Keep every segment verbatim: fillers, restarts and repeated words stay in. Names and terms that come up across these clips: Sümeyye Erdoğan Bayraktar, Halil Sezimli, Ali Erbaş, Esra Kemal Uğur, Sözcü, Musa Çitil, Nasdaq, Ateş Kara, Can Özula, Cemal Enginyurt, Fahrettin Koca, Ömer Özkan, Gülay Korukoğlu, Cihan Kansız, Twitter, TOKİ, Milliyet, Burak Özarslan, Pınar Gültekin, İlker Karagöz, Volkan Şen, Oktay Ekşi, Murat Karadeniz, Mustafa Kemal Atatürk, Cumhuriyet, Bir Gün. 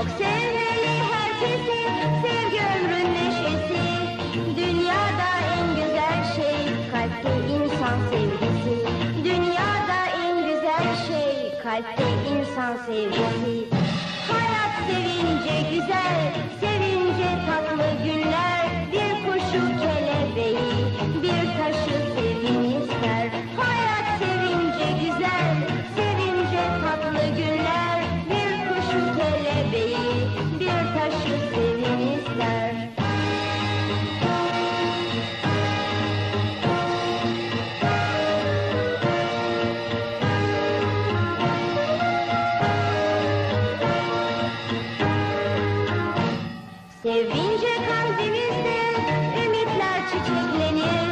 çok sevelim herkesi, sevgi ömrün neşesi. Dünyada en güzel şey kalpte insan sevgisi. Dünyada en güzel şey kalpte insan sevgisi. Hayat sevince güzel, sevince tatlı günler. Bir kuşu kelebeği, bir taşı sevin ister. Hayat sevince güzel, sevince tatlı günler. Bir kuşu kelebeği, bir taşı sevin ister. Sevince kalbimizde ümitler çiçeklenir,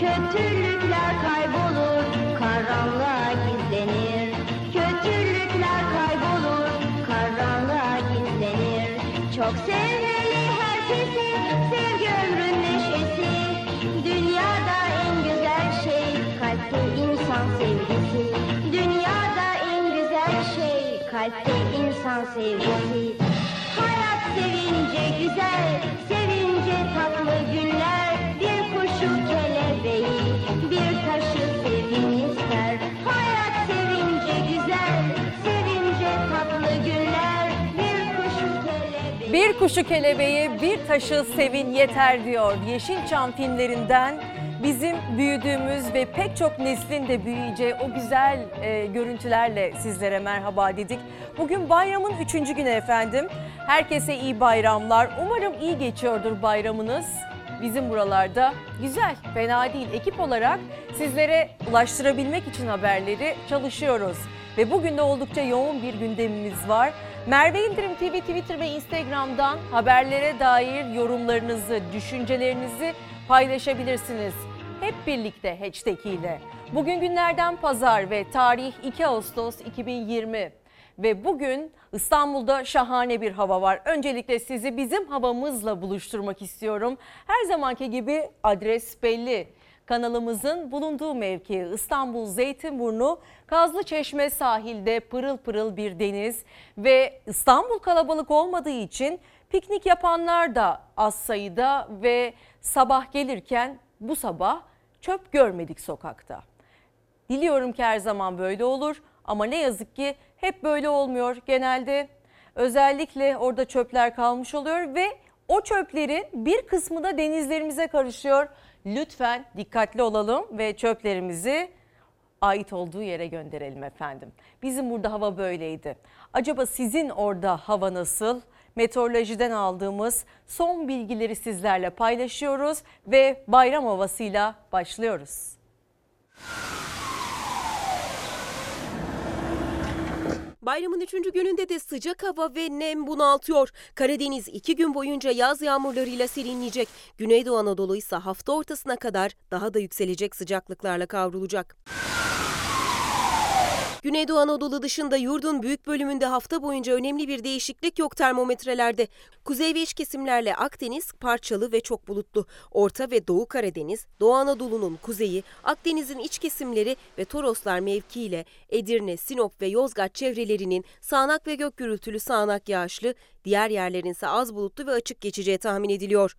kötülükler kaybolur, karanlığa gizlenir. Kötülükler kaybolur, karanlığa gizlenir. Çok sevelim herkesi, sevgi ömrün neşesi. Dünyada en güzel şey kalpte insan sevgisi. Dünyada en güzel şey kalpte insan sevgisi. Sevince güzel, sevince tatlı günler. Bir kuşu kelebeği, bir taşı sevin ister. Hayat sevince güzel, sevince tatlı günler. Bir kuşu kelebeği, bir kuşu kelebeği, bir taşı sevin yeter diyor. Yeşilçam filmlerinden bizim büyüdüğümüz ve pek çok neslin de büyüyeceği o güzel e, görüntülerle sizlere merhaba dedik. Bugün bayramın üçüncü günü efendim. Herkese iyi bayramlar. Umarım iyi geçiyordur bayramınız. Bizim buralarda güzel, fena değil. Ekip olarak sizlere ulaştırabilmek için haberleri çalışıyoruz. Ve bugün de oldukça yoğun bir gündemimiz var. Merve Yıldırım T V, Twitter ve Instagram'dan haberlere dair yorumlarınızı, düşüncelerinizi paylaşabilirsiniz. Hep birlikte hashtag ile. Bugün günlerden pazar ve tarih iki Ağustos iki bin yirmi. Ve bugün İstanbul'da şahane bir hava var. Öncelikle sizi bizim havamızla buluşturmak istiyorum. Her zamanki gibi adres belli. Kanalımızın bulunduğu mevki İstanbul Zeytinburnu, Kazlıçeşme sahilde pırıl pırıl bir deniz ve İstanbul kalabalık olmadığı için piknik yapanlar da az sayıda ve sabah gelirken bu sabah çöp görmedik sokakta. Diliyorum ki her zaman böyle olur ama ne yazık ki hep böyle olmuyor genelde. Özellikle orada çöpler kalmış oluyor ve o çöplerin bir kısmı da denizlerimize karışıyor. Lütfen dikkatli olalım ve çöplerimizi ait olduğu yere gönderelim efendim. Bizim burada hava böyleydi. Acaba sizin orada hava nasıl? Meteorolojiden aldığımız son bilgileri sizlerle paylaşıyoruz ve bayram havasıyla başlıyoruz. Bayramın üçüncü gününde de sıcak hava ve nem bunaltıyor. Karadeniz iki gün boyunca yaz yağmurlarıyla serinleyecek. Güneydoğu Anadolu ise hafta ortasına kadar daha da yükselecek sıcaklıklarla kavrulacak. Güneydoğu Anadolu dışında yurdun büyük bölümünde hafta boyunca önemli bir değişiklik yok termometrelerde. Kuzey ve iç kesimlerle Akdeniz parçalı ve çok bulutlu. Orta ve Doğu Karadeniz, Doğu Anadolu'nun kuzeyi, Akdeniz'in iç kesimleri ve Toroslar mevkiiyle Edirne, Sinop ve Yozgat çevrelerinin sağanak ve gök gürültülü sağanak yağışlı, diğer yerlerin ise az bulutlu ve açık geçeceği tahmin ediliyor.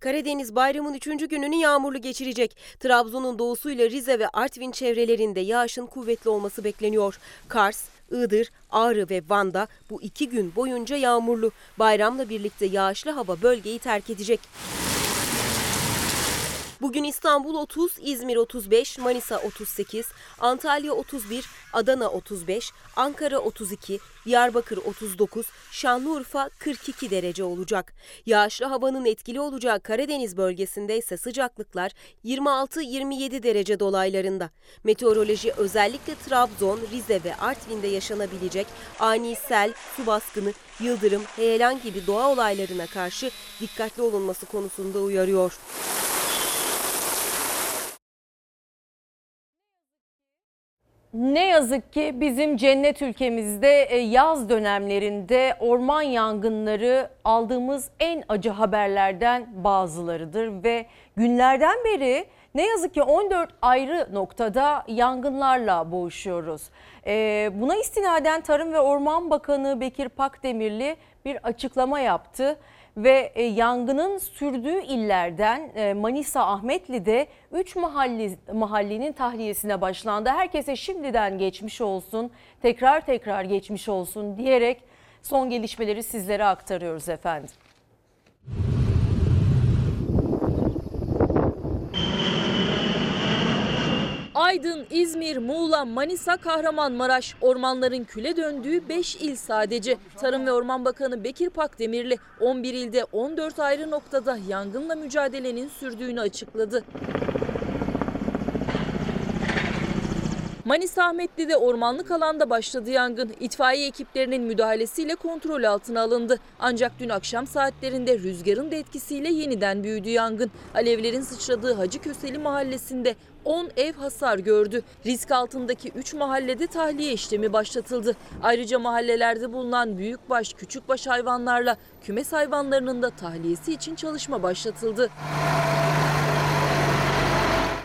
Karadeniz bayramın üçüncü gününü yağmurlu geçirecek. Trabzon'un doğusuyla Rize ve Artvin çevrelerinde yağışın kuvvetli olması bekleniyor. Kars, Iğdır, Ağrı ve Van'da bu iki gün boyunca yağmurlu. Bayramla birlikte yağışlı hava bölgeyi terk edecek. Bugün İstanbul otuz, İzmir otuz beş, Manisa otuz sekiz, Antalya otuz bir, Adana otuz beş, Ankara otuz iki, Diyarbakır otuz dokuz, Şanlıurfa kırk iki derece olacak. Yağışlı havanın etkili olacağı Karadeniz bölgesinde ise sıcaklıklar yirmi altı yirmi yedi derece dolaylarında. Meteoroloji özellikle Trabzon, Rize ve Artvin'de yaşanabilecek ani sel, su baskını, yıldırım, heyelan gibi doğa olaylarına karşı dikkatli olunması konusunda uyarıyor. Ne yazık ki bizim cennet ülkemizde yaz dönemlerinde orman yangınları aldığımız en acı haberlerden bazılarıdır ve günlerden beri Ne yazık ki on dört ayrı noktada yangınlarla boğuşuyoruz. Ee, buna istinaden Tarım ve Orman Bakanı Bekir Pakdemirli bir açıklama yaptı. Ve yangının sürdüğü illerden Manisa Ahmetli'de üç mahalli, mahallenin tahliyesine başlandı. Herkese şimdiden geçmiş olsun, tekrar tekrar geçmiş olsun diyerek son gelişmeleri sizlere aktarıyoruz efendim. Aydın, İzmir, Muğla, Manisa, Kahramanmaraş, ormanların küle döndüğü beş il sadece. Tarım ve Orman Bakanı Bekir Pakdemirli on bir ilde on dört ayrı noktada yangınla mücadelenin sürdüğünü açıkladı. Manisa Ahmetli'de ormanlık alanda başladı yangın. İtfaiye ekiplerinin müdahalesiyle kontrol altına alındı. Ancak dün akşam saatlerinde rüzgarın da etkisiyle yeniden büyüdü yangın. Alevlerin sıçradığı Hacıköseli mahallesinde on ev hasar gördü. Risk altındaki üç mahallede tahliye işlemi başlatıldı. Ayrıca mahallelerde bulunan büyükbaş, küçükbaş hayvanlarla kümes hayvanlarının da tahliyesi için çalışma başlatıldı.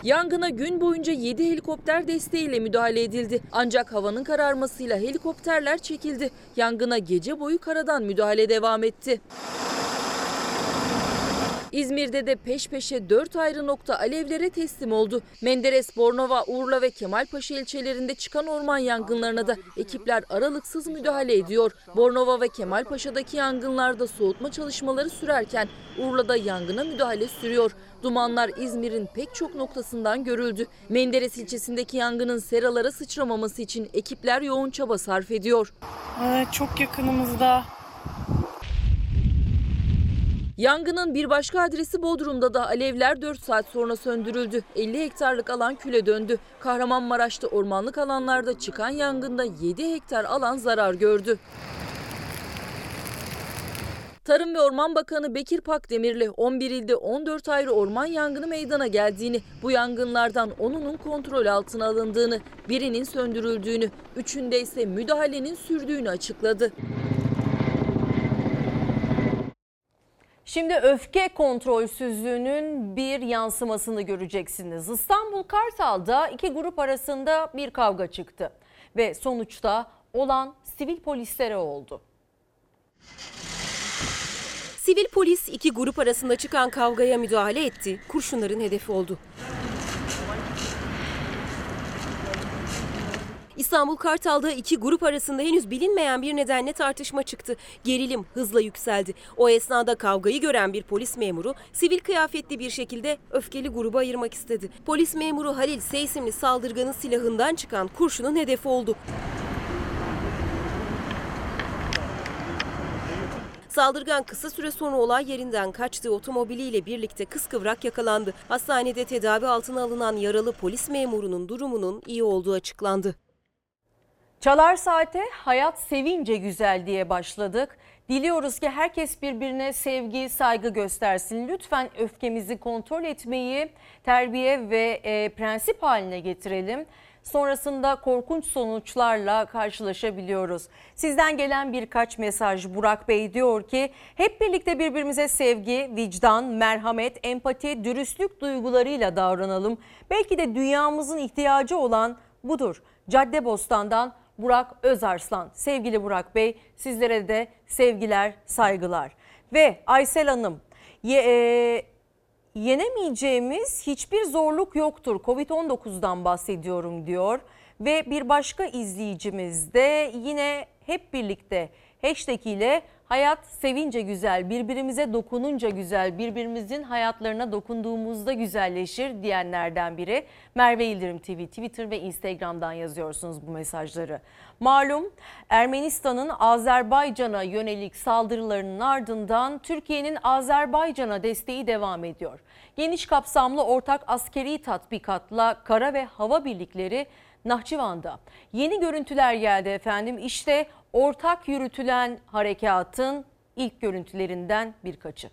Yangına gün boyunca yedi helikopter desteğiyle müdahale edildi. Ancak havanın kararmasıyla helikopterler çekildi. Yangına gece boyu karadan müdahale devam etti. İzmir'de de peş peşe dört ayrı nokta alevlere teslim oldu. Menderes, Bornova, Urla ve Kemalpaşa ilçelerinde çıkan orman yangınlarına da ekipler aralıksız müdahale ediyor. Bornova ve Kemalpaşa'daki yangınlarda soğutma çalışmaları sürerken Urla'da yangına müdahale sürüyor. Dumanlar İzmir'in pek çok noktasından görüldü. Menderes ilçesindeki yangının seralara sıçramaması için ekipler yoğun çaba sarf ediyor. Ee, çok yakınımızda. Yangının bir başka adresi Bodrum'da da alevler dört saat sonra söndürüldü. elli hektarlık alan küle döndü. Kahramanmaraş'ta ormanlık alanlarda çıkan yangında yedi hektar alan zarar gördü. Tarım ve Orman Bakanı Bekir Pakdemirli on bir ilde on dört ayrı orman yangını meydana geldiğini, bu yangınlardan onunun kontrol altına alındığını, birinin söndürüldüğünü, üçünde ise müdahalenin sürdüğünü açıkladı. Şimdi öfke kontrolsüzlüğünün bir yansımasını göreceksiniz. İstanbul Kartal'da iki grup arasında bir kavga çıktı ve sonuçta olan sivil polislere oldu. Sivil polis iki grup arasında çıkan kavgaya müdahale etti, kurşunların hedefi oldu. İstanbul Kartal'da iki grup arasında henüz bilinmeyen bir nedenle tartışma çıktı. Gerilim hızla yükseldi. O esnada kavgayı gören bir polis memuru sivil kıyafetli bir şekilde öfkeli grubu ayırmak istedi. Polis memuru Halil Sezimli saldırganın silahından çıkan kurşunun hedefi oldu. Saldırgan kısa süre sonra olay yerinden kaçtığı otomobiliyle birlikte kıskıvrak yakalandı. Hastanede tedavi altına alınan yaralı polis memurunun durumunun iyi olduğu açıklandı. Çalar Saat'e hayat sevince güzel diye başladık. Diliyoruz ki herkes birbirine sevgi, saygı göstersin. Lütfen öfkemizi kontrol etmeyi terbiye ve e, prensip haline getirelim. Sonrasında korkunç sonuçlarla karşılaşabiliyoruz. Sizden gelen birkaç mesaj. Burak Bey diyor ki hep birlikte birbirimize sevgi, vicdan, merhamet, empati, dürüstlük duygularıyla davranalım. Belki de dünyamızın ihtiyacı olan budur. Caddebostan'dan Burak Özarslan. Sevgili Burak Bey, sizlere de sevgiler, saygılar. Ve Aysel Hanım, ye, e, yenemeyeceğimiz hiçbir zorluk yoktur. kovid on dokuzdan bahsediyorum diyor. Ve bir başka izleyicimiz de yine hep birlikte hashtag ile hayat sevince güzel, birbirimize dokununca güzel, birbirimizin hayatlarına dokunduğumuzda güzelleşir diyenlerden biri. Merve Yıldırım T V, Twitter ve Instagram'dan yazıyorsunuz bu mesajları. Malum Ermenistan'ın Azerbaycan'a yönelik saldırılarının ardından Türkiye'nin Azerbaycan'a desteği devam ediyor. Geniş kapsamlı ortak askeri tatbikatla kara ve hava birlikleri Nahçıvan'da. Yeni görüntüler geldi efendim. İşte ortak yürütülen harekatın ilk görüntülerinden birkaçı.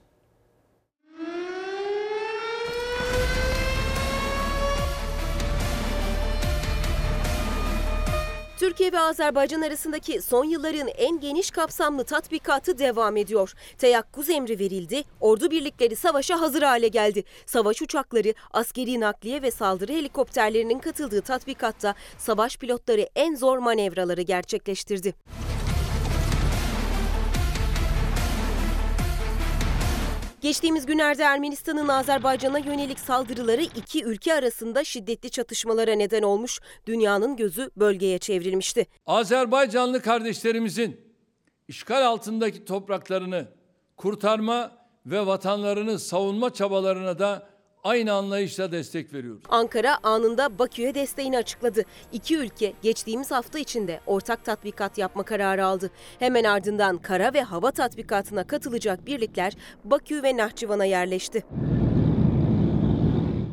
Türkiye ve Azerbaycan arasındaki son yılların en geniş kapsamlı tatbikatı devam ediyor. Teyakkuz emri verildi, ordu birlikleri savaşa hazır hale geldi. Savaş uçakları, askeri nakliye ve saldırı helikopterlerinin katıldığı tatbikatta savaş pilotları en zor manevraları gerçekleştirdi. Geçtiğimiz günlerde Ermenistan'ın Azerbaycan'a yönelik saldırıları iki ülke arasında şiddetli çatışmalara neden olmuş, dünyanın gözü bölgeye çevrilmişti. Azerbaycanlı kardeşlerimizin işgal altındaki topraklarını kurtarma ve vatanlarını savunma çabalarına da aynı anlayışla destek veriyoruz. Ankara anında Bakü'ye desteğini açıkladı. İki ülke geçtiğimiz hafta içinde ortak tatbikat yapma kararı aldı. Hemen ardından kara ve hava tatbikatına katılacak birlikler Bakü ve Nahçıvan'a yerleşti.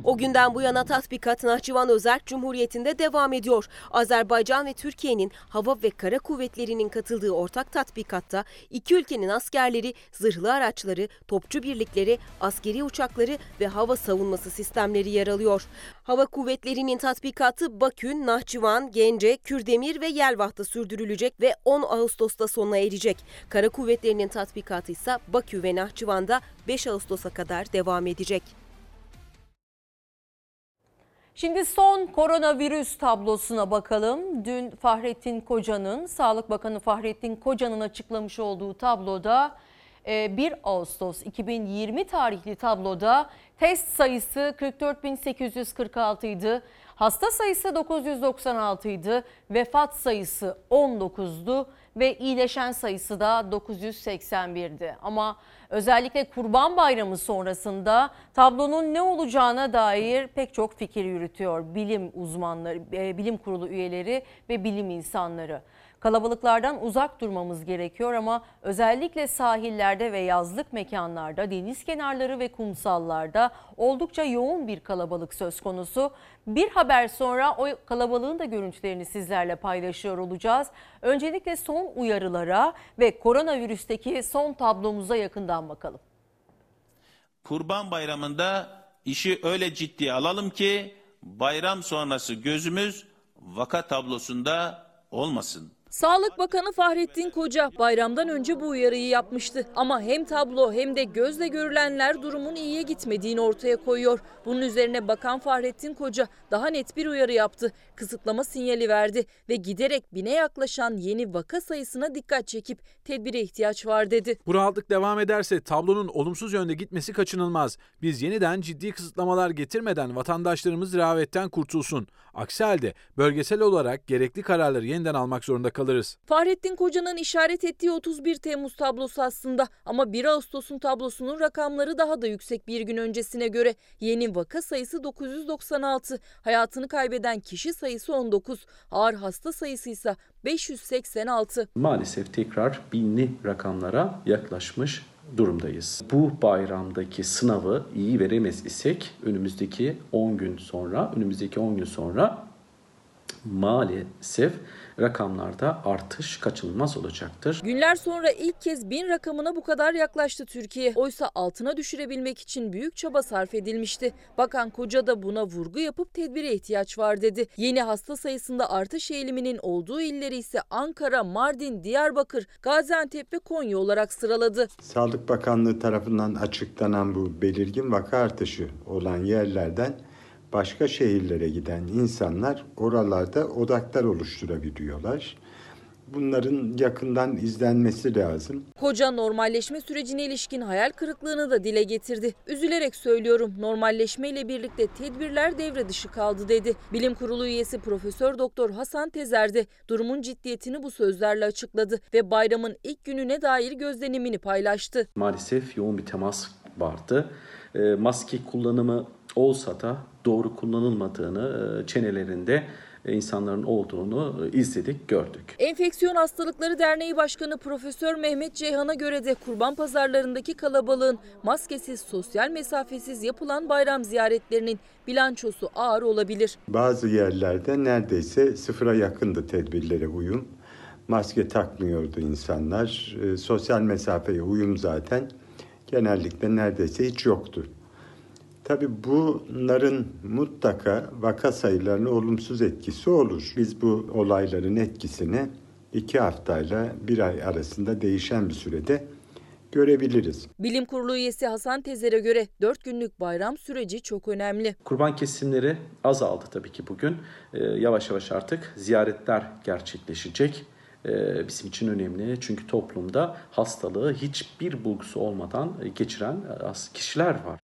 O günden bu yana tatbikat Nahçıvan Özerk Cumhuriyeti'nde devam ediyor. Azerbaycan ve Türkiye'nin hava ve kara kuvvetlerinin katıldığı ortak tatbikatta iki ülkenin askerleri, zırhlı araçları, topçu birlikleri, askeri uçakları ve hava savunması sistemleri yer alıyor. Hava kuvvetlerinin tatbikatı Bakü, Nahçıvan, Gence, Kürdemir ve Yelvah'ta sürdürülecek ve on Ağustos'ta sonuna erecek. Kara kuvvetlerinin tatbikatı ise Bakü ve Nahçıvan'da beş Ağustos'a kadar devam edecek. Şimdi son koronavirüs tablosuna bakalım. Dün Fahrettin Koca'nın, Sağlık Bakanı Fahrettin Koca'nın açıklamış olduğu tabloda bir Ağustos iki bin yirmi tarihli tabloda test sayısı kırk dört bin sekiz yüz kırk altı idi. Hasta sayısı dokuz yüz doksan altı idi. Vefat sayısı on dokuzdu ve iyileşen sayısı da dokuz yüz seksen birdi. Ama özellikle Kurban Bayramı sonrasında tablonun ne olacağına dair pek çok fikir yürütüyor bilim uzmanları, bilim kurulu üyeleri ve bilim insanları. Kalabalıklardan uzak durmamız gerekiyor ama özellikle sahillerde ve yazlık mekanlarda, deniz kenarları ve kumsallarda oldukça yoğun bir kalabalık söz konusu. Bir haber sonra o kalabalığın da görüntülerini sizlerle paylaşıyor olacağız. Öncelikle son uyarılara ve koronavirüsteki son tablomuza yakından bakalım. Kurban Bayramı'nda işi öyle ciddiye alalım ki bayram sonrası gözümüz vaka tablosunda olmasın. Sağlık Bakanı Fahrettin Koca bayramdan önce bu uyarıyı yapmıştı. Ama hem tablo hem de gözle görülenler durumun iyiye gitmediğini ortaya koyuyor. Bunun üzerine Bakan Fahrettin Koca daha net bir uyarı yaptı. Kısıtlama sinyali verdi ve giderek bine yaklaşan yeni vaka sayısına dikkat çekip tedbire ihtiyaç var dedi. Bu rahatlık devam ederse tablonun olumsuz yönde gitmesi kaçınılmaz. Biz yeniden ciddi kısıtlamalar getirmeden vatandaşlarımız rehavetten kurtulsun. Aksi halde bölgesel olarak gerekli kararları yeniden almak zorunda kalırız. Fahrettin Koca'nın işaret ettiği otuz bir Temmuz tablosu aslında ama bir Ağustos'un tablosunun rakamları daha da yüksek bir gün öncesine göre. Yeni vaka sayısı dokuz yüz doksan altı, hayatını kaybeden kişi sayısı on dokuz, ağır hasta sayısı ise beş yüz seksen altı. Maalesef tekrar binli rakamlara yaklaşmış durumdayız. Bu bayramdaki sınavı iyi veremez isek önümüzdeki on gün sonra, önümüzdeki on gün sonra maalesef rakamlarda artış kaçınılmaz olacaktır. Günler sonra ilk kez bin rakamına bu kadar yaklaştı Türkiye. Oysa altına düşürebilmek için büyük çaba sarf edilmişti. Bakan Koca da buna vurgu yapıp tedbire ihtiyaç var dedi. Yeni hasta sayısında artış eğiliminin olduğu illeri ise Ankara, Mardin, Diyarbakır, Gaziantep ve Konya olarak sıraladı. Sağlık Bakanlığı tarafından açıklanan bu belirgin vaka artışı olan yerlerden başka şehirlere giden insanlar oralarda odaklar oluşturabiliyorlar. Bunların yakından izlenmesi lazım. Koca normalleşme sürecine ilişkin hayal kırıklığını da dile getirdi. Üzülerek söylüyorum, normalleşme ile birlikte tedbirler devre dışı kaldı dedi. Bilim Kurulu üyesi Profesör Doktor Hasan Tezer de durumun ciddiyetini bu sözlerle açıkladı ve bayramın ilk gününe dair gözlemini paylaştı. Maalesef yoğun bir temas vardı. E, maske kullanımı olsa da doğru kullanılmadığını, çenelerinde insanların olduğunu izledik, gördük. Enfeksiyon Hastalıkları Derneği Başkanı Profesör Mehmet Ceyhan'a göre de kurban pazarlarındaki kalabalığın maskesiz, sosyal mesafesiz yapılan bayram ziyaretlerinin bilançosu ağır olabilir. Bazı yerlerde neredeyse sıfıra yakındı tedbirlere uyum. Maske takmıyordu insanlar. E, sosyal mesafeye uyum zaten genellikle neredeyse hiç yoktu. Tabii bunların mutlaka vaka sayılarına olumsuz etkisi olur. Biz bu olayların etkisini iki haftayla bir ay arasında değişen bir sürede görebiliriz. Bilim Kurulu üyesi Hasan Tezer'e göre dört günlük bayram süreci çok önemli. Kurban kesimleri azaldı tabii ki bugün. Ee, yavaş yavaş artık ziyaretler gerçekleşecek. Ee, bizim için önemli. Çünkü toplumda hastalığı hiçbir bulgusu olmadan geçiren kişiler var.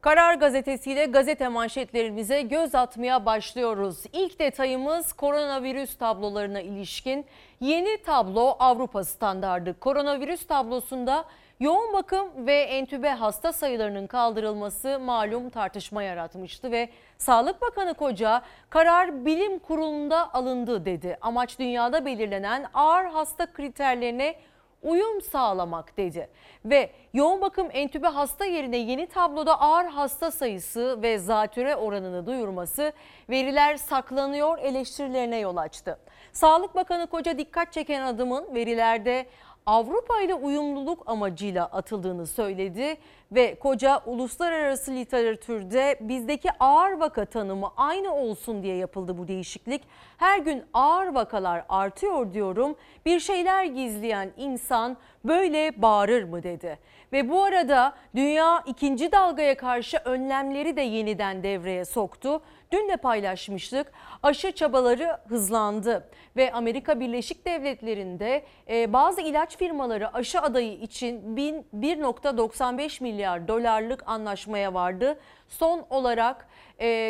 Karar gazetesiyle gazete manşetlerimize göz atmaya başlıyoruz. İlk detayımız koronavirüs tablolarına ilişkin. Yeni tablo Avrupa standardı. Koronavirüs tablosunda yoğun bakım ve entübe hasta sayılarının kaldırılması malum tartışma yaratmıştı ve Sağlık Bakanı Koca karar bilim kurulunda alındı dedi. Amaç dünyada belirlenen ağır hasta kriterlerine uyum sağlamak dedi ve yoğun bakım entübe hasta yerine yeni tabloda ağır hasta sayısı ve zatüre oranını duyurması veriler saklanıyor eleştirilerine yol açtı. Sağlık Bakanı Koca dikkat çeken adımın verilerde Avrupa ile uyumluluk amacıyla atıldığını söyledi ve Koca uluslararası literatürde bizdeki ağır vaka tanımı aynı olsun diye yapıldı bu değişiklik. Her gün ağır vakalar artıyor diyorum, bir şeyler gizleyen insan böyle bağırır mı dedi. Ve bu arada dünya ikinci dalgaya karşı önlemleri de yeniden devreye soktu. Dün de paylaşmıştık. Aşı çabaları hızlandı ve Amerika Birleşik Devletleri'nde bazı ilaç firmaları aşı adayı için bir virgül doksan beş milyar dolarlık anlaşmaya vardı. Son olarak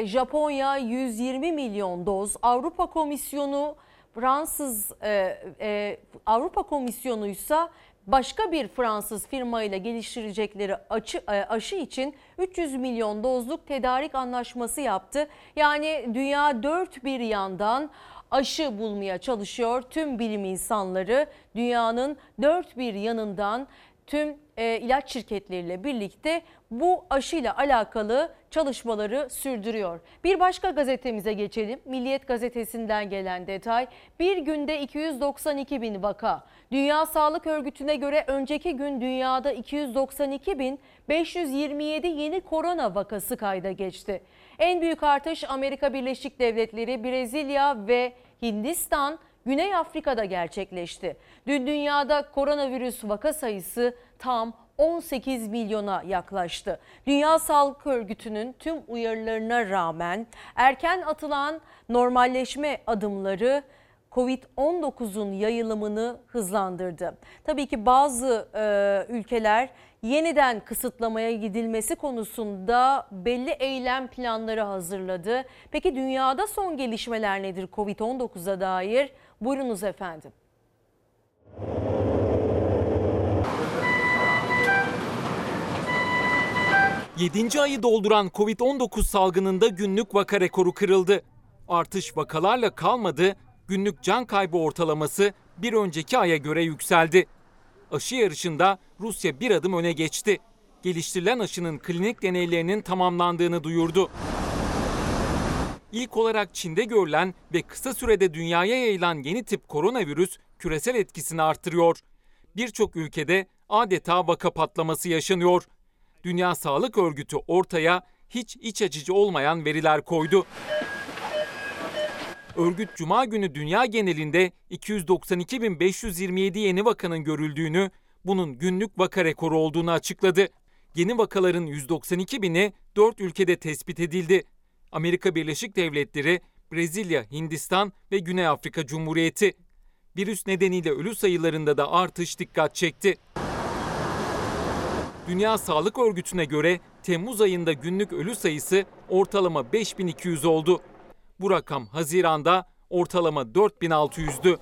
Japonya yüz yirmi milyon doz, Avrupa Komisyonu Fransız Avrupa Komisyonu ise başka bir Fransız firmayla geliştirecekleri aşı, aşı için üç yüz milyon dozluk tedarik anlaşması yaptı. Yani dünya dört bir yandan aşı bulmaya çalışıyor. Tüm bilim insanları dünyanın dört bir yanından tüm e, ilaç şirketleriyle birlikte bu aşıyla alakalı çalışmaları sürdürüyor. Bir başka gazetemize geçelim. Milliyet gazetesinden gelen detay, bir günde iki yüz doksan iki bin vaka. Dünya Sağlık Örgütü'ne göre önceki gün dünyada iki yüz doksan iki bin beş yüz yirmi yedi yeni korona vakası kayda geçti. En büyük artış Amerika Birleşik Devletleri, Brezilya ve Hindistan, Güney Afrika'da gerçekleşti. Dün dünyada koronavirüs vaka sayısı tam on sekiz milyona yaklaştı. Dünya Sağlık Örgütü'nün tüm uyarılarına rağmen erken atılan normalleşme adımları kovid on dokuzun yayılımını hızlandırdı. Tabii ki bazı e, ülkeler yeniden kısıtlamaya gidilmesi konusunda belli eylem planları hazırladı. Peki dünyada son gelişmeler nedir kovid on dokuza dair? Buyurunuz efendim. yedinci ayı dolduran kovid on dokuz salgınında günlük vaka rekoru kırıldı. Artış vakalarla kalmadı, günlük can kaybı ortalaması bir önceki aya göre yükseldi. Aşı yarışında Rusya bir adım öne geçti. Geliştirilen aşının klinik deneylerinin tamamlandığını duyurdu. İlk olarak Çin'de görülen ve kısa sürede dünyaya yayılan yeni tip koronavirüs küresel etkisini artırıyor. Birçok ülkede adeta vaka patlaması yaşanıyor. Dünya Sağlık Örgütü ortaya hiç iç açıcı olmayan veriler koydu. Örgüt Cuma günü dünya genelinde iki yüz doksan iki bin beş yüz yirmi yedi yeni vakanın görüldüğünü, bunun günlük vaka rekoru olduğunu açıkladı. Yeni vakaların yüz doksan iki bini dört ülkede tespit edildi. Amerika Birleşik Devletleri, Brezilya, Hindistan ve Güney Afrika Cumhuriyeti. Virüs nedeniyle ölü sayılarında da artış dikkat çekti. Dünya Sağlık Örgütü'ne göre Temmuz ayında günlük ölü sayısı ortalama beş bin iki yüz oldu. Bu rakam Haziran'da ortalama dört bin altı yüzdü.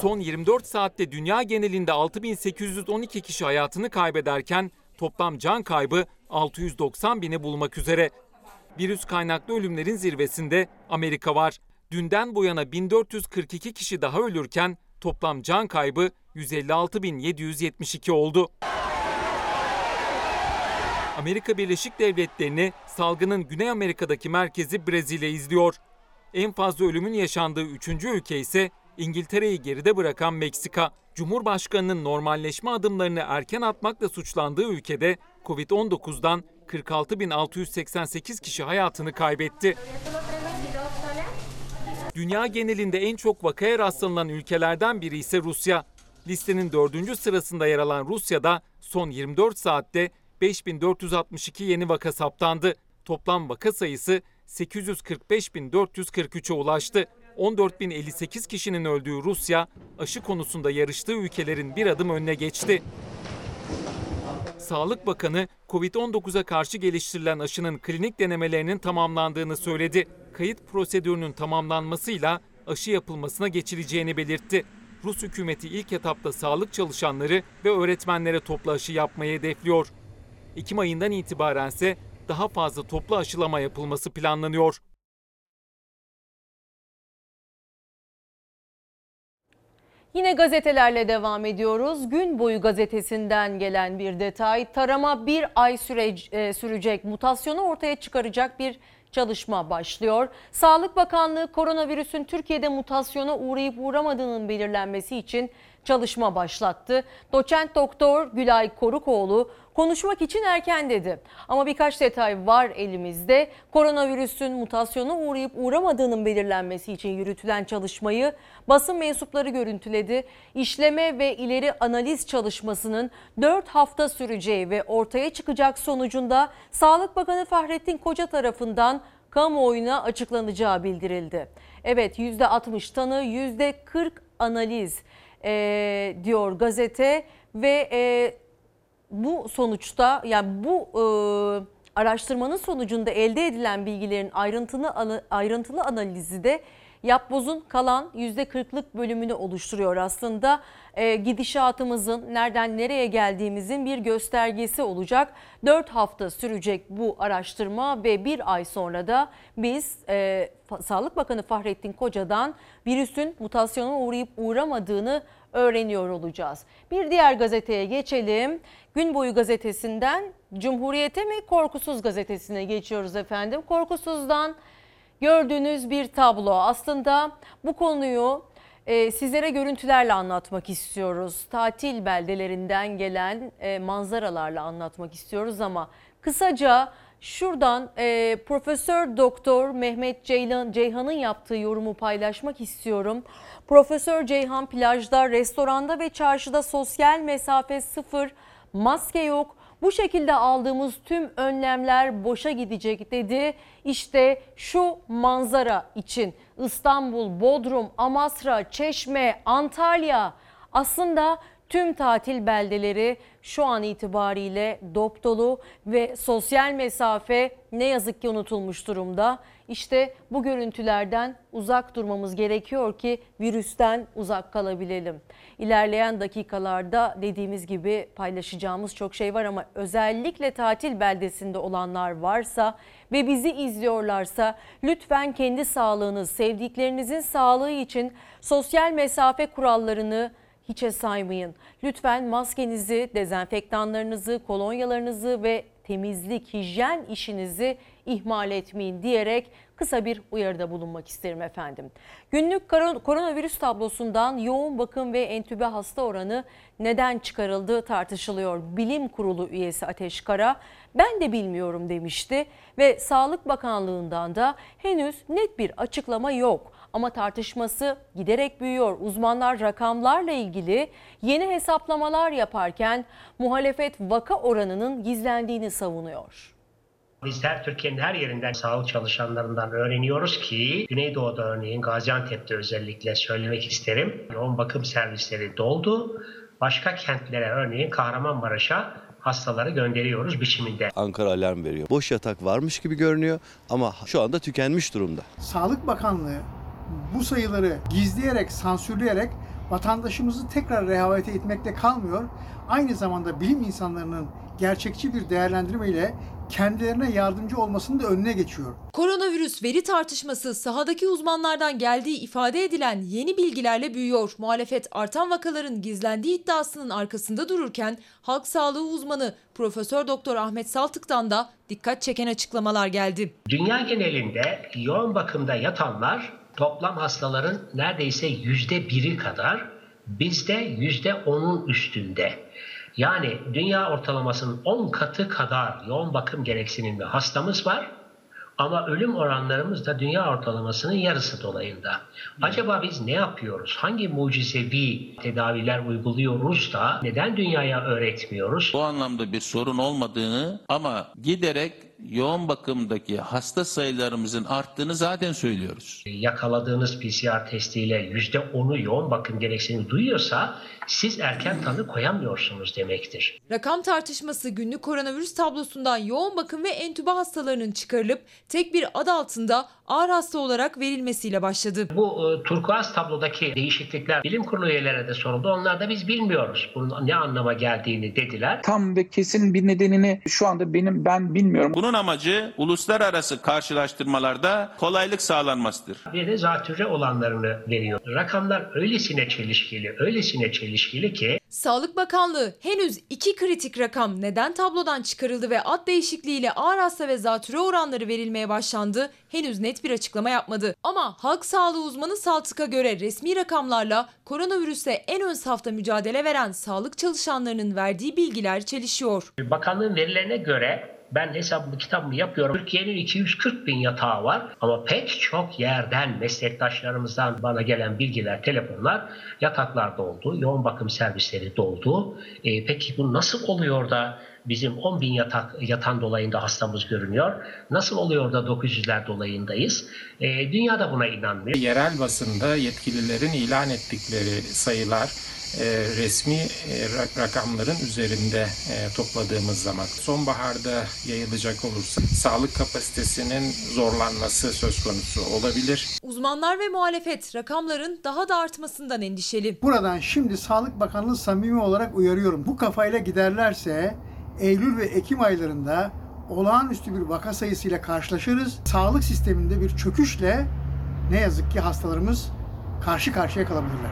Son yirmi dört saatte dünya genelinde altı bin sekiz yüz on iki kişi hayatını kaybederken toplam can kaybı altı yüz doksan bini bulmak üzere. Virüs kaynaklı ölümlerin zirvesinde Amerika var. Dünden bu yana bin dört yüz kırk iki kişi daha ölürken toplam can kaybı yüz elli altı bin yedi yüz yetmiş iki oldu. Amerika Birleşik Devletleri'ni salgının Güney Amerika'daki merkezi Brezilya izliyor. En fazla ölümün yaşandığı üçüncü ülke ise İngiltere'yi geride bırakan Meksika. Cumhurbaşkanının normalleşme adımlarını erken atmakla suçlandığı ülkede kovid on dokuzdan kırk altı bin altı yüz seksen sekiz kişi hayatını kaybetti. Dünya genelinde en çok vakaya rastlanılan ülkelerden biri ise Rusya. Listenin dördüncü sırasında yer alan Rusya'da son yirmi dört saatte beş bin dört yüz altmış iki yeni vaka saptandı. Toplam vaka sayısı sekiz yüz kırk beş bin dört yüz kırk üçe ulaştı. on dört bin elli sekiz kişinin öldüğü Rusya, aşı konusunda yarıştığı ülkelerin bir adım önüne geçti. Sağlık Bakanı, kovid on dokuza karşı geliştirilen aşının klinik denemelerinin tamamlandığını söyledi. Kayıt prosedürünün tamamlanmasıyla aşı yapılmasına geçileceğini belirtti. Rus hükümeti ilk etapta sağlık çalışanları ve öğretmenlere toplu aşı yapmayı hedefliyor. Ekim ayından itibarense daha fazla toplu aşılama yapılması planlanıyor. Yine gazetelerle devam ediyoruz. Gün Boyu gazetesinden gelen bir detay. Tarama bir ay süre, sürecek, mutasyonu ortaya çıkaracak bir çalışma başlıyor. Sağlık Bakanlığı koronavirüsün Türkiye'de mutasyona uğrayıp uğramadığının belirlenmesi için çalışma başlattı. Doçent Doktor Gulay Korukoğlu konuşmak için erken dedi. Ama birkaç detay var elimizde. Koronavirüsün mutasyona uğrayıp uğramadığının belirlenmesi için yürütülen çalışmayı basın mensupları görüntüledi. İşleme ve ileri analiz çalışmasının dört hafta süreceği ve ortaya çıkacak sonucunda Sağlık Bakanı Fahrettin Koca tarafından kamuoyuna açıklanacağı bildirildi. Evet, yüzde altmış tanı, yüzde kırk analiz e, diyor gazete ve e, bu sonuçta, yani bu e, araştırmanın sonucunda elde edilen bilgilerin ayrıntılı ayrıntılı analizi de yapbozun kalan yüzde kırklık bölümünü oluşturuyor. Aslında e, gidişatımızın nereden nereye geldiğimizin bir göstergesi olacak. dört hafta sürecek bu araştırma ve bir ay sonra da biz e, Sağlık Bakanı Fahrettin Koca'dan virüsün mutasyona uğrayıp uğramadığını öğreniyor olacağız. Bir diğer gazeteye geçelim. Gün Boyu gazetesinden Cumhuriyet'e mi, Korkusuz gazetesine geçiyoruz efendim. Korkusuz'dan gördüğünüz bir tablo. Aslında bu konuyu e, sizlere görüntülerle anlatmak istiyoruz. Tatil beldelerinden gelen e, manzaralarla anlatmak istiyoruz ama kısaca şuradan e, Profesör Doktor Mehmet Ceyhan, Ceyhan'ın yaptığı yorumu paylaşmak istiyorum. Profesör Ceyhan plajda, restoranda ve çarşıda sosyal mesafe sıfır, maske yok. Bu şekilde aldığımız tüm önlemler boşa gidecek dedi. İşte şu manzara için İstanbul, Bodrum, Amasra, Çeşme, Antalya, aslında tüm tatil beldeleri şu an itibariyle dop dolu ve sosyal mesafe ne yazık ki unutulmuş durumda. İşte bu görüntülerden uzak durmamız gerekiyor ki virüsten uzak kalabilelim. İlerleyen dakikalarda dediğimiz gibi paylaşacağımız çok şey var ama özellikle tatil beldesinde olanlar varsa ve bizi izliyorlarsa lütfen kendi sağlığınız, sevdiklerinizin sağlığı için sosyal mesafe kurallarını hiçe saymayın. Lütfen maskenizi, dezenfektanlarınızı, kolonyalarınızı ve temizlik, hijyen işinizi ihmal etmeyin diyerek kısa bir uyarıda bulunmak isterim efendim. Günlük koronavirüs tablosundan yoğun bakım ve entübe hasta oranı neden çıkarıldığı tartışılıyor. Bilim Kurulu üyesi Ateş Kara, ben de bilmiyorum demişti ve Sağlık Bakanlığı'ndan da henüz net bir açıklama yok. Ama tartışması giderek büyüyor. Uzmanlar rakamlarla ilgili yeni hesaplamalar yaparken muhalefet vaka oranının gizlendiğini savunuyor. Biz her Türkiye'nin her yerinden sağlık çalışanlarından öğreniyoruz ki Güneydoğu'da örneğin Gaziantep'te özellikle söylemek isterim. Yoğun bakım servisleri doldu. Başka kentlere örneğin Kahramanmaraş'a hastaları gönderiyoruz biçiminde. Ankara alarm veriyor. Boş yatak varmış gibi görünüyor ama şu anda tükenmiş durumda. Sağlık Bakanlığı bu sayıları gizleyerek, sansürleyerek vatandaşımızı tekrar rehavete etmekle kalmıyor. Aynı zamanda bilim insanlarının gerçekçi bir değerlendirmeyle kendilerine yardımcı olmasını da önüne geçiyor. Koronavirüs veri tartışması sahadaki uzmanlardan geldiği ifade edilen yeni bilgilerle büyüyor. Muhalefet artan vakaların gizlendiği iddiasının arkasında dururken halk sağlığı uzmanı Profesör Doktor Ahmet Saltık'tan da dikkat çeken açıklamalar geldi. Dünya genelinde yoğun bakımda yatanlar toplam hastaların neredeyse yüzde biri kadar bizde yüzde onun üstünde. Yani dünya ortalamasının on katı kadar yoğun bakım gereksinimli hastamız var. Ama ölüm oranlarımız da dünya ortalamasının yarısı dolayında. Acaba biz ne yapıyoruz? Hangi mucizevi tedaviler uyguluyoruz da neden dünyaya öğretmiyoruz? Bu anlamda bir sorun olmadığını ama giderek yoğun bakımdaki hasta sayılarımızın arttığını zaten söylüyoruz. Yakaladığınız P C R testiyle yüzde onu yoğun bakım gereksinimi duyuyorsa siz erken tanı koyamıyorsunuz demektir. Rakam tartışması günlük koronavirüs tablosundan yoğun bakım ve entübe hastalarının çıkarılıp tek bir ad altında ağır hasta olarak verilmesiyle başladı. Bu e, turkuaz tablodaki değişiklikler bilim kurulu üyelerine de soruldu. Onlar da biz bilmiyoruz bunun ne anlama geldiğini dediler. Tam ve kesin bir nedenini şu anda benim ben bilmiyorum. Bunun amacı uluslararası karşılaştırmalarda kolaylık sağlanmasıdır. Bir de zatürre olanlarını veriyor. Rakamlar öylesine çelişkili, öylesine çelişkili ki. Sağlık Bakanlığı henüz iki kritik rakam neden tablodan çıkarıldı ve ad değişikliğiyle ağır hasta ve zatürre oranları verilmeye başlandı henüz net bir açıklama yapmadı. Ama halk sağlığı uzmanı Saltık'a göre resmi rakamlarla koronavirüse en ön safta mücadele veren sağlık çalışanlarının verdiği bilgiler çelişiyor. Bakanlığın verilerine göre ben hesabımı kitabımı yapıyorum. Türkiye'nin iki yüz kırk bin yatağı var ama pek çok yerden meslektaşlarımızdan bana gelen bilgiler, telefonlar yataklar doldu, yoğun bakım servisleri doldu. E, peki bu nasıl oluyor da bizim on bin yatak, yatan dolayında hastamız görünüyor? Nasıl oluyor da dokuz yüzler dolayındayız? E, dünya da buna inanmıyor. Yerel basında yetkililerin ilan ettikleri sayılar resmi rakamların üzerinde topladığımız zaman sonbaharda yayılacak olursa sağlık kapasitesinin zorlanması söz konusu olabilir. Uzmanlar ve muhalefet rakamların daha da artmasından endişeli. Buradan şimdi Sağlık Bakanlığı samimi olarak uyarıyorum. Bu kafayla giderlerse Eylül ve Ekim aylarında olağanüstü bir vaka sayısıyla karşılaşırız. Sağlık sisteminde bir çöküşle ne yazık ki hastalarımız karşı karşıya kalabilirler.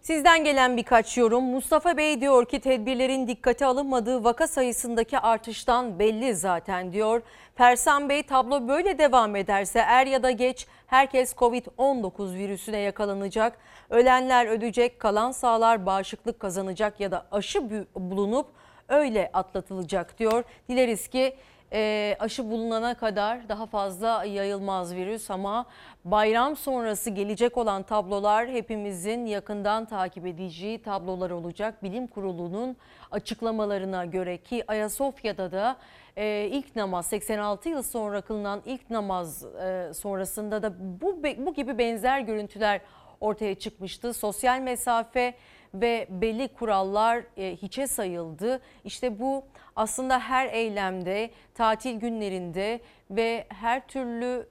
Sizden gelen birkaç yorum. Mustafa Bey diyor ki tedbirlerin dikkate alınmadığı vaka sayısındaki artıştan belli zaten diyor. Persan Bey tablo böyle devam ederse er ya da geç herkes covid on dokuz virüsüne yakalanacak. Ölenler ölecek, kalan sağlar bağışıklık kazanacak ya da aşı bulunup öyle atlatılacak diyor. Dileriz ki E, aşı bulunana kadar daha fazla yayılmaz virüs ama bayram sonrası gelecek olan tablolar hepimizin yakından takip edeceği tablolar olacak. Bilim Kurulu'nun açıklamalarına göre ki Ayasofya'da da e, ilk namaz seksen altı yıl sonra kılınan ilk namaz e, sonrasında da bu, bu gibi benzer görüntüler ortaya çıkmıştı. Sosyal mesafe ve belli kurallar hiçe sayıldı. İşte bu aslında her eylemde, tatil günlerinde ve her türlü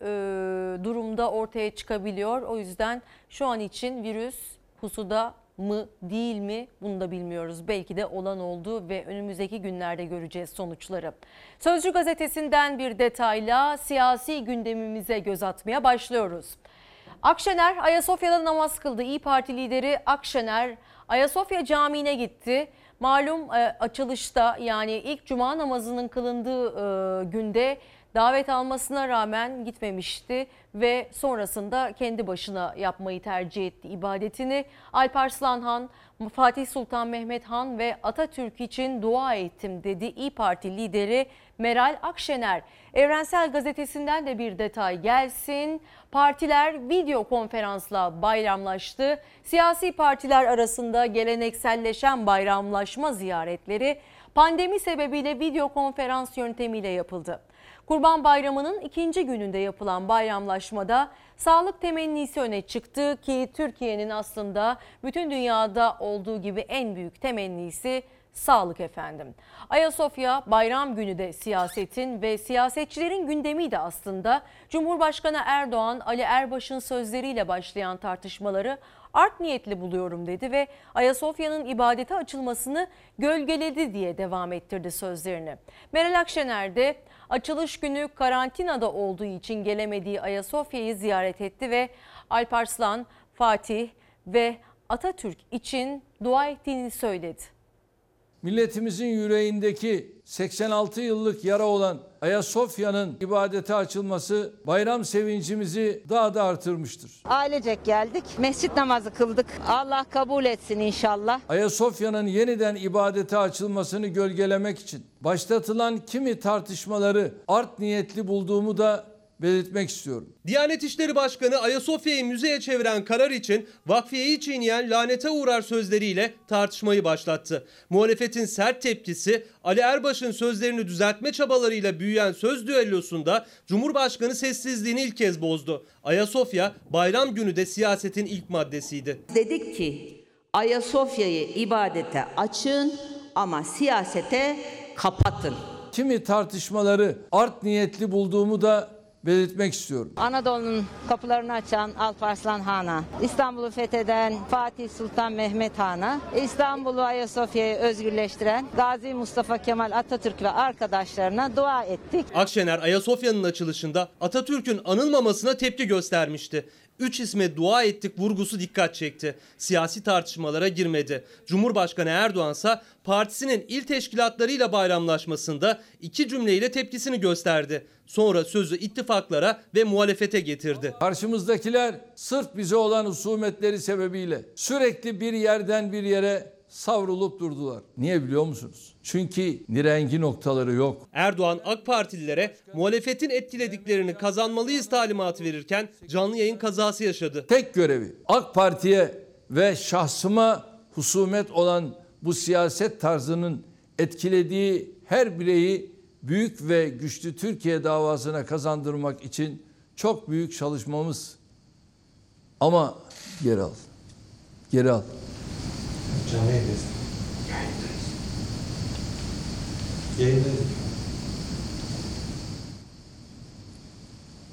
durumda ortaya çıkabiliyor. O yüzden şu an için virüs pusuda mı değil mi bunu da bilmiyoruz. Belki de olan oldu ve önümüzdeki günlerde göreceğiz sonuçları. Sözcü gazetesinden bir detayla siyasi gündemimize göz atmaya başlıyoruz. Akşener Ayasofya'da namaz kıldı. İyi Parti lideri Akşener Ayasofya Camii'ne gitti. Malum açılışta yani ilk cuma namazının kılındığı günde davet almasına rağmen gitmemişti ve sonrasında kendi başına yapmayı tercih etti ibadetini. Alparslan Han, Fatih Sultan Mehmet Han ve Atatürk için dua ettim dedi İYİ Parti lideri Meral Akşener. Evrensel Gazetesi'nden de bir detay gelsin. Partiler video konferansla bayramlaştı. Siyasi partiler arasında gelenekselleşen bayramlaşma ziyaretleri pandemi sebebiyle video konferans yöntemiyle yapıldı. Kurban Bayramı'nın ikinci gününde yapılan bayramlaşmada sağlık temennisi öne çıktı ki Türkiye'nin aslında bütün dünyada olduğu gibi en büyük temennisi sağlık efendim. Ayasofya bayram günü de siyasetin ve siyasetçilerin gündemi de aslında Cumhurbaşkanı Erdoğan, Ali Erbaş'ın sözleriyle başlayan tartışmaları art niyetli buluyorum dedi ve Ayasofya'nın ibadete açılmasını gölgeledi diye devam ettirdi sözlerini. Meral Akşener de açılış günü karantinada olduğu için gelemediği Ayasofya'yı ziyaret etti ve Alparslan, Fatih ve Atatürk için dua ettiğini söyledi. milletimizin yüreğindeki seksen altı yıllık yara olan Ayasofya'nın ibadete açılması bayram sevincimizi daha da artırmıştır. Ailecek geldik, mescit namazı kıldık. Allah kabul etsin inşallah. Ayasofya'nın yeniden ibadete açılmasını gölgelemek için başlatılan kimi tartışmaları art niyetli bulduğumu da belirtmek istiyorum. Diyanet İşleri Başkanı Ayasofya'yı müzeye çeviren karar için vakfiyeyi çiğneyen lanete uğrar sözleriyle tartışmayı başlattı. Muhalefetin sert tepkisi Ali Erbaş'ın sözlerini düzeltme çabalarıyla büyüyen söz düellosunda Cumhurbaşkanı sessizliğini ilk kez bozdu. Ayasofya bayram günü de siyasetin ilk maddesiydi. Dedik ki Ayasofya'yı ibadete açın ama siyasete kapatın. Kimi tartışmaları art niyetli bulduğumu da belirtmek istiyorum. Anadolu'nun kapılarını açan Alparslan Han'a, İstanbul'u fetheden Fatih Sultan Mehmet Han'a, İstanbul'u Ayasofya'yı özgürleştiren Gazi Mustafa Kemal Atatürk ve arkadaşlarına dua ettik. Akşener Ayasofya'nın açılışında Atatürk'ün anılmamasına tepki göstermişti. Üç isme dua ettik vurgusu dikkat çekti. Siyasi tartışmalara girmedi. Cumhurbaşkanı Erdoğan'sa partisinin il teşkilatlarıyla bayramlaşmasında iki cümleyle tepkisini gösterdi. Sonra sözü ittifaklara ve muhalefete getirdi. Karşımızdakiler sırf bize olan husumetleri sebebiyle sürekli bir yerden bir yere savrulup durdular. Niye biliyor musunuz? Çünkü nirengi noktaları yok. Erdoğan AK Partililere muhalefetin etkilediklerini kazanmalıyız talimatı verirken canlı yayın kazası yaşadı. Tek görevi AK Parti'ye ve şahsıma husumet olan bu siyaset tarzının etkilediği her bireyi büyük ve güçlü Türkiye davasına kazandırmak için çok büyük çalışmamız. Ama geri al. Geri al. Yayındayız. Yayındayız. Yayındayız.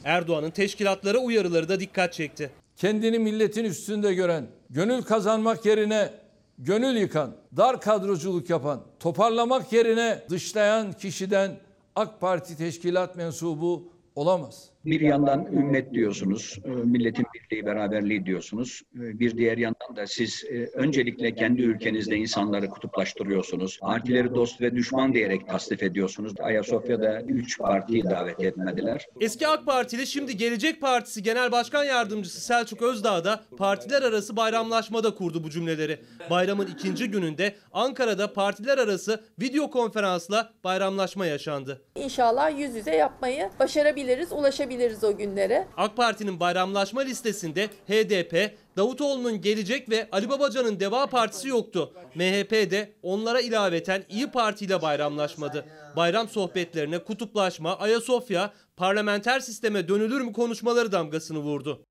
Erdoğan'ın teşkilatlara uyarıları da dikkat çekti. Kendini milletin üstünde gören, gönül kazanmak yerine gönül yıkan, dar kadroculuk yapan, toparlamak yerine dışlayan kişiden AK Parti teşkilat mensubu olamaz. Bir yandan ümmet diyorsunuz, milletin birliği, beraberliği diyorsunuz. Bir diğer yandan da siz öncelikle kendi ülkenizde insanları kutuplaştırıyorsunuz. Partileri dost ve düşman diyerek tasnif ediyorsunuz. Ayasofya'da üç partiyi davet etmediler. Eski AK Partili şimdi Gelecek Partisi Genel Başkan Yardımcısı Selçuk Özdağ da partiler arası bayramlaşmada kurdu bu cümleleri. Bayramın ikinci gününde Ankara'da partiler arası video konferansla bayramlaşma yaşandı. İnşallah yüz yüze yapmayı başarabiliriz, ulaşabiliriz. O günlere. AK Parti'nin bayramlaşma listesinde H D P, Davutoğlu'nun Gelecek ve Ali Babacan'ın Deva Partisi yoktu. M H P'de onlara ilaveten İyi Parti ile bayramlaşmadı. Bayram sohbetlerine kutuplaşma, Ayasofya, parlamenter sisteme dönülür mü konuşmaları damgasını vurdu.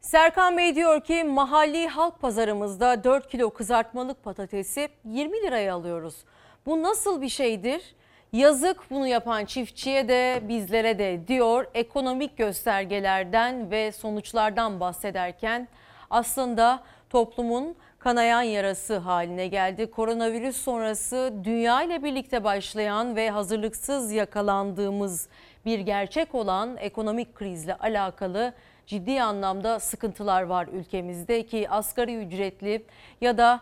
Serkan Bey diyor ki mahalli halk pazarımızda dört kilo kızartmalık patatesi yirmi liraya alıyoruz. Bu nasıl bir şeydir? Yazık bunu yapan çiftçiye de bizlere de diyor. Ekonomik göstergelerden ve sonuçlardan bahsederken aslında toplumun kanayan yarası haline geldi. Koronavirüs sonrası dünya ile birlikte başlayan ve hazırlıksız yakalandığımız bir gerçek olan ekonomik krizle alakalı ciddi anlamda sıkıntılar var ülkemizde ki asgari ücretli ya da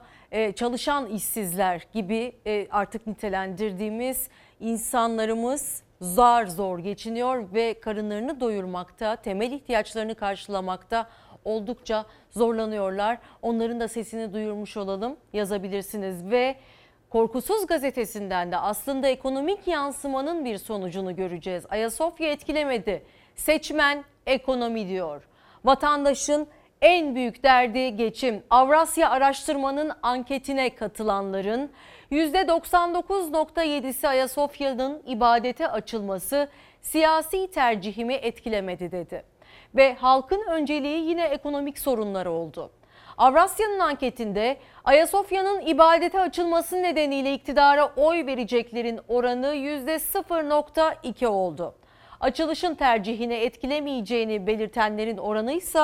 çalışan işsizler gibi artık nitelendirdiğimiz İnsanlarımız zar zor geçiniyor ve karınlarını doyurmakta, temel ihtiyaçlarını karşılamakta oldukça zorlanıyorlar. Onların da sesini duyurmuş olalım, yazabilirsiniz. Ve Korkusuz gazetesinden de aslında ekonomik yansımanın bir sonucunu göreceğiz. Ayasofya etkilemedi, seçmen ekonomi diyor. Vatandaşın en büyük derdi geçim. Avrasya Araştırma'nın anketine katılanların yüzde doksan dokuz virgül yedi'si Ayasofya'nın ibadete açılması siyasi tercihimi etkilemedi dedi. Ve halkın önceliği yine ekonomik sorunlar oldu. Avrasya'nın anketinde Ayasofya'nın ibadete açılması nedeniyle iktidara oy vereceklerin oranı yüzde sıfır virgül iki oldu. Açılışın tercihini etkilemeyeceğini belirtenlerin oranı ise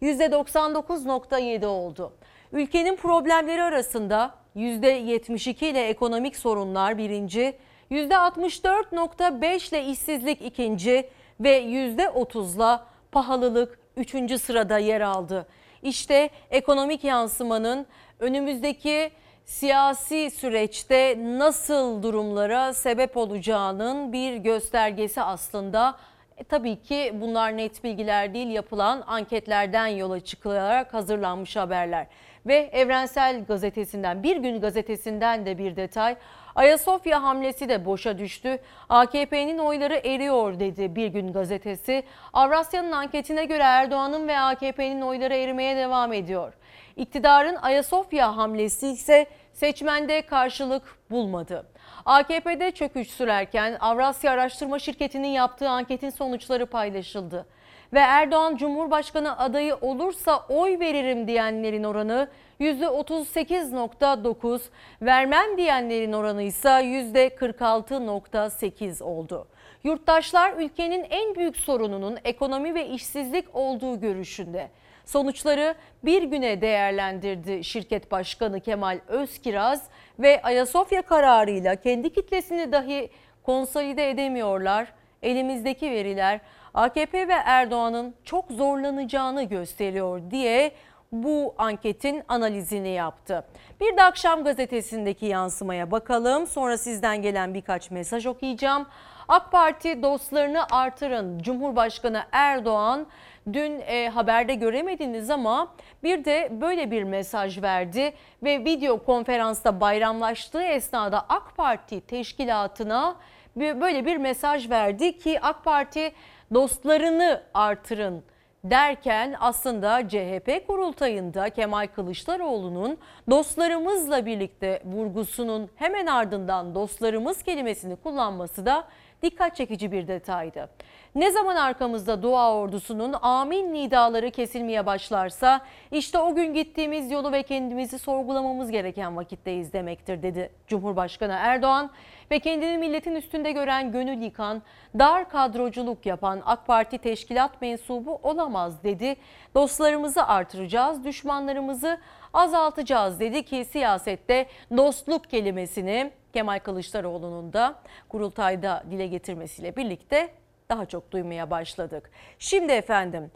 yüzde doksan dokuz virgül yedi oldu. Ülkenin problemleri arasında yüzde yetmiş iki ile ekonomik sorunlar birinci, yüzde altmış dört virgül beş ile işsizlik ikinci ve yüzde otuz ile pahalılık üçüncü sırada yer aldı. İşte ekonomik yansımanın önümüzdeki siyasi süreçte nasıl durumlara sebep olacağının bir göstergesi aslında. E, tabii ki bunlar net bilgiler değil, yapılan anketlerden yola çıkılarak hazırlanmış haberler. Ve Evrensel Gazetesi'nden, Bir Gün Gazetesi'nden de bir detay. Ayasofya hamlesi de boşa düştü. A K P'nin oyları eriyor dedi Bir Gün Gazetesi. Avrasya'nın anketine göre Erdoğan'ın ve A K P'nin oyları erimeye devam ediyor. İktidarın Ayasofya hamlesi ise seçmende karşılık bulmadı. A K P'de çöküş sürerken Avrasya Araştırma Şirketi'nin yaptığı anketin sonuçları paylaşıldı. Ve Erdoğan Cumhurbaşkanı adayı olursa oy veririm diyenlerin oranı yüzde otuz sekiz nokta dokuz, vermem diyenlerin oranı ise yüzde kırk altı nokta sekiz oldu. Yurttaşlar ülkenin en büyük sorununun ekonomi ve işsizlik olduğu görüşünde. Sonuçları bir güne değerlendirdi şirket başkanı Kemal Özkiraz ve Ayasofya kararıyla kendi kitlesini dahi konsolide edemiyorlar. Elimizdeki veriler A K P ve Erdoğan'ın çok zorlanacağını gösteriyor diye bu anketin analizini yaptı. Bir de Akşam Gazetesi'ndeki yansımaya bakalım. Sonra sizden gelen birkaç mesaj okuyacağım. AK Parti dostlarını artırın. Cumhurbaşkanı Erdoğan dün e, haberde göremediniz ama bir de böyle bir mesaj verdi ve video konferansta bayramlaştığı esnada AK Parti teşkilatına böyle bir mesaj verdi ki AK Parti dostlarını artırın derken aslında C H P kurultayında Kemal Kılıçdaroğlu'nun dostlarımızla birlikte vurgusunun hemen ardından dostlarımız kelimesini kullanması da dikkat çekici bir detaydı. Ne zaman arkamızda dua ordusunun amin nidaları kesilmeye başlarsa işte o gün gittiğimiz yolu ve kendimizi sorgulamamız gereken vakitteyiz demektir dedi Cumhurbaşkanı Erdoğan ve kendini milletin üstünde gören, gönül yıkan, dar kadroculuk yapan AK Parti teşkilat mensubu olamaz dedi. Dostlarımızı artıracağız, düşmanlarımızı azaltacağız dedi ki siyasette dostluk kelimesini Kemal Kılıçdaroğlu'nun da kurultayda dile getirmesiyle birlikte daha çok duymaya başladık. Şimdi efendim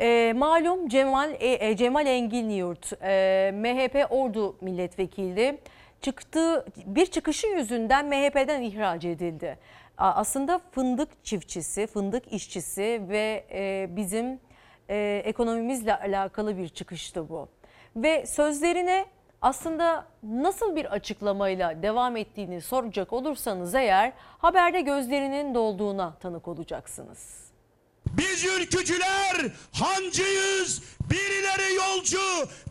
e, malum Cemal, e, Cemal Enginyurt e, M H P Ordu milletvekili çıktığı bir çıkışı yüzünden M H P'den ihraç edildi. Aslında fındık çiftçisi, fındık işçisi ve e, bizim e, ekonomimizle alakalı bir çıkıştı bu. Ve sözlerine aslında nasıl bir açıklamayla devam ettiğini soracak olursanız eğer haberde gözlerinin dolduğuna tanık olacaksınız. Biz ülkücüler hancıyız, birileri yolcu,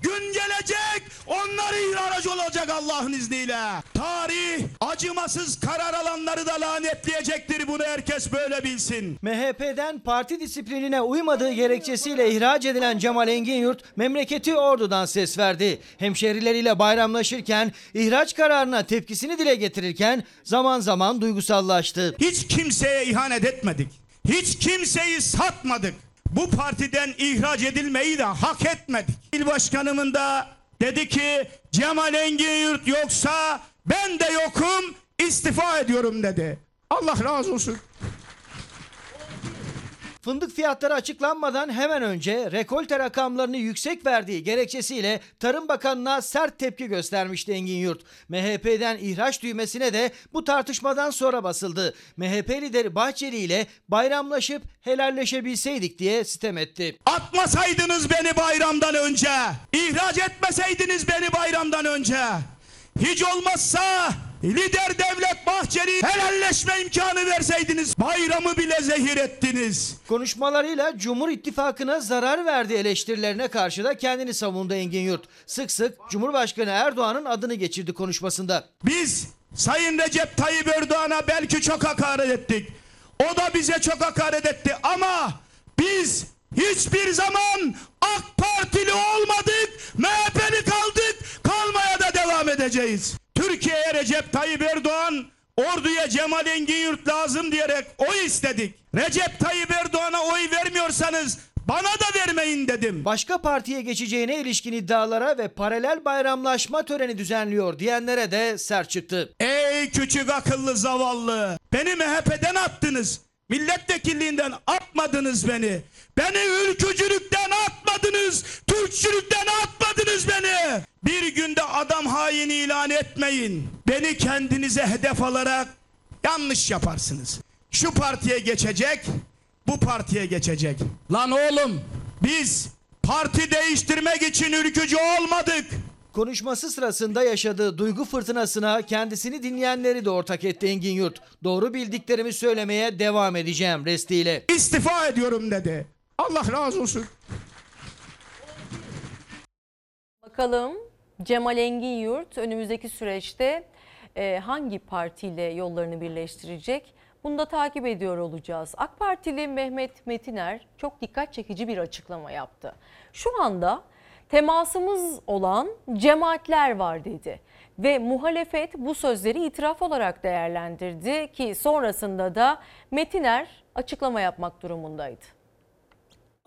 gün gelecek onları ihraç olacak Allah'ın izniyle. Tarih acımasız karar alanları da lanetleyecektir, bunu herkes böyle bilsin. M H P'den parti disiplinine uymadığı gerekçesiyle ihraç edilen Cemal Enginyurt memleketi Ordu'dan ses verdi. Hemşerileriyle bayramlaşırken, ihraç kararına tepkisini dile getirirken zaman zaman duygusallaştı. Hiç kimseye ihanet etmedik. Hiç kimseyi satmadık. Bu partiden ihraç edilmeyi de hak etmedik. İl başkanımın da dedi ki Cemal Enginyurt yoksa ben de yokum, istifa ediyorum dedi. Allah razı olsun. Fındık fiyatları açıklanmadan hemen önce rekolte rakamlarını yüksek verdiği gerekçesiyle Tarım Bakanı'na sert tepki göstermişti Enginyurt. M H P'den ihraç düğmesine de bu tartışmadan sonra basıldı. M H P lideri Bahçeli ile bayramlaşıp helalleşebilseydik diye sitem etti. Atmasaydınız beni bayramdan önce, ihraç etmeseydiniz beni bayramdan önce, hiç olmazsa lider Devlet Bahçeli'ye helalleşme imkanı verseydiniz, bayramı bile zehir ettiniz. Konuşmalarıyla Cumhur İttifakı'na zarar verdiği eleştirilerine karşı da kendini savundu Enginyurt. Sık sık Cumhurbaşkanı Erdoğan'ın adını geçirdi konuşmasında. Biz Sayın Recep Tayyip Erdoğan'a belki çok hakaret ettik. O da bize çok hakaret etti ama biz hiçbir zaman AK Partili olmadık, M H P'li kaldık, kalmaya da devam edeceğiz. Türkiye'ye Recep Tayyip Erdoğan, Ordu'ya Cemal Enginyurt lazım diyerek oy istedik. Recep Tayyip Erdoğan'a oy vermiyorsanız bana da vermeyin dedim. Başka partiye geçeceğine ilişkin iddialara ve paralel bayramlaşma töreni düzenliyor diyenlere de sert çıktı. Ey küçük akıllı zavallı, beni M H P'den attınız, milletvekilliğinden atmadınız. atmadınız beni. Beni ülkücülükten atmadınız, Türkçülükten atmadınız beni. Bir günde adam haini ilan etmeyin. Beni kendinize hedef alarak yanlış yaparsınız. Şu partiye geçecek, bu partiye geçecek. Lan oğlum, biz parti değiştirmek için ülkücü olmadık. Konuşması sırasında yaşadığı duygu fırtınasına kendisini dinleyenleri de ortak etti Enginyurt. Doğru bildiklerimi söylemeye devam edeceğim restiyle. İstifa ediyorum dedi. Allah razı olsun. Bakalım Cemal Enginyurt önümüzdeki süreçte hangi partiyle yollarını birleştirecek? Bunu da takip ediyor olacağız. AK Partili Mehmet Metiner çok dikkat çekici bir açıklama yaptı. Şu anda temasımız olan cemaatler var dedi ve muhalefet bu sözleri itiraf olarak değerlendirdi ki sonrasında da Metiner açıklama yapmak durumundaydı.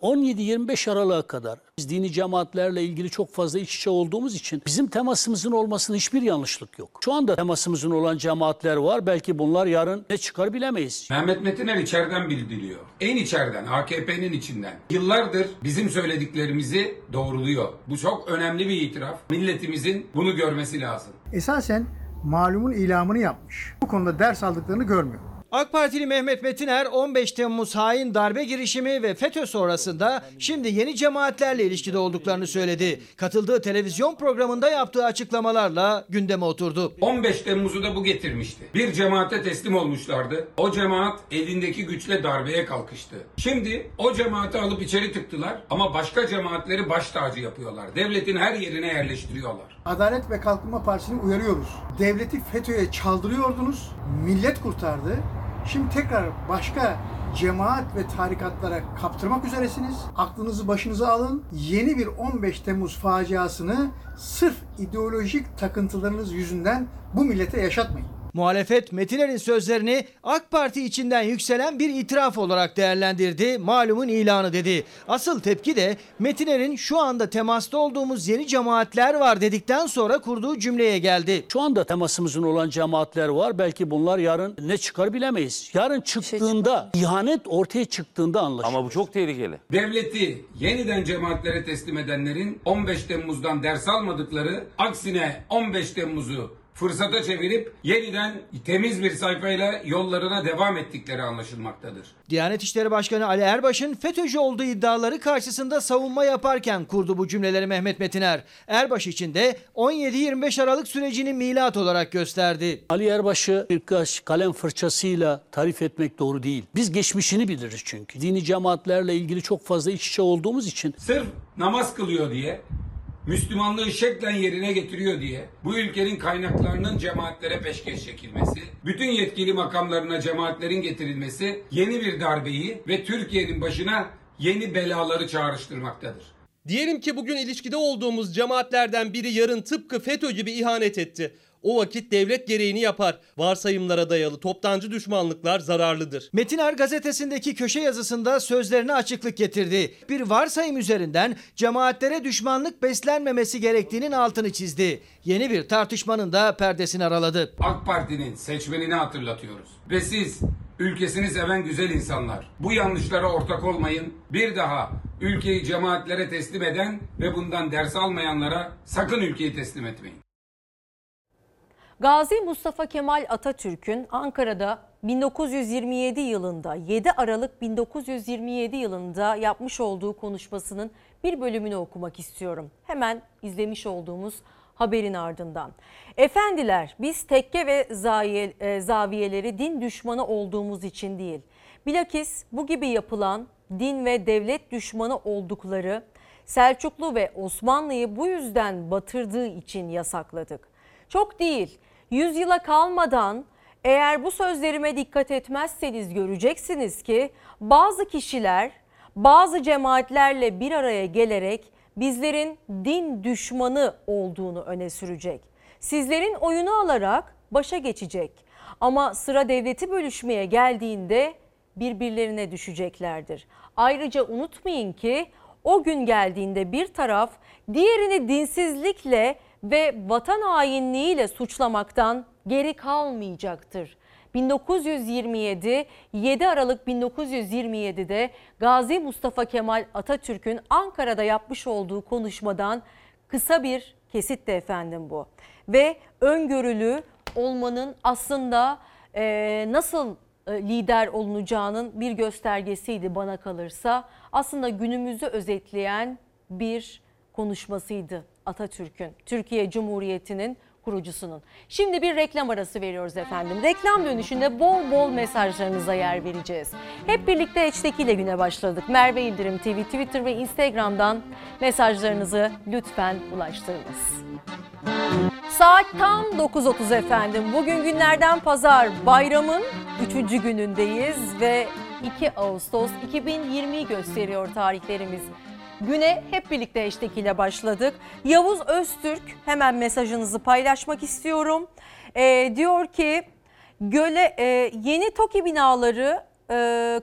on yedi yirmi beş Aralık'a kadar biz dini cemaatlerle ilgili çok fazla iç içe olduğumuz için bizim temasımızın olmasının hiçbir yanlışlık yok. Şu anda temasımızın olan cemaatler var. Belki bunlar yarın ne çıkar bilemeyiz. Mehmet Metiner içeriden bildiriyor. En içeriden, A K P'nin içinden. Yıllardır bizim söylediklerimizi doğruluyor. Bu çok önemli bir itiraf. Milletimizin bunu görmesi lazım. Esasen malumun ilamını yapmış. Bu konuda ders aldıklarını görmüyor. AK Partili Mehmet Metiner on beş Temmuz hain darbe girişimi ve FETÖ sonrasında şimdi yeni cemaatlerle ilişkide olduklarını söyledi. Katıldığı televizyon programında yaptığı açıklamalarla gündeme oturdu. on beş Temmuz'u da bu getirmişti. Bir cemaate teslim olmuşlardı. O cemaat elindeki güçle darbeye kalkıştı. Şimdi o cemaati alıp içeri tıktılar ama başka cemaatleri baş tacı yapıyorlar. Devletin her yerine yerleştiriyorlar. Adalet ve Kalkınma Partisi'ni uyarıyoruz. Devleti FETÖ'ye çaldırıyordunuz. Millet kurtardı. Şimdi tekrar başka cemaat ve tarikatlara kaptırmak üzeresiniz. Aklınızı başınıza alın. Yeni bir on beş Temmuz faciasını sırf ideolojik takıntılarınız yüzünden bu millete yaşatmayın. Muhalefet Metiner'in sözlerini AK Parti içinden yükselen bir itiraf olarak değerlendirdi. Malumun ilanı dedi. Asıl tepki de Metiner'in şu anda temasta olduğumuz yeni cemaatler var dedikten sonra kurduğu cümleye geldi. Şu anda temasımızın olan cemaatler var. Belki bunlar yarın ne çıkar bilemeyiz. Yarın çıktığında şey ihanet ortaya çıktığında anlaşılır. Ama bu çok tehlikeli. Devleti yeniden cemaatlere teslim edenlerin on beş Temmuz'dan ders almadıkları, aksine on beş Temmuz'u fırsata çevirip yeniden temiz bir sayfayla yollarına devam ettikleri anlaşılmaktadır. Diyanet İşleri Başkanı Ali Erbaş'ın FETÖ'cü olduğu iddiaları karşısında savunma yaparken kurdu bu cümleleri Mehmet Metiner. Erbaş için de on yedi yirmi beş Aralık sürecini milat olarak gösterdi. Ali Erbaş'ı birkaç kalem fırçasıyla tarif etmek doğru değil. Biz geçmişini biliriz çünkü. Dini cemaatlerle ilgili çok fazla iç içe olduğumuz için. Sırf namaz kılıyor diye, Müslümanlığı şeklen yerine getiriyor diye bu ülkenin kaynaklarının cemaatlere peşkeş çekilmesi, bütün yetkili makamlarına cemaatlerin getirilmesi yeni bir darbeyi ve Türkiye'nin başına yeni belaları çağrıştırmaktadır. Diyelim ki bugün ilişkide olduğumuz cemaatlerden biri yarın tıpkı FETÖ gibi ihanet etti. O vakit devlet gereğini yapar. Varsayımlara dayalı toptancı düşmanlıklar zararlıdır. Metiner gazetesindeki köşe yazısında sözlerine açıklık getirdi. Bir varsayım üzerinden cemaatlere düşmanlık beslenmemesi gerektiğinin altını çizdi. Yeni bir tartışmanın da perdesini araladı. AK Parti'nin seçmenini hatırlatıyoruz. Ve siz ülkesini seven güzel insanlar, bu yanlışlara ortak olmayın. Bir daha ülkeyi cemaatlere teslim eden ve bundan ders almayanlara sakın ülkeyi teslim etmeyin. Gazi Mustafa Kemal Atatürk'ün Ankara'da bin dokuz yüz yirmi yedi yılında yedi Aralık bin dokuz yüz yirmi yedi yılında yapmış olduğu konuşmasının bir bölümünü okumak istiyorum. Hemen izlemiş olduğumuz haberin ardından. Efendiler, biz tekke ve zaviyeleri din düşmanı olduğumuz için değil. Bilakis bu gibi yapılan din ve devlet düşmanı oldukları Selçuklu ve Osmanlı'yı bu yüzden batırdığı için yasakladık. Çok değil, yüzyıla kalmadan eğer bu sözlerime dikkat etmezseniz göreceksiniz ki bazı kişiler bazı cemaatlerle bir araya gelerek bizlerin din düşmanı olduğunu öne sürecek. Sizlerin oyunu alarak başa geçecek ama sıra devleti bölüşmeye geldiğinde birbirlerine düşeceklerdir. Ayrıca unutmayın ki o gün geldiğinde bir taraf diğerini dinsizlikle ve vatan hainliğiyle suçlamaktan geri kalmayacaktır. bin dokuz yüz yirmi yedi, yedi Aralık bin dokuz yüz yirmi yedi'de Gazi Mustafa Kemal Atatürk'ün Ankara'da yapmış olduğu konuşmadan kısa bir kesitti efendim bu. Ve öngörülü olmanın aslında e, nasıl lider olunacağının bir göstergesiydi bana kalırsa. Aslında günümüzü özetleyen bir konuşmasıydı Atatürk'ün, Türkiye Cumhuriyeti'nin kurucusunun. Şimdi bir reklam arası veriyoruz efendim. Reklam dönüşünde bol bol mesajlarınıza yer vereceğiz. Hep birlikte hashtag ile güne başladık. Merve Yıldırım T V, Twitter ve Instagram'dan mesajlarınızı lütfen ulaştırınız. Saat tam dokuz otuz efendim. Bugün günlerden pazar, bayramın üçüncü günündeyiz ve iki Ağustos iki bin yirmi'yi gösteriyor tarihlerimiz. Güne hep birlikte hashtag ile başladık. Yavuz Öztürk, hemen mesajınızı paylaşmak istiyorum. Ee, diyor ki göle, e, yeni TOKİ binaları e,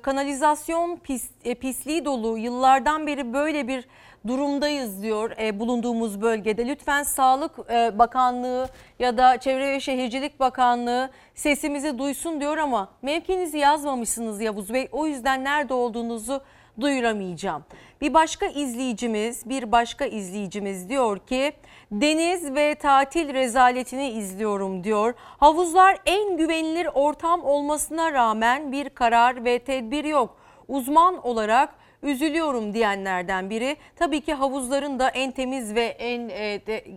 kanalizasyon pis, e, pisliği dolu, yıllardan beri böyle bir durumdayız diyor e, bulunduğumuz bölgede. Lütfen Sağlık e, Bakanlığı ya da Çevre ve Şehircilik Bakanlığı sesimizi duysun diyor ama mevkinizi yazmamışsınız Yavuz Bey. O yüzden nerede olduğunuzu duyuramayacağım. Bir başka izleyicimiz, bir başka izleyicimiz diyor ki deniz ve tatil rezaletini izliyorum diyor. Havuzlar en güvenilir ortam olmasına rağmen bir karar ve tedbir yok. Uzman olarak üzülüyorum diyenlerden biri. Tabii ki havuzların da en temiz ve en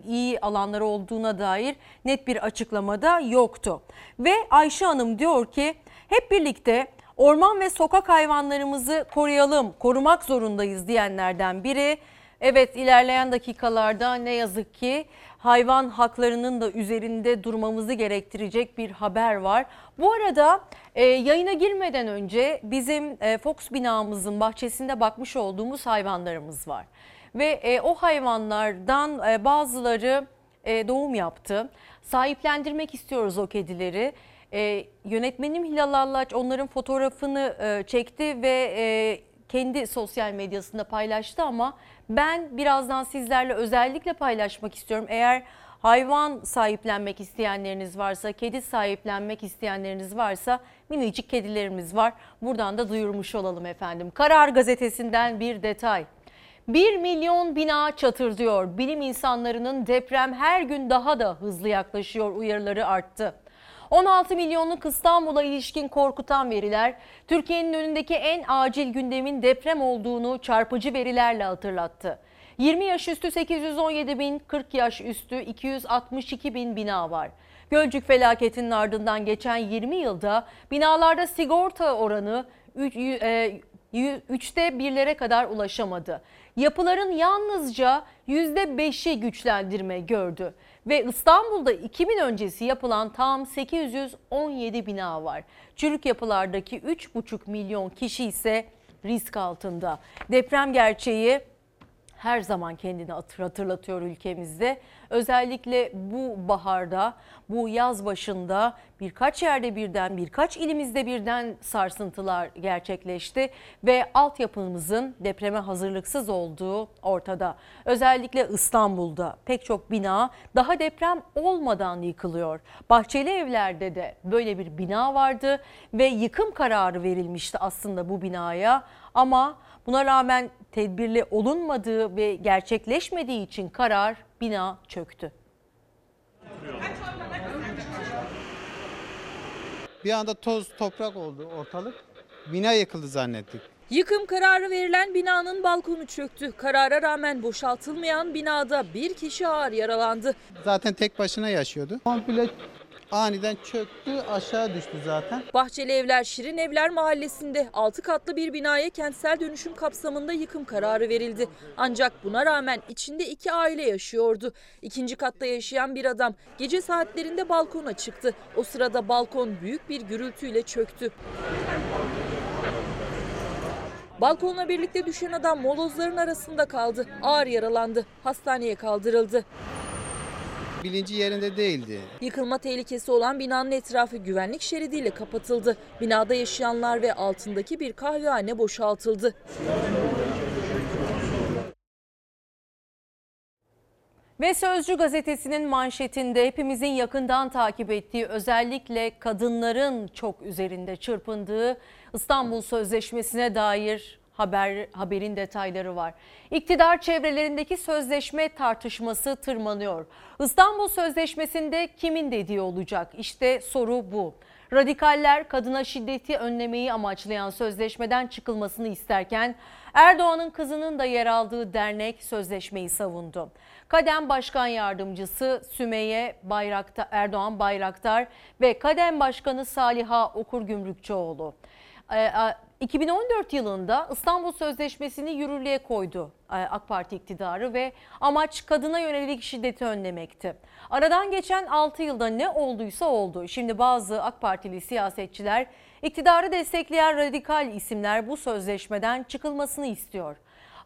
iyi alanları olduğuna dair net bir açıklamada yoktu. Ve Ayşe Hanım diyor ki hep birlikte orman ve sokak hayvanlarımızı koruyalım, korumak zorundayız diyenlerden biri. Evet, ilerleyen dakikalarda ne yazık ki hayvan haklarının da üzerinde durmamızı gerektirecek bir haber var. Bu arada e, yayına girmeden önce bizim e, Fox binamızın bahçesinde bakmış olduğumuz hayvanlarımız var. Ve e, o hayvanlardan e, bazıları e, doğum yaptı. Sahiplendirmek istiyoruz o kedileri. Ee, yönetmenim Hilal Allaç onların fotoğrafını e, çekti ve e, kendi sosyal medyasında paylaştı ama ben birazdan sizlerle özellikle paylaşmak istiyorum. Eğer hayvan sahiplenmek isteyenleriniz varsa, kedi sahiplenmek isteyenleriniz varsa minicik kedilerimiz var. Buradan da duyurmuş olalım efendim. Karar gazetesinden bir detay. bir milyon bina çatır diyor. Bilim insanlarının deprem her gün daha da hızlı yaklaşıyor uyarıları arttı. on altı milyonluk İstanbul'a ilişkin korkutan veriler, Türkiye'nin önündeki en acil gündemin deprem olduğunu çarpıcı verilerle hatırlattı. yirmi yaş üstü sekiz yüz on yedi bin, kırk yaş üstü iki yüz altmış iki bin bina var. Gölcük felaketinin ardından geçen yirmi yılda binalarda sigorta oranı üçte birlere kadar ulaşamadı. Yapıların yalnızca yüzde beşi güçlendirme gördü. Ve İstanbul'da iki bin öncesi yapılan tam sekiz yüz on yedi bina var. Çürük yapılardaki üç buçuk milyon kişi ise risk altında. Deprem gerçeği her zaman kendini hatırlatıyor ülkemizde. Özellikle bu baharda, bu yaz başında birkaç yerde birden, birkaç ilimizde birden sarsıntılar gerçekleşti ve altyapımızın depreme hazırlıksız olduğu ortada. Özellikle İstanbul'da pek çok bina daha deprem olmadan yıkılıyor. Bahçeli evlerde de böyle bir bina vardı ve yıkım kararı verilmişti aslında bu binaya ama buna rağmen tedbirli olunmadığı ve gerçekleşmediği için karar, bina çöktü. Bir anda toz toprak oldu ortalık. Bina yıkıldı zannettik. Yıkım kararı verilen binanın balkonu çöktü. Karara rağmen boşaltılmayan binada bir kişi ağır yaralandı. Zaten tek başına yaşıyordu. Komple aniden çöktü, aşağı düştü zaten. Bahçeli Evler, Şirin Evler mahallesinde altı katlı bir binaya kentsel dönüşüm kapsamında yıkım kararı verildi. Ancak buna rağmen içinde iki aile yaşıyordu. İkinci katta yaşayan bir adam gece saatlerinde balkona çıktı. O sırada balkon büyük bir gürültüyle çöktü. Balkonla birlikte düşen adam molozların arasında kaldı. Ağır yaralandı. Hastaneye kaldırıldı. Bilinci yerinde değildi. Yıkılma tehlikesi olan binanın etrafı güvenlik şeridiyle kapatıldı. Binada yaşayanlar ve altındaki bir kahvehane boşaltıldı. Ve Sözcü gazetesinin manşetinde hepimizin yakından takip ettiği, özellikle kadınların çok üzerinde çırpındığı İstanbul Sözleşmesi'ne dair haber haberin detayları var. İktidar çevrelerindeki sözleşme tartışması tırmanıyor. İstanbul Sözleşmesi'nde kimin dediği olacak? İşte soru bu. Radikaller kadına şiddeti önlemeyi amaçlayan sözleşmeden çıkılmasını isterken Erdoğan'ın kızının da yer aldığı dernek sözleşmeyi savundu. Kadem Başkan Yardımcısı Sümeyye Bayraktar, Erdoğan Bayraktar ve Kadem Başkanı Saliha Okur Gümrükçüoğlu iki bin on dört yılında İstanbul Sözleşmesi'ni yürürlüğe koydu AK Parti iktidarı ve amaç kadına yönelik şiddeti önlemekti. Aradan geçen altı yılda ne olduysa oldu. Şimdi bazı AK Partili siyasetçiler, iktidarı destekleyen radikal isimler bu sözleşmeden çıkılmasını istiyor.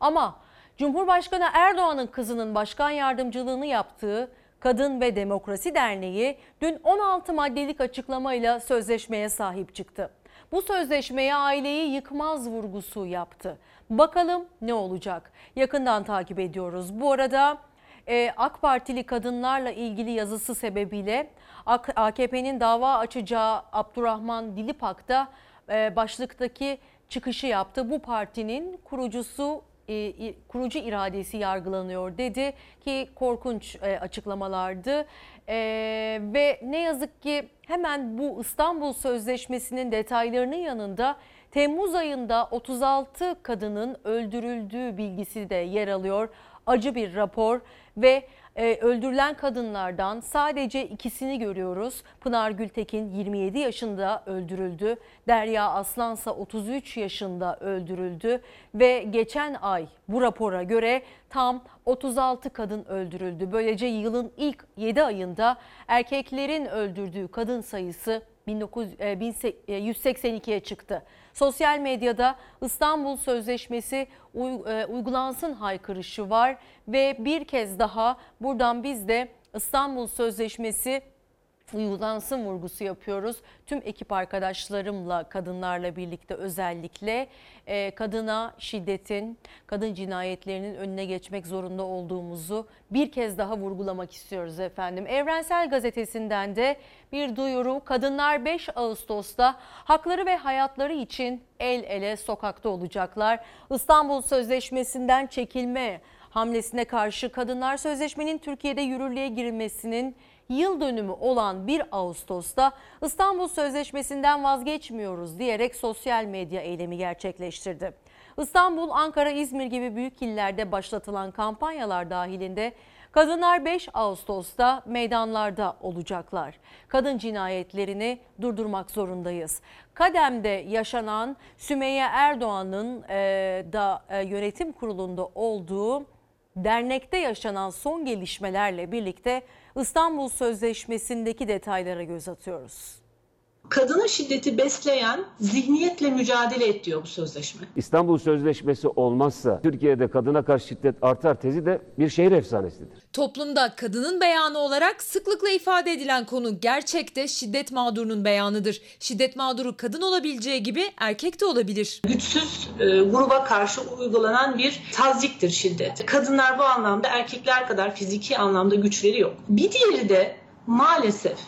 Ama Cumhurbaşkanı Erdoğan'ın kızının başkan yardımcılığını yaptığı Kadın ve Demokrasi Derneği dün on altı maddelik açıklamayla sözleşmeye sahip çıktı. Bu sözleşmeye aileyi yıkmaz vurgusu yaptı. Bakalım ne olacak? Yakından takip ediyoruz. Bu arada AK Partili kadınlarla ilgili yazısı sebebiyle A K P'nin dava açacağı Abdurrahman Dilipak da başlıktaki çıkışı yaptı. Bu partinin kurucusu, kurucu iradesi yargılanıyor dedi ki korkunç açıklamalardı. Ee, ve ne yazık ki hemen bu İstanbul Sözleşmesi'nin detaylarının yanında Temmuz ayında otuz altı kadının öldürüldüğü bilgisi de yer alıyor. Acı bir rapor ve e, öldürülen kadınlardan sadece ikisini görüyoruz. Pınar Gültekin yirmi yedi yaşında öldürüldü. Derya Aslansa otuz üç yaşında öldürüldü ve geçen ay bu rapora göre tam otuz altı kadın öldürüldü. Böylece yılın ilk yedi ayında erkeklerin öldürdüğü kadın sayısı bin yüz seksen ikiye çıktı. Sosyal medyada İstanbul Sözleşmesi uygulansın haykırışı var ve bir kez daha buradan biz de İstanbul Sözleşmesi uygulansın vurgusu yapıyoruz. Tüm ekip arkadaşlarımla, kadınlarla birlikte özellikle e, kadına şiddetin, kadın cinayetlerinin önüne geçmek zorunda olduğumuzu bir kez daha vurgulamak istiyoruz efendim. Evrensel Gazetesi'nden de bir duyuru. Kadınlar beş Ağustos'ta hakları ve hayatları için el ele sokakta olacaklar. İstanbul Sözleşmesi'nden çekilme hamlesine karşı kadınlar sözleşmenin Türkiye'de yürürlüğe girmesinin yıl dönümü olan bir Ağustos'ta İstanbul Sözleşmesi'nden vazgeçmiyoruz diyerek sosyal medya eylemi gerçekleştirdi. İstanbul, Ankara, İzmir gibi büyük illerde başlatılan kampanyalar dahilinde kadınlar beş Ağustos'ta meydanlarda olacaklar. Kadın cinayetlerini durdurmak zorundayız. Kadem'de yaşanan Sümeyye Erdoğan'ın e, da e, yönetim kurulunda olduğu dernekte yaşanan son gelişmelerle birlikte İstanbul Sözleşmesi'ndeki detaylara göz atıyoruz. Kadına şiddeti besleyen zihniyetle mücadele et diyor bu sözleşme. İstanbul Sözleşmesi olmazsa Türkiye'de kadına karşı şiddet artar tezi de bir şehir efsanesidir. Toplumda kadının beyanı olarak sıklıkla ifade edilen konu gerçekte şiddet mağdurunun beyanıdır. Şiddet mağduru kadın olabileceği gibi erkek de olabilir. Güçsüz e, gruba karşı uygulanan bir tazyiktir şiddet. Kadınlar bu anlamda erkekler kadar fiziki anlamda güçleri yok. Bir diğeri de maalesef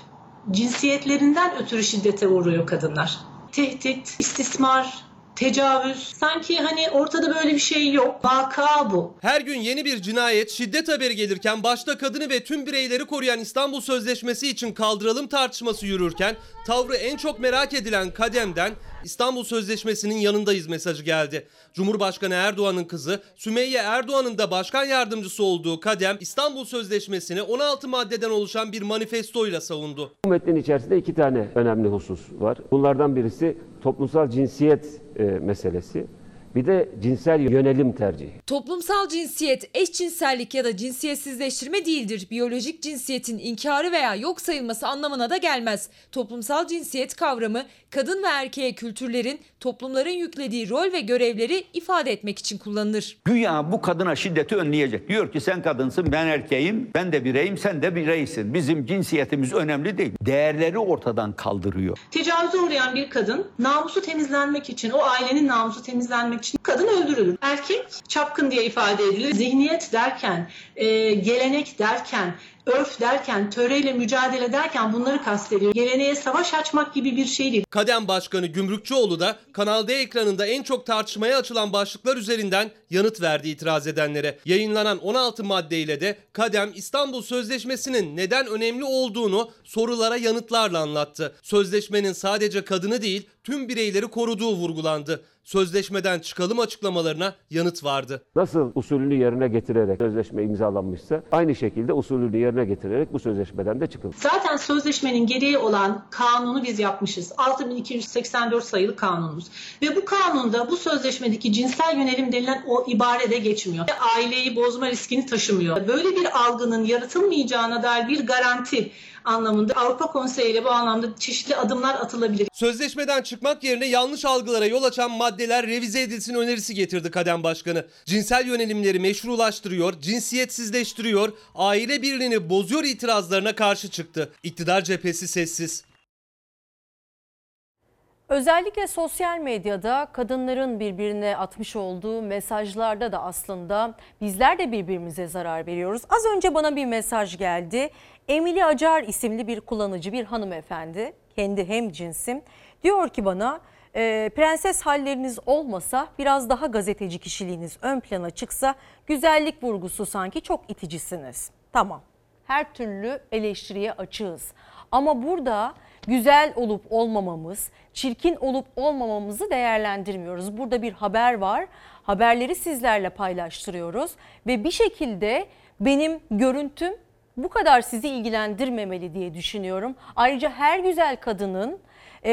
cinsiyetlerinden ötürü şiddete uğruyor kadınlar. Tehdit, istismar, tecavüz. Sanki hani ortada böyle bir şey yok. Vaka bu. Her gün yeni bir cinayet, şiddet haberi gelirken başta kadını ve tüm bireyleri koruyan İstanbul Sözleşmesi için kaldıralım tartışması yürürken tavrı en çok merak edilen Kadem'den İstanbul Sözleşmesi'nin yanındayız mesajı geldi. Cumhurbaşkanı Erdoğan'ın kızı Sümeyye Erdoğan'ın da başkan yardımcısı olduğu Kadem İstanbul Sözleşmesi'ni on altı maddeden oluşan bir manifestoyla savundu. Bu metnin içerisinde iki tane önemli husus var. Bunlardan birisi toplumsal cinsiyet e, meselesi. Bir de cinsel yönelim tercihi. Toplumsal cinsiyet, eşcinsellik ya da cinsiyetsizleştirme değildir. Biyolojik cinsiyetin inkarı veya yok sayılması anlamına da gelmez. Toplumsal cinsiyet kavramı kadın ve erkeğe kültürlerin, toplumların yüklediği rol ve görevleri ifade etmek için kullanılır. Güya bu kadına şiddeti önleyecek. Diyor ki sen kadınsın, ben erkeğim, ben de bireyim, sen de bireysin. Bizim cinsiyetimiz önemli değil. Değerleri ortadan kaldırıyor. Tecavüze uğrayan bir kadın namusu temizlenmek için, o ailenin namusu temizlenmek için kadın öldürülür. Erkek çapkın diye ifade edilir. Zihniyet derken, e, gelenek derken, örf derken, töreyle mücadele derken bunları kastediyor. Geleneğe savaş açmak gibi bir şey değil. Kadem Başkanı Gümrükçüoğlu da Kanal D ekranında en çok tartışmaya açılan başlıklar üzerinden yanıt verdi itiraz edenlere. Yayınlanan on altı maddeyle de Kadem İstanbul Sözleşmesi'nin neden önemli olduğunu sorulara yanıtlarla anlattı. Sözleşmenin sadece kadını değil tüm bireyleri koruduğu vurgulandı. Sözleşmeden çıkalım açıklamalarına yanıt vardı. Nasıl usulünü yerine getirerek sözleşme imzalanmışsa aynı şekilde usulünü yerine getirerek bu sözleşmeden de çıkılır. Zaten sözleşmenin gereği olan kanunu biz yapmışız. altı bin iki yüz seksen dört sayılı kanunumuz. Ve bu kanunda bu sözleşmedeki cinsel yönelim denilen o ibare de geçmiyor. Aileyi bozma riskini taşımıyor. Böyle bir algının yaratılmayacağına dair bir garanti anlamında Avrupa Konseyi ile bu anlamda çeşitli adımlar atılabilir. Sözleşmeden çıkmak yerine yanlış algılara yol açan maddeler revize edilsin önerisi getirdi Kadem Başkanı. Cinsel yönelimleri meşrulaştırıyor, cinsiyetsizleştiriyor, aile birliğini bozuyor itirazlarına karşı çıktı. İktidar cephesi sessiz. Özellikle sosyal medyada kadınların birbirine atmış olduğu mesajlarda da aslında bizler de birbirimize zarar veriyoruz. Az önce bana bir mesaj geldi. Emily Acar isimli bir kullanıcı, bir hanımefendi, kendi hemcinsim, diyor ki bana e, prenses halleriniz olmasa, biraz daha gazeteci kişiliğiniz ön plana çıksa, güzellik vurgusu sanki çok iticisiniz. Tamam, her türlü eleştiriye açığız ama burada güzel olup olmamamız, çirkin olup olmamamızı değerlendirmiyoruz. Burada bir haber var, haberleri sizlerle paylaştırıyoruz ve bir şekilde benim görüntüm bu kadar sizi ilgilendirmemeli diye düşünüyorum. Ayrıca her güzel kadının,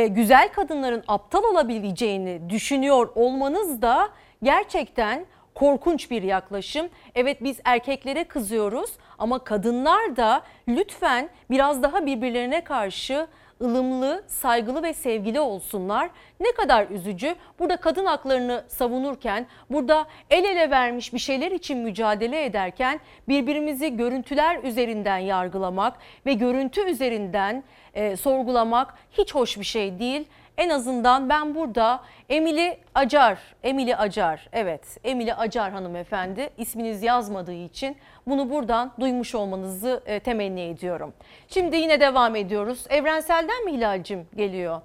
güzel kadınların aptal olabileceğini düşünüyor olmanız da gerçekten korkunç bir yaklaşım. Evet, biz erkeklere kızıyoruz ama kadınlar da lütfen biraz daha birbirlerine karşı ılımlı, saygılı ve sevgili olsunlar. Ne kadar üzücü. Burada kadın haklarını savunurken, burada el ele vermiş bir şeyler için mücadele ederken birbirimizi görüntüler üzerinden yargılamak ve görüntü üzerinden e, sorgulamak hiç hoş bir şey değil. En azından ben burada Emily Acar, Emily Acar, evet Emily Acar hanımefendi, isminiz yazmadığı için bunu buradan duymuş olmanızı temenni ediyorum. Şimdi yine devam ediyoruz. Evrensel'den mi Hilal'cim geliyor?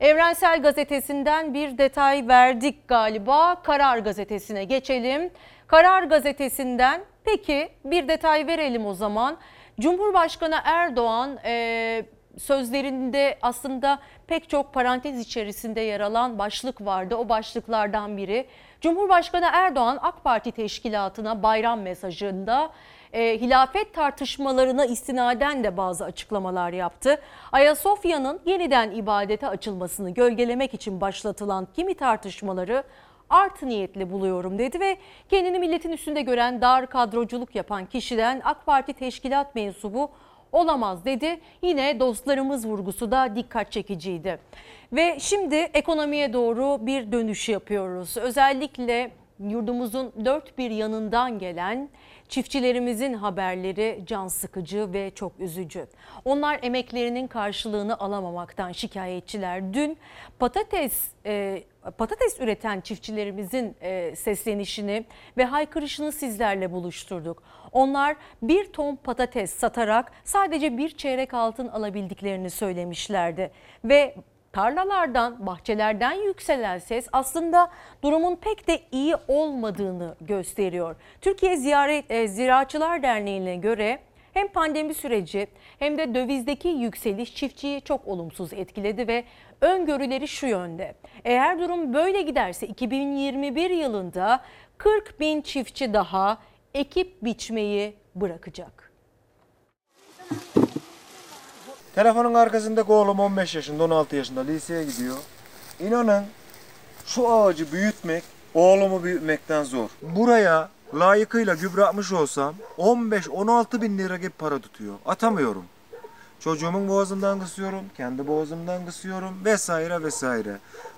Evrensel gazetesinden bir detay verdik galiba. Karar gazetesine geçelim. Karar gazetesinden peki bir detay verelim o zaman. Cumhurbaşkanı Erdoğan e, sözlerinde aslında pek çok parantez içerisinde yer alan başlık vardı. O başlıklardan biri Cumhurbaşkanı Erdoğan AK Parti teşkilatına bayram mesajında e, hilafet tartışmalarına istinaden de bazı açıklamalar yaptı. Ayasofya'nın yeniden ibadete açılmasını gölgelemek için başlatılan kimi tartışmaları artı niyetli buluyorum dedi ve kendini milletin üstünde gören, dar kadroculuk yapan kişiden AK Parti teşkilat mensubu olamaz dedi. Yine dostlarımız vurgusu da dikkat çekiciydi. Ve şimdi ekonomiye doğru bir dönüş yapıyoruz. Özellikle yurdumuzun dört bir yanından gelen çiftçilerimizin haberleri can sıkıcı ve çok üzücü. Onlar emeklerinin karşılığını alamamaktan şikayetçiler. Dün patates e, patates üreten çiftçilerimizin e, seslenişini ve haykırışını sizlerle buluşturduk. Onlar bir ton patates satarak sadece bir çeyrek altın alabildiklerini söylemişlerdi ve tarlalardan, bahçelerden yükselen ses aslında durumun pek de iyi olmadığını gösteriyor. Türkiye Ziraatçılar Derneği'ne göre hem pandemi süreci hem de dövizdeki yükseliş çiftçiyi çok olumsuz etkiledi ve öngörüleri şu yönde. Eğer durum böyle giderse iki bin yirmi bir yılında kırk bin çiftçi daha ekip biçmeyi bırakacak. Telefonun arkasındaki oğlum on beş yaşında, on altı yaşında liseye gidiyor. İnanın şu ağacı büyütmek oğlumu büyütmekten zor. Buraya layıkıyla gübre atmış olsam on beş on altı bin lira gibi para tutuyor. Atamıyorum. Çocuğumun boğazından kısıyorum, kendi boğazımdan kısıyorum vesaire vesaire.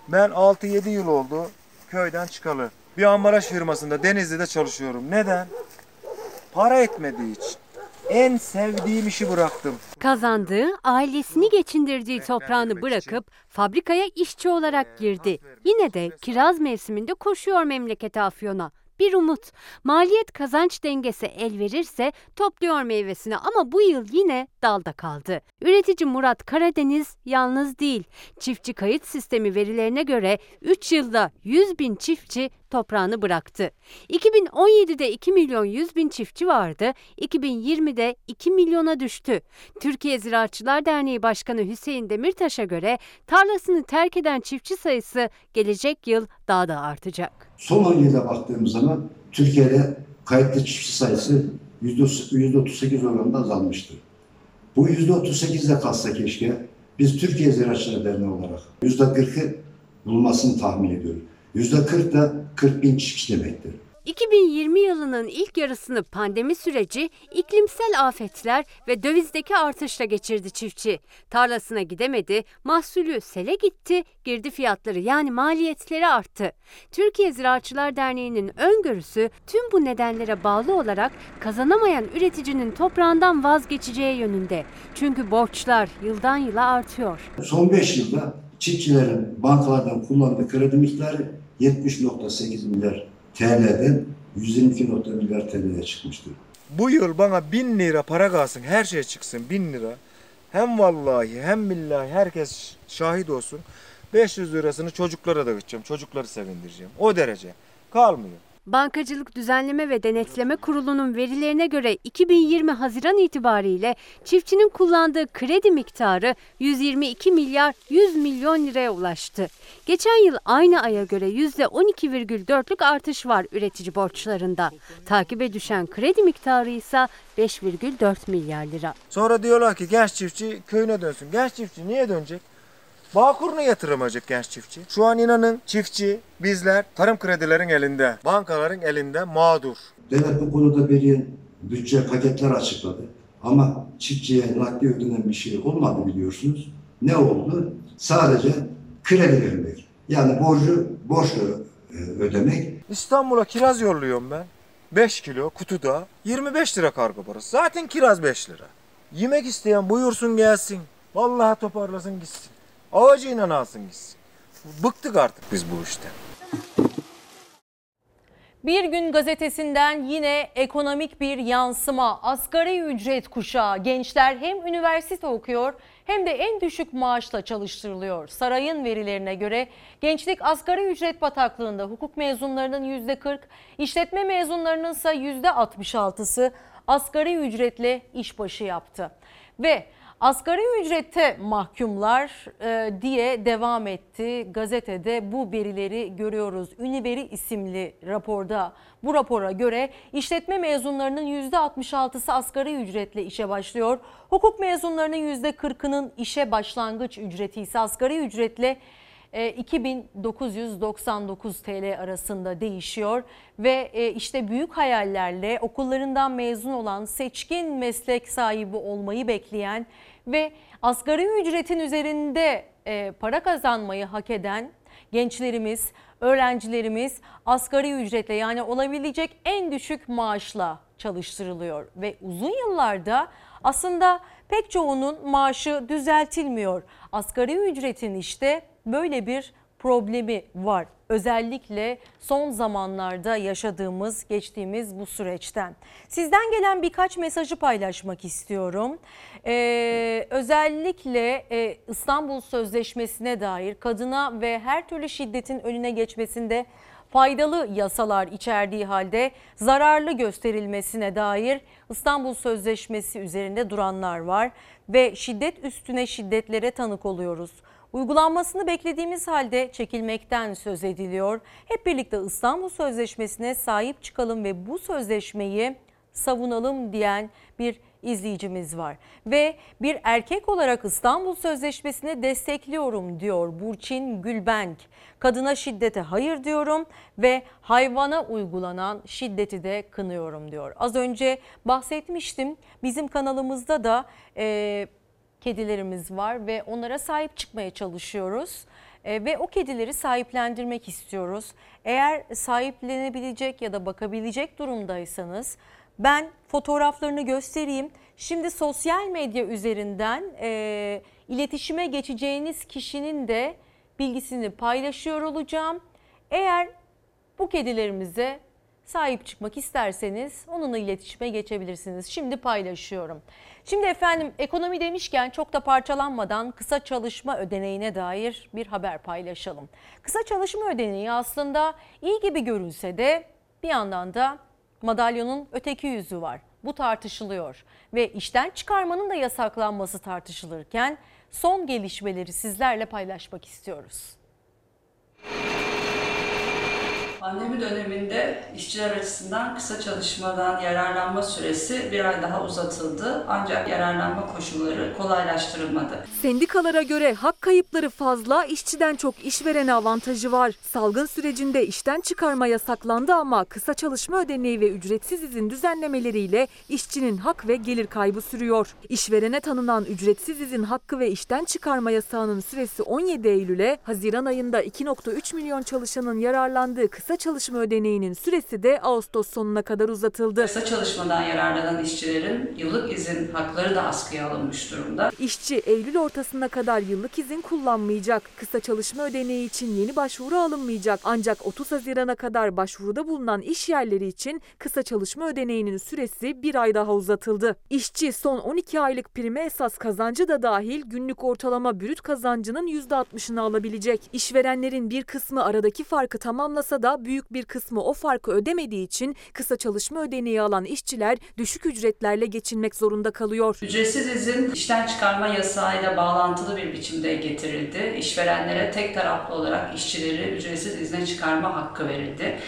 Ben altı yedi yıl oldu köyden çıkalı. Bir ambalaj firmasında Denizli'de çalışıyorum. Neden? Para etmediği için. En sevdiğim işi bıraktım. Kazandığı, ailesini geçindirdiği toprağını bırakıp fabrikaya işçi olarak girdi. Yine de kiraz mevsiminde koşuyor memlekete Afyon'a. Bir umut. Maliyet kazanç dengesi el verirse topluyor meyvesini ama bu yıl yine dalda kaldı. Üretici Murat Karadeniz yalnız değil. Çiftçi kayıt sistemi verilerine göre üç yılda yüz bin çiftçi toprağını bıraktı. iki bin on yedi'de iki milyon yüz bin çiftçi vardı. iki bin yirmi'de iki milyona düştü. Türkiye Ziraatçılar Derneği Başkanı Hüseyin Demirtaş'a göre tarlasını terk eden çiftçi sayısı gelecek yıl daha da artacak. Son on yılda baktığımız zaman Türkiye'de kayıtlı çiftçi sayısı yüzde otuz sekiz oranında azalmıştır. Bu yüzde otuz sekiz'de kalsa keşke biz Türkiye Ziraatçılar Derneği olarak yüzde kırk'ı bulmasını tahmin ediyoruz. yüzde kırk da kırk bin çiftçi demektir. iki bin yirmi yılının ilk yarısını pandemi süreci, iklimsel afetler ve dövizdeki artışla geçirdi çiftçi. Tarlasına gidemedi, mahsulü sele gitti, girdi fiyatları yani maliyetleri arttı. Türkiye Ziraatçılar Derneği'nin öngörüsü tüm bu nedenlere bağlı olarak kazanamayan üreticinin toprağından vazgeçeceği yönünde. Çünkü borçlar yıldan yıla artıyor. Son beş yılda çiftçilerin bankalardan kullandığı kredi miktarı yetmiş virgül sekiz milyar T L'den yüz yirmi iki milyar T L'ye çıkmıştır. Bu yıl bana bin lira para kalsın, her şey çıksın bin lira. Hem vallahi hem billahi herkes şahit olsun. beş yüz lirasını çocuklara dağıtacağım, çocukları sevindireceğim. O derece kalmıyor. Bankacılık Düzenleme ve Denetleme Kurulu'nun verilerine göre iki bin yirmi Haziran itibariyle çiftçinin kullandığı kredi miktarı yüz yirmi iki milyar yüz milyon liraya ulaştı. Geçen yıl aynı aya göre yüzde on iki virgül dört'lük artış var üretici borçlarında. Takibe düşen kredi miktarı ise beş virgül dört milyar lira. Sonra diyorlar ki genç çiftçi köyüne dönsün. Genç çiftçi niye dönecek? Bağkur'una yatıramayacak genç çiftçi. Şu an inanın çiftçi, bizler tarım kredilerin elinde, bankaların elinde mağdur. Devlet bu konuda belirli bütçe paketler açıkladı. Ama çiftçiye nakdi ödenen bir şey olmadı biliyorsunuz. Ne oldu? Sadece kredi vermek. Yani borcu borçla ödemek. İstanbul'a kiraz yolluyorum ben. beş kilo kutuda yirmi beş lira kargo parası. Zaten kiraz beş lira. Yemek isteyen buyursun gelsin. Vallahi toparlasın gitsin. Avacıyla alsın gitsin. Bıktık artık biz bu işten. Bir Gün Gazetesi'nden yine ekonomik bir yansıma. Asgari ücret kuşağı gençler hem üniversite okuyor hem de en düşük maaşla çalıştırılıyor. Sarayın verilerine göre gençlik asgari ücret bataklığında hukuk mezunlarının yüzde kırk, işletme mezunlarının ise yüzde altmış altı'sı asgari ücretle işbaşı yaptı. Ve asgari ücrete mahkumlar e, diye devam etti. Gazetede bu verileri görüyoruz. Üniveri isimli raporda, bu rapora göre işletme mezunlarının yüzde altmış altı'sı asgari ücretle işe başlıyor. Hukuk mezunlarının yüzde kırk'ının işe başlangıç ücreti ise asgari ücretle iki bin dokuz yüz doksan dokuz T L arasında değişiyor ve işte büyük hayallerle okullarından mezun olan, seçkin meslek sahibi olmayı bekleyen ve asgari ücretin üzerinde para kazanmayı hak eden gençlerimiz, öğrencilerimiz asgari ücretle yani olabilecek en düşük maaşla çalıştırılıyor ve uzun yıllarda aslında pek çoğunun maaşı düzeltilmiyor. Asgari ücretin işte böyle bir problemi var. Özellikle son zamanlarda yaşadığımız, geçtiğimiz bu süreçten. Sizden gelen birkaç mesajı paylaşmak istiyorum. Ee, özellikle e, İstanbul Sözleşmesi'ne dair kadına ve her türlü şiddetin önüne geçmesinde faydalı yasalar içerdiği halde zararlı gösterilmesine dair İstanbul Sözleşmesi üzerinde duranlar var ve şiddet üstüne şiddetlere tanık oluyoruz. Uygulanmasını beklediğimiz halde çekilmekten söz ediliyor. Hep birlikte İstanbul Sözleşmesi'ne sahip çıkalım ve bu sözleşmeyi savunalım diyen bir izleyicimiz var. Ve bir erkek olarak İstanbul Sözleşmesi'ni destekliyorum diyor Burçin Gülbenk. Kadına şiddete hayır diyorum ve hayvana uygulanan şiddeti de kınıyorum diyor. Az önce bahsetmiştim, bizim kanalımızda da E, kedilerimiz var ve onlara sahip çıkmaya çalışıyoruz. E, ve o kedileri sahiplendirmek istiyoruz. Eğer sahiplenebilecek ya da bakabilecek durumdaysanız ben fotoğraflarını göstereyim. Şimdi sosyal medya üzerinden e, iletişime geçeceğiniz kişinin de bilgisini paylaşıyor olacağım. Eğer bu kedilerimize sahip çıkmak isterseniz onunla iletişime geçebilirsiniz. Şimdi paylaşıyorum. Şimdi efendim ekonomi demişken çok da parçalanmadan kısa çalışma ödeneğine dair bir haber paylaşalım. Kısa çalışma ödeneği aslında iyi gibi görünse de bir yandan da madalyonun öteki yüzü var. Bu tartışılıyor ve işten çıkarmanın da yasaklanması tartışılırken son gelişmeleri sizlerle paylaşmak istiyoruz. Pandemi döneminde işçiler açısından kısa çalışmadan yararlanma süresi bir ay daha uzatıldı. Ancak yararlanma koşulları kolaylaştırılmadı. Sendikalara göre hak kayıpları fazla, işçiden çok işverene avantajı var. Salgın sürecinde işten çıkarma yasaklandı ama kısa çalışma ödeneği ve ücretsiz izin düzenlemeleriyle işçinin hak ve gelir kaybı sürüyor. İşverene tanınan ücretsiz izin hakkı ve işten çıkarma yasağının süresi on yedi Eylül'e, Haziran ayında iki virgül üç milyon çalışanın yararlandığı kısa Kısa çalışma ödeneğinin süresi de Ağustos sonuna kadar uzatıldı. Kısa çalışmadan yararlanan işçilerin yıllık izin hakları da askıya alınmış durumda. İşçi Eylül ortasına kadar yıllık izin kullanmayacak. Kısa çalışma ödeneği için yeni başvuru alınmayacak. Ancak otuz Haziran'a kadar başvuruda bulunan iş yerleri için kısa çalışma ödeneğinin süresi bir ay daha uzatıldı. İşçi son on iki aylık prime esas kazancı da dahil günlük ortalama brüt kazancının yüzde altmışını alabilecek. İşverenlerin bir kısmı aradaki farkı tamamlasa da büyük bir kısmı o farkı ödemediği için kısa çalışma ödeneği alan işçiler düşük ücretlerle geçinmek zorunda kalıyor. Ücretsiz izin işten çıkarma yasağıyla bağlantılı bir biçimde getirildi. İşverenlere tek taraflı olarak işçileri ücretsiz izne çıkarma hakkı verildi.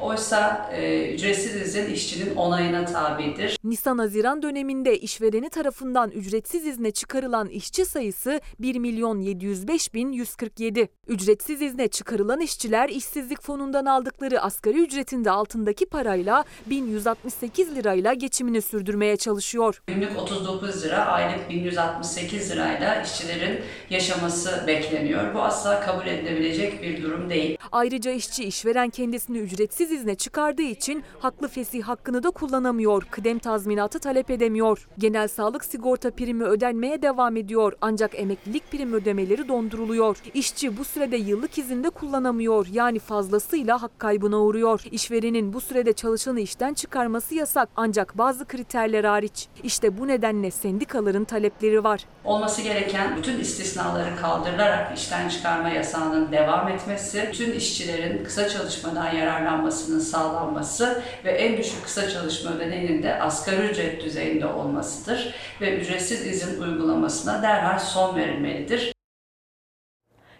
Oysa e, ücretsiz izin işçinin onayına tabidir. Nisan-Haziran döneminde işvereni tarafından ücretsiz izne çıkarılan işçi sayısı bir milyon yedi yüz beş bin yüz kırk yedi. Ücretsiz izne çıkarılan işçiler işsizlik fonundan aldıkları asgari ücretin de altındaki parayla bin yüz altmış sekiz lirayla geçimini sürdürmeye çalışıyor. Günlük otuz dokuz lira, aylık bin yüz altmış sekiz lirayla işçilerin yaşaması bekleniyor. Bu asla kabul edilebilecek bir durum değil. Ayrıca işçi işveren kendisini ücretsiz izne çıkardığı için haklı fesih hakkını da kullanamıyor, kıdem tazminatı talep edemiyor. Genel sağlık sigorta primi ödenmeye devam ediyor ancak emeklilik prim ödemeleri donduruluyor. İşçi bu sürede yıllık izinde kullanamıyor, yani fazlasıyla hak kaybına uğruyor. İşverenin bu sürede çalışanı işten çıkarması yasak ancak bazı kriterler hariç. İşte bu nedenle sendikaların talepleri var. Olması gereken bütün istisnaları kaldırılarak işten çıkarma yasağının devam etmesi, bütün işçilerin kısa çalışmadan yararlanması sağlanması ve en düşük kısa çalışma ödeneğinin de asgari ücret düzeyinde olmasıdır ve ücretsiz izin uygulamasına derhal son verilmelidir.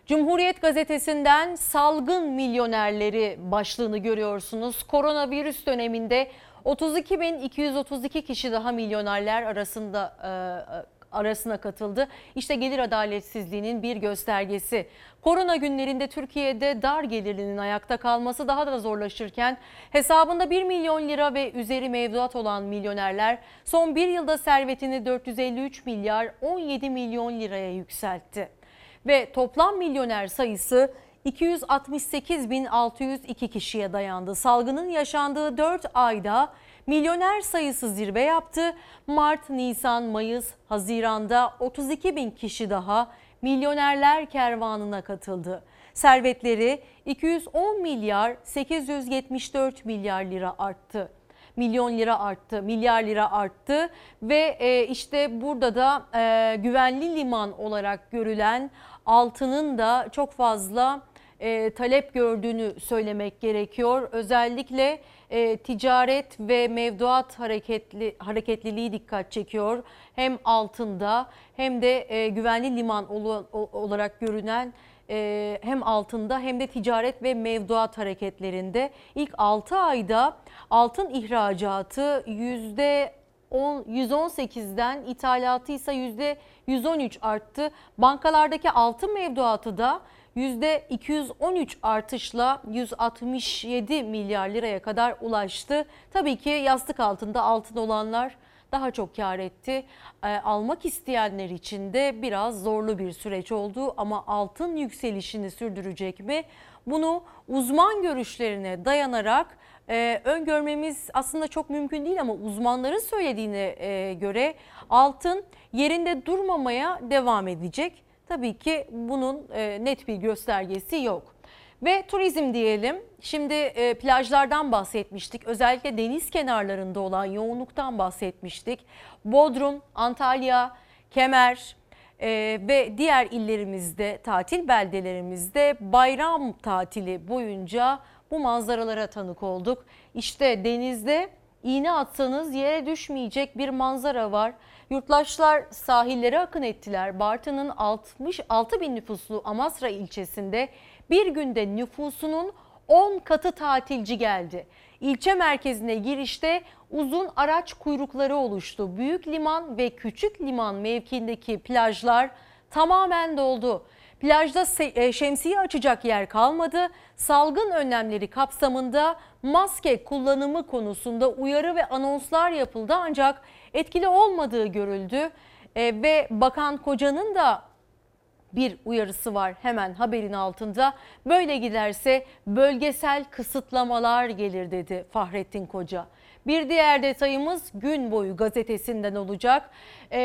Cumhuriyet gazetesinden salgın milyonerleri başlığını görüyorsunuz. Koronavirüs döneminde otuz iki bin iki yüz otuz iki kişi daha milyonerler arasında e, arasına katıldı. İşte gelir adaletsizliğinin bir göstergesi. Korona günlerinde Türkiye'de dar gelirlinin ayakta kalması daha da zorlaşırken hesabında bir milyon lira ve üzeri mevduat olan milyonerler son bir yılda servetini dört yüz elli üç milyar on yedi milyon liraya yükseltti. Ve toplam milyoner sayısı iki yüz altmış sekiz bin altı yüz iki kişiye dayandı. Salgının yaşandığı dört ayda milyoner sayısı zirve yaptı. Mart, Nisan, Mayıs, Haziran'da otuz iki bin kişi daha milyonerler kervanına katıldı. Servetleri iki yüz on milyar sekiz yüz yetmiş dört milyar lira arttı. Milyon lira arttı, milyar lira arttı ve işte burada da güvenli liman olarak görülen altının da çok fazla talep gördüğünü söylemek gerekiyor. Özellikle E, ticaret ve mevduat hareketli, hareketliliği dikkat çekiyor. Hem altında hem de e, güvenli liman ol, o, olarak görünen e, hem altında hem de ticaret ve mevduat hareketlerinde ilk altı ayda altın ihracatı yüzde on, yüz on sekizden ithalatı ise yüzde yüz on üç arttı. Bankalardaki altın mevduatı da yüzde iki yüz on üç artışla yüz altmış yedi milyar liraya kadar ulaştı. Tabii ki yastık altında altın olanlar daha çok kar etti. E, almak isteyenler için de biraz zorlu bir süreç oldu ama altın yükselişini sürdürecek mi? Bunu uzman görüşlerine dayanarak e, öngörmemiz aslında çok mümkün değil ama uzmanların söylediğine e, göre altın yerinde durmamaya devam edecek. Tabii ki bunun e, net bir göstergesi yok. Ve turizm diyelim. Şimdi e, plajlardan bahsetmiştik. Özellikle deniz kenarlarında olan yoğunluktan bahsetmiştik. Bodrum, Antalya, Kemer e, ve diğer illerimizde, tatil beldelerimizde bayram tatili boyunca bu manzaralara tanık olduk. İşte denizde iğne atsanız yere düşmeyecek bir manzara var. Yurttaşlar sahillere akın ettiler. Bartın'ın altmış altı bin nüfuslu Amasra ilçesinde bir günde nüfusunun on katı tatilci geldi. İlçe merkezine girişte uzun araç kuyrukları oluştu. Büyük liman ve küçük liman mevkiindeki plajlar tamamen doldu. Plajda şemsiye açacak yer kalmadı. Salgın önlemleri kapsamında maske kullanımı konusunda uyarı ve anonslar yapıldı ancak etkili olmadığı görüldü. E, ve Bakan Koca'nın da bir uyarısı var hemen haberin altında. Böyle giderse bölgesel kısıtlamalar gelir dedi Fahrettin Koca. Bir diğer detayımız Gün Boyu gazetesinden olacak. E,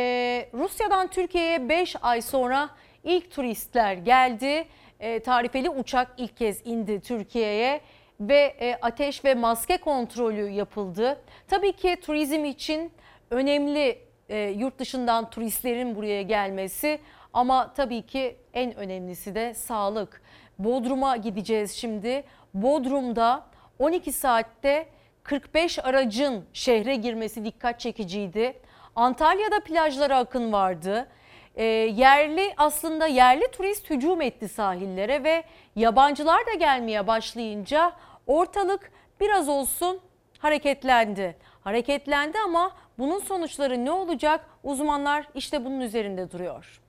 Rusya'dan Türkiye'ye beş ay sonra ilk turistler geldi. E, tarifeli uçak ilk kez indi Türkiye'ye ve e, ateş ve maske kontrolü yapıldı. Tabii ki turizm için önemli e, yurt dışından turistlerin buraya gelmesi ama tabii ki en önemlisi de sağlık. Bodrum'a gideceğiz şimdi. Bodrum'da on iki saatte kırk beş aracın şehre girmesi dikkat çekiciydi. Antalya'da plajlara akın vardı. E, yerli aslında yerli turist hücum etti sahillere ve yabancılar da gelmeye başlayınca ortalık biraz olsun hareketlendi. Hareketlendi ama bunun sonuçları ne olacak? Uzmanlar işte bunun üzerinde duruyor.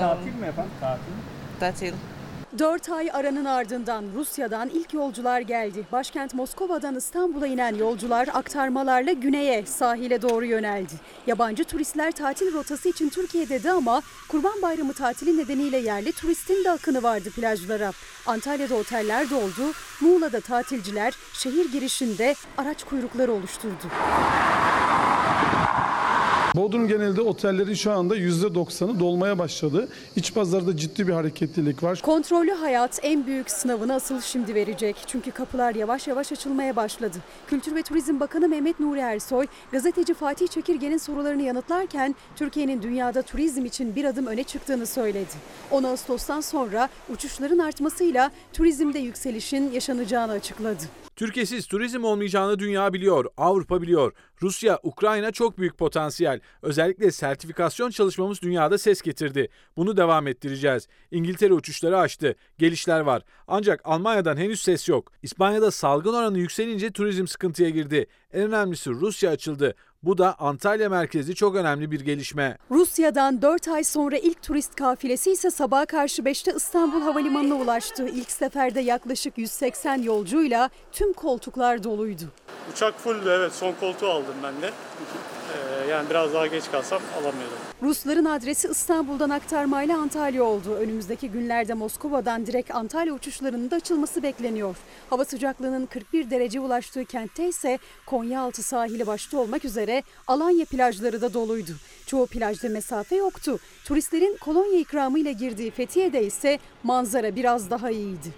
Tatil mi efendim? Tatil. Tatil. dört ay aranın ardından Rusya'dan ilk yolcular geldi. Başkent Moskova'dan İstanbul'a inen yolcular aktarmalarla güneye, sahile doğru yöneldi. Yabancı turistler tatil rotası için Türkiye'de de ama Kurban Bayramı tatili nedeniyle yerli turistin de akını vardı plajlara. Antalya'da oteller doldu, Muğla'da tatilciler şehir girişinde araç kuyrukları oluşturdu. Bodrum genelinde otellerin şu anda yüzde doksanı dolmaya başladı. İç pazarda ciddi bir hareketlilik var. Kontrollü hayat en büyük sınavını asıl şimdi verecek. Çünkü kapılar yavaş yavaş açılmaya başladı. Kültür ve Turizm Bakanı Mehmet Nuri Ersoy, gazeteci Fatih Çekirge'nin sorularını yanıtlarken Türkiye'nin dünyada turizm için bir adım öne çıktığını söyledi. on Ağustos'tan sonra uçuşların artmasıyla turizmde yükselişin yaşanacağını açıkladı. Türkiye'siz turizm olmayacağını dünya biliyor, Avrupa biliyor. Rusya, Ukrayna çok büyük potansiyel. Özellikle sertifikasyon çalışmamız dünyada ses getirdi. Bunu devam ettireceğiz. İngiltere uçuşları açtı. Gelişler var. Ancak Almanya'dan henüz ses yok. İspanya'da salgın oranı yükselince turizm sıkıntıya girdi. En önemlisi Rusya açıldı. Bu da Antalya merkezli çok önemli bir gelişme. Rusya'dan dört ay sonra ilk turist kafilesi ise sabaha karşı beşte İstanbul Havalimanı'na ulaştı. İlk seferde yaklaşık yüz seksen yolcuyla tüm koltuklar doluydu. Uçak fulldü, evet, son koltuğu aldım ben de. Ee, yani biraz daha geç kalsam alamıyordum. Rusların adresi İstanbul'dan aktarmayla Antalya oldu. Önümüzdeki günlerde Moskova'dan direkt Antalya uçuşlarının da açılması bekleniyor. Hava sıcaklığının kırk bir derece ulaştığı kentte ise Konyaaltı sahili başta olmak üzere Alanya plajları da doluydu. Çoğu plajda mesafe yoktu. Turistlerin kolonya ikramıyla girdiği Fethiye'de ise manzara biraz daha iyiydi.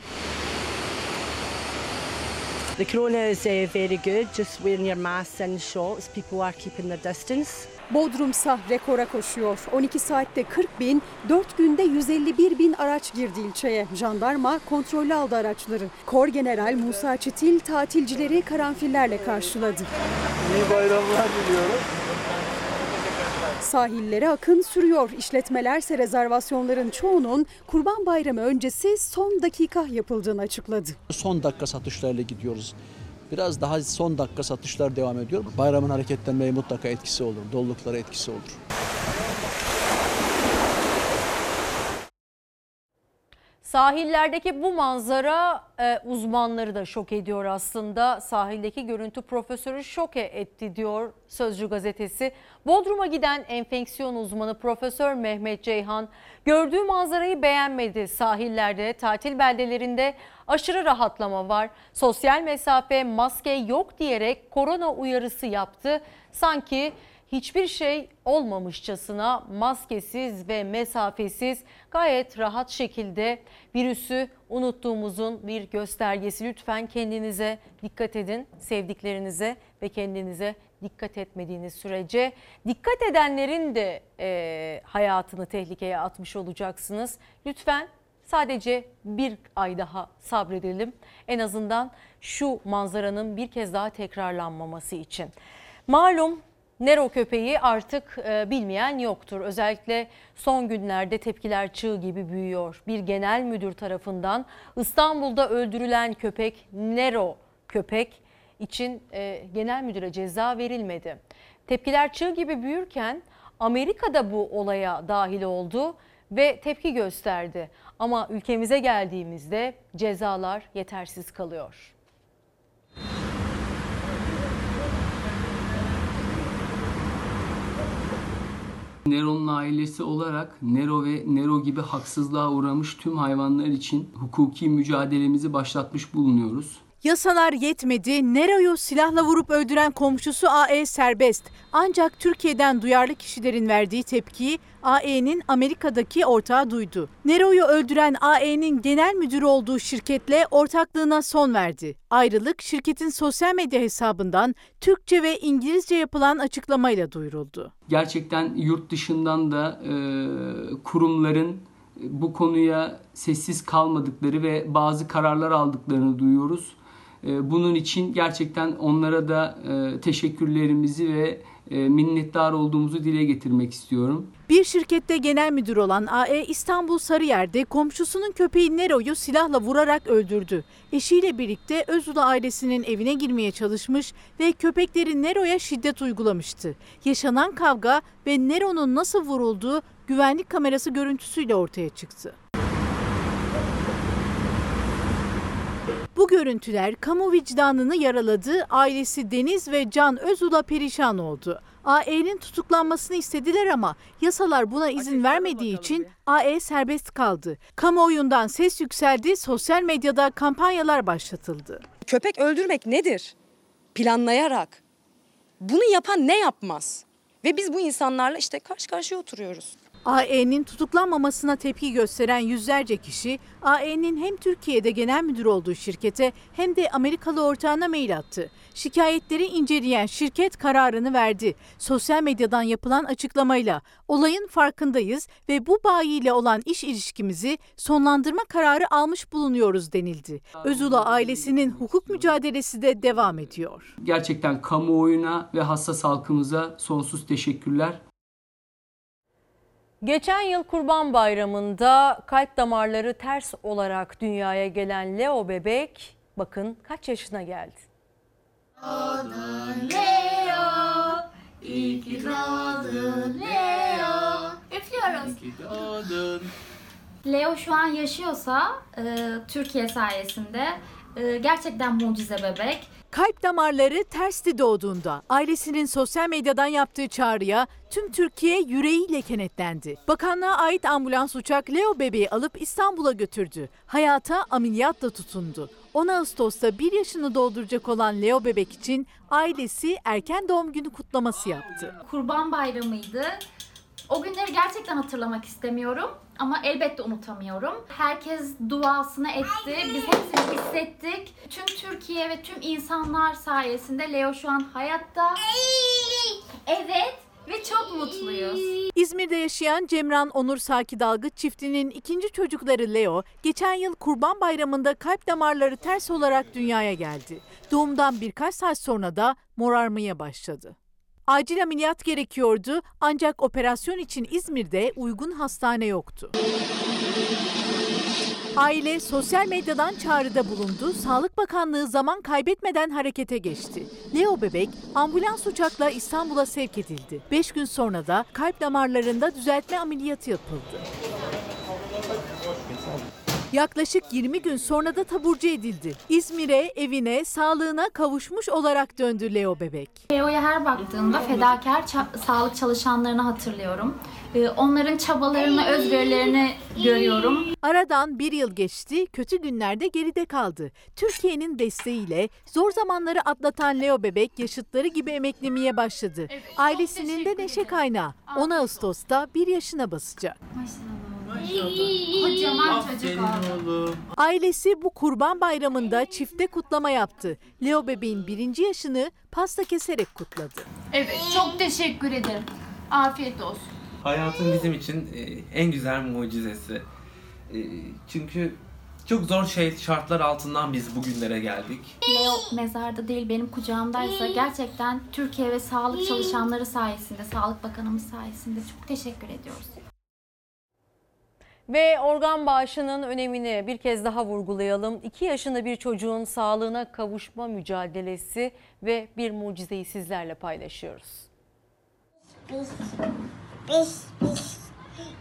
The corona is very good. Just wearing your masks and shorts. People are keeping their distance. Bodrum'sa rekora koşuyor. on iki saatte kırk bin, dört günde yüz elli bir bin araç girdi ilçeye. Jandarma kontrollü aldı araçları. Kor General Musa Çitil tatilcileri karanfillerle karşıladı. İyi bayramlar diliyorum. Sahillere akın sürüyor. İşletmelerse rezervasyonların çoğunun Kurban Bayramı öncesi son dakika yapıldığını açıkladı. Son dakika satışlarla gidiyoruz. Biraz daha son dakika satışlar devam ediyor. Bayramın hareketlenmeye mutlaka etkisi olur. Doluluklara etkisi olur. Sahillerdeki bu manzara e, uzmanları da şok ediyor aslında. Sahildeki görüntü profesörü şoke etti diyor Sözcü gazetesi. Bodrum'a giden enfeksiyon uzmanı Profesör Mehmet Ceyhan gördüğü manzarayı beğenmedi. Sahillerde, tatil beldelerinde aşırı rahatlama var. Sosyal mesafe, maske yok diyerek korona uyarısı yaptı. Sanki hiçbir şey olmamışçasına maskesiz ve mesafesiz gayet rahat şekilde virüsü unuttuğumuzun bir göstergesi. Lütfen kendinize dikkat edin, sevdiklerinize ve kendinize dikkat etmediğiniz sürece dikkat edenlerin de e, hayatını tehlikeye atmış olacaksınız. Lütfen sadece bir ay daha sabredelim, en azından şu manzaranın bir kez daha tekrarlanmaması için. Malum, Nero köpeği artık e, bilmeyen yoktur. Özellikle son günlerde tepkiler çığ gibi büyüyor. Bir genel müdür tarafından İstanbul'da öldürülen köpek Nero köpek için e, genel müdüre ceza verilmedi. Tepkiler çığ gibi büyürken Amerika'da bu olaya dahil oldu ve tepki gösterdi. Ama ülkemize geldiğimizde cezalar yetersiz kalıyor. Nero'nun ailesi olarak Nero ve Nero gibi haksızlığa uğramış tüm hayvanlar için hukuki mücadelemizi başlatmış bulunuyoruz. Yasalar yetmedi. Nero'yu silahla vurup öldüren komşusu A E serbest. Ancak Türkiye'den duyarlı kişilerin verdiği tepkiyi A E'nin Amerika'daki ortağı duydu. Nero'yu öldüren A E'nin genel müdürü olduğu şirketle ortaklığına son verdi. Ayrılık şirketin sosyal medya hesabından Türkçe ve İngilizce yapılan açıklamayla duyuruldu. Gerçekten yurt dışından da e, kurumların bu konuya sessiz kalmadıkları ve bazı kararlar aldıklarını duyuyoruz. Bunun için gerçekten onlara da teşekkürlerimizi ve minnettar olduğumuzu dile getirmek istiyorum. Bir şirkette genel müdür olan A E İstanbul Sarıyer'de komşusunun köpeği Nero'yu silahla vurarak öldürdü. Eşiyle birlikte Özula ailesinin evine girmeye çalışmış ve köpekleri Nero'ya şiddet uygulamıştı. Yaşanan kavga ve Nero'nun nasıl vurulduğu güvenlik kamerası görüntüsüyle ortaya çıktı. Bu görüntüler kamu vicdanını yaraladı, ailesi Deniz ve Can Özula perişan oldu. A E'nin tutuklanmasını istediler ama yasalar buna izin vermediği için A E serbest kaldı. Kamuoyundan ses yükseldi, sosyal medyada kampanyalar başlatıldı. Köpek öldürmek nedir? Planlayarak. Bunu yapan ne yapmaz? Ve biz bu insanlarla işte karşı karşıya oturuyoruz. A E'nin tutuklanmamasına tepki gösteren yüzlerce kişi A E'nin hem Türkiye'de genel müdür olduğu şirkete hem de Amerikalı ortağına mail attı. Şikayetleri inceleyen şirket kararını verdi. Sosyal medyadan yapılan açıklamayla olayın farkındayız ve bu bayiyle olan iş ilişkimizi sonlandırma kararı almış bulunuyoruz denildi. Özula ailesinin hukuk mücadelesi de devam ediyor. Gerçekten kamuoyuna ve hassas halkımıza sonsuz teşekkürler. Geçen yıl Kurban Bayramı'nda kalp damarları ters olarak dünyaya gelen Leo bebek bakın kaç yaşına geldi. Doğdun Leo, iyi ki doğdun Leo. Üflüyoruz. İyi ki doğdun. Leo şu an yaşıyorsa e, Türkiye sayesinde e, gerçekten mucize bebek. Kalp damarları tersti doğduğunda ailesinin sosyal medyadan yaptığı çağrıya tüm Türkiye yüreğiyle kenetlendi. Bakanlığa ait ambulans uçak Leo bebeği alıp İstanbul'a götürdü. Hayata ameliyatla tutundu. on Ağustos'ta bir yaşını dolduracak olan Leo bebek için ailesi erken doğum günü kutlaması yaptı. Kurban Bayramı'ydı. O günleri gerçekten hatırlamak istemiyorum ama elbette unutamıyorum. Herkes duasını etti, biz hepsini hissettik. Tüm Türkiye ve tüm insanlar sayesinde Leo şu an hayatta. Evet. Ve çok mutluyuz. İzmir'de yaşayan Cemran Onur Sakı Dalgı çiftinin ikinci çocukları Leo, geçen yıl Kurban Bayramı'nda kalp damarları ters olarak dünyaya geldi. Doğumdan birkaç saat sonra da morarmaya başladı. Acil ameliyat gerekiyordu ancak operasyon için İzmir'de uygun hastane yoktu. Aile sosyal medyadan çağrıda bulundu. Sağlık Bakanlığı zaman kaybetmeden harekete geçti. Leo bebek ambulans uçakla İstanbul'a sevk edildi. beş gün sonra da kalp damarlarında düzeltme ameliyatı yapıldı. Yaklaşık yirmi gün sonra da taburcu edildi. İzmir'e, evine, sağlığına kavuşmuş olarak döndü Leo bebek. Leo'ya her baktığımda fedakar ça- sağlık çalışanlarını hatırlıyorum. Ee, onların çabalarını, özverilerini görüyorum. Aradan bir yıl geçti, kötü günler de geride kaldı. Türkiye'nin desteğiyle zor zamanları atlatan Leo bebek yaşıtları gibi emeklemeye başladı. Evet, ailesinin de neşe kaynağı. on Ağustos'ta bir yaşına basacak. Maşallah. Kocaman çocuk oldu. Ailesi bu Kurban Bayramı'nda çifte kutlama yaptı. Leo bebeğin birinci yaşını pasta keserek kutladı. Evet, çok teşekkür ederim. Afiyet olsun. Hayatın bizim için en güzel mucizesi. Çünkü çok zor şey, şartlar altından biz bugünlere geldik. Leo mezarda değil, benim kucağımdaysa gerçekten Türkiye ve sağlık çalışanları sayesinde, Sağlık Bakanımız sayesinde çok teşekkür ediyoruz. Ve organ bağışının önemini bir kez daha vurgulayalım. iki yaşında bir çocuğun sağlığına kavuşma mücadelesi ve bir mucizeyi sizlerle paylaşıyoruz. Biz, biz, biz,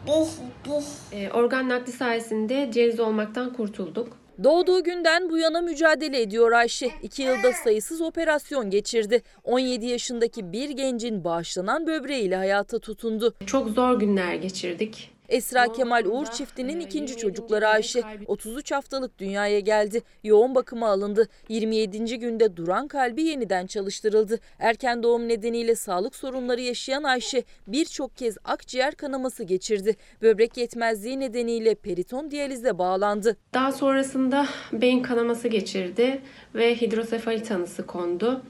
biz, biz. Ee, organ nakli sayesinde ceviz olmaktan kurtulduk. Doğduğu günden bu yana mücadele ediyor Ayşe. iki yılda sayısız operasyon geçirdi. on yedi yaşındaki bir gencin bağışlanan böbreğiyle hayata tutundu. Çok zor günler geçirdik. Esra Kemal Uğur çiftinin ikinci çocukları Ayşe otuz üç haftalık dünyaya geldi. Yoğun bakıma alındı. yirmi yedinci günde duran kalbi yeniden çalıştırıldı. Erken doğum nedeniyle sağlık sorunları yaşayan Ayşe birçok kez akciğer kanaması geçirdi. Böbrek yetmezliği nedeniyle periton diyalize bağlandı. Daha sonrasında beyin kanaması geçirdi ve hidrosefali tanısı kondu.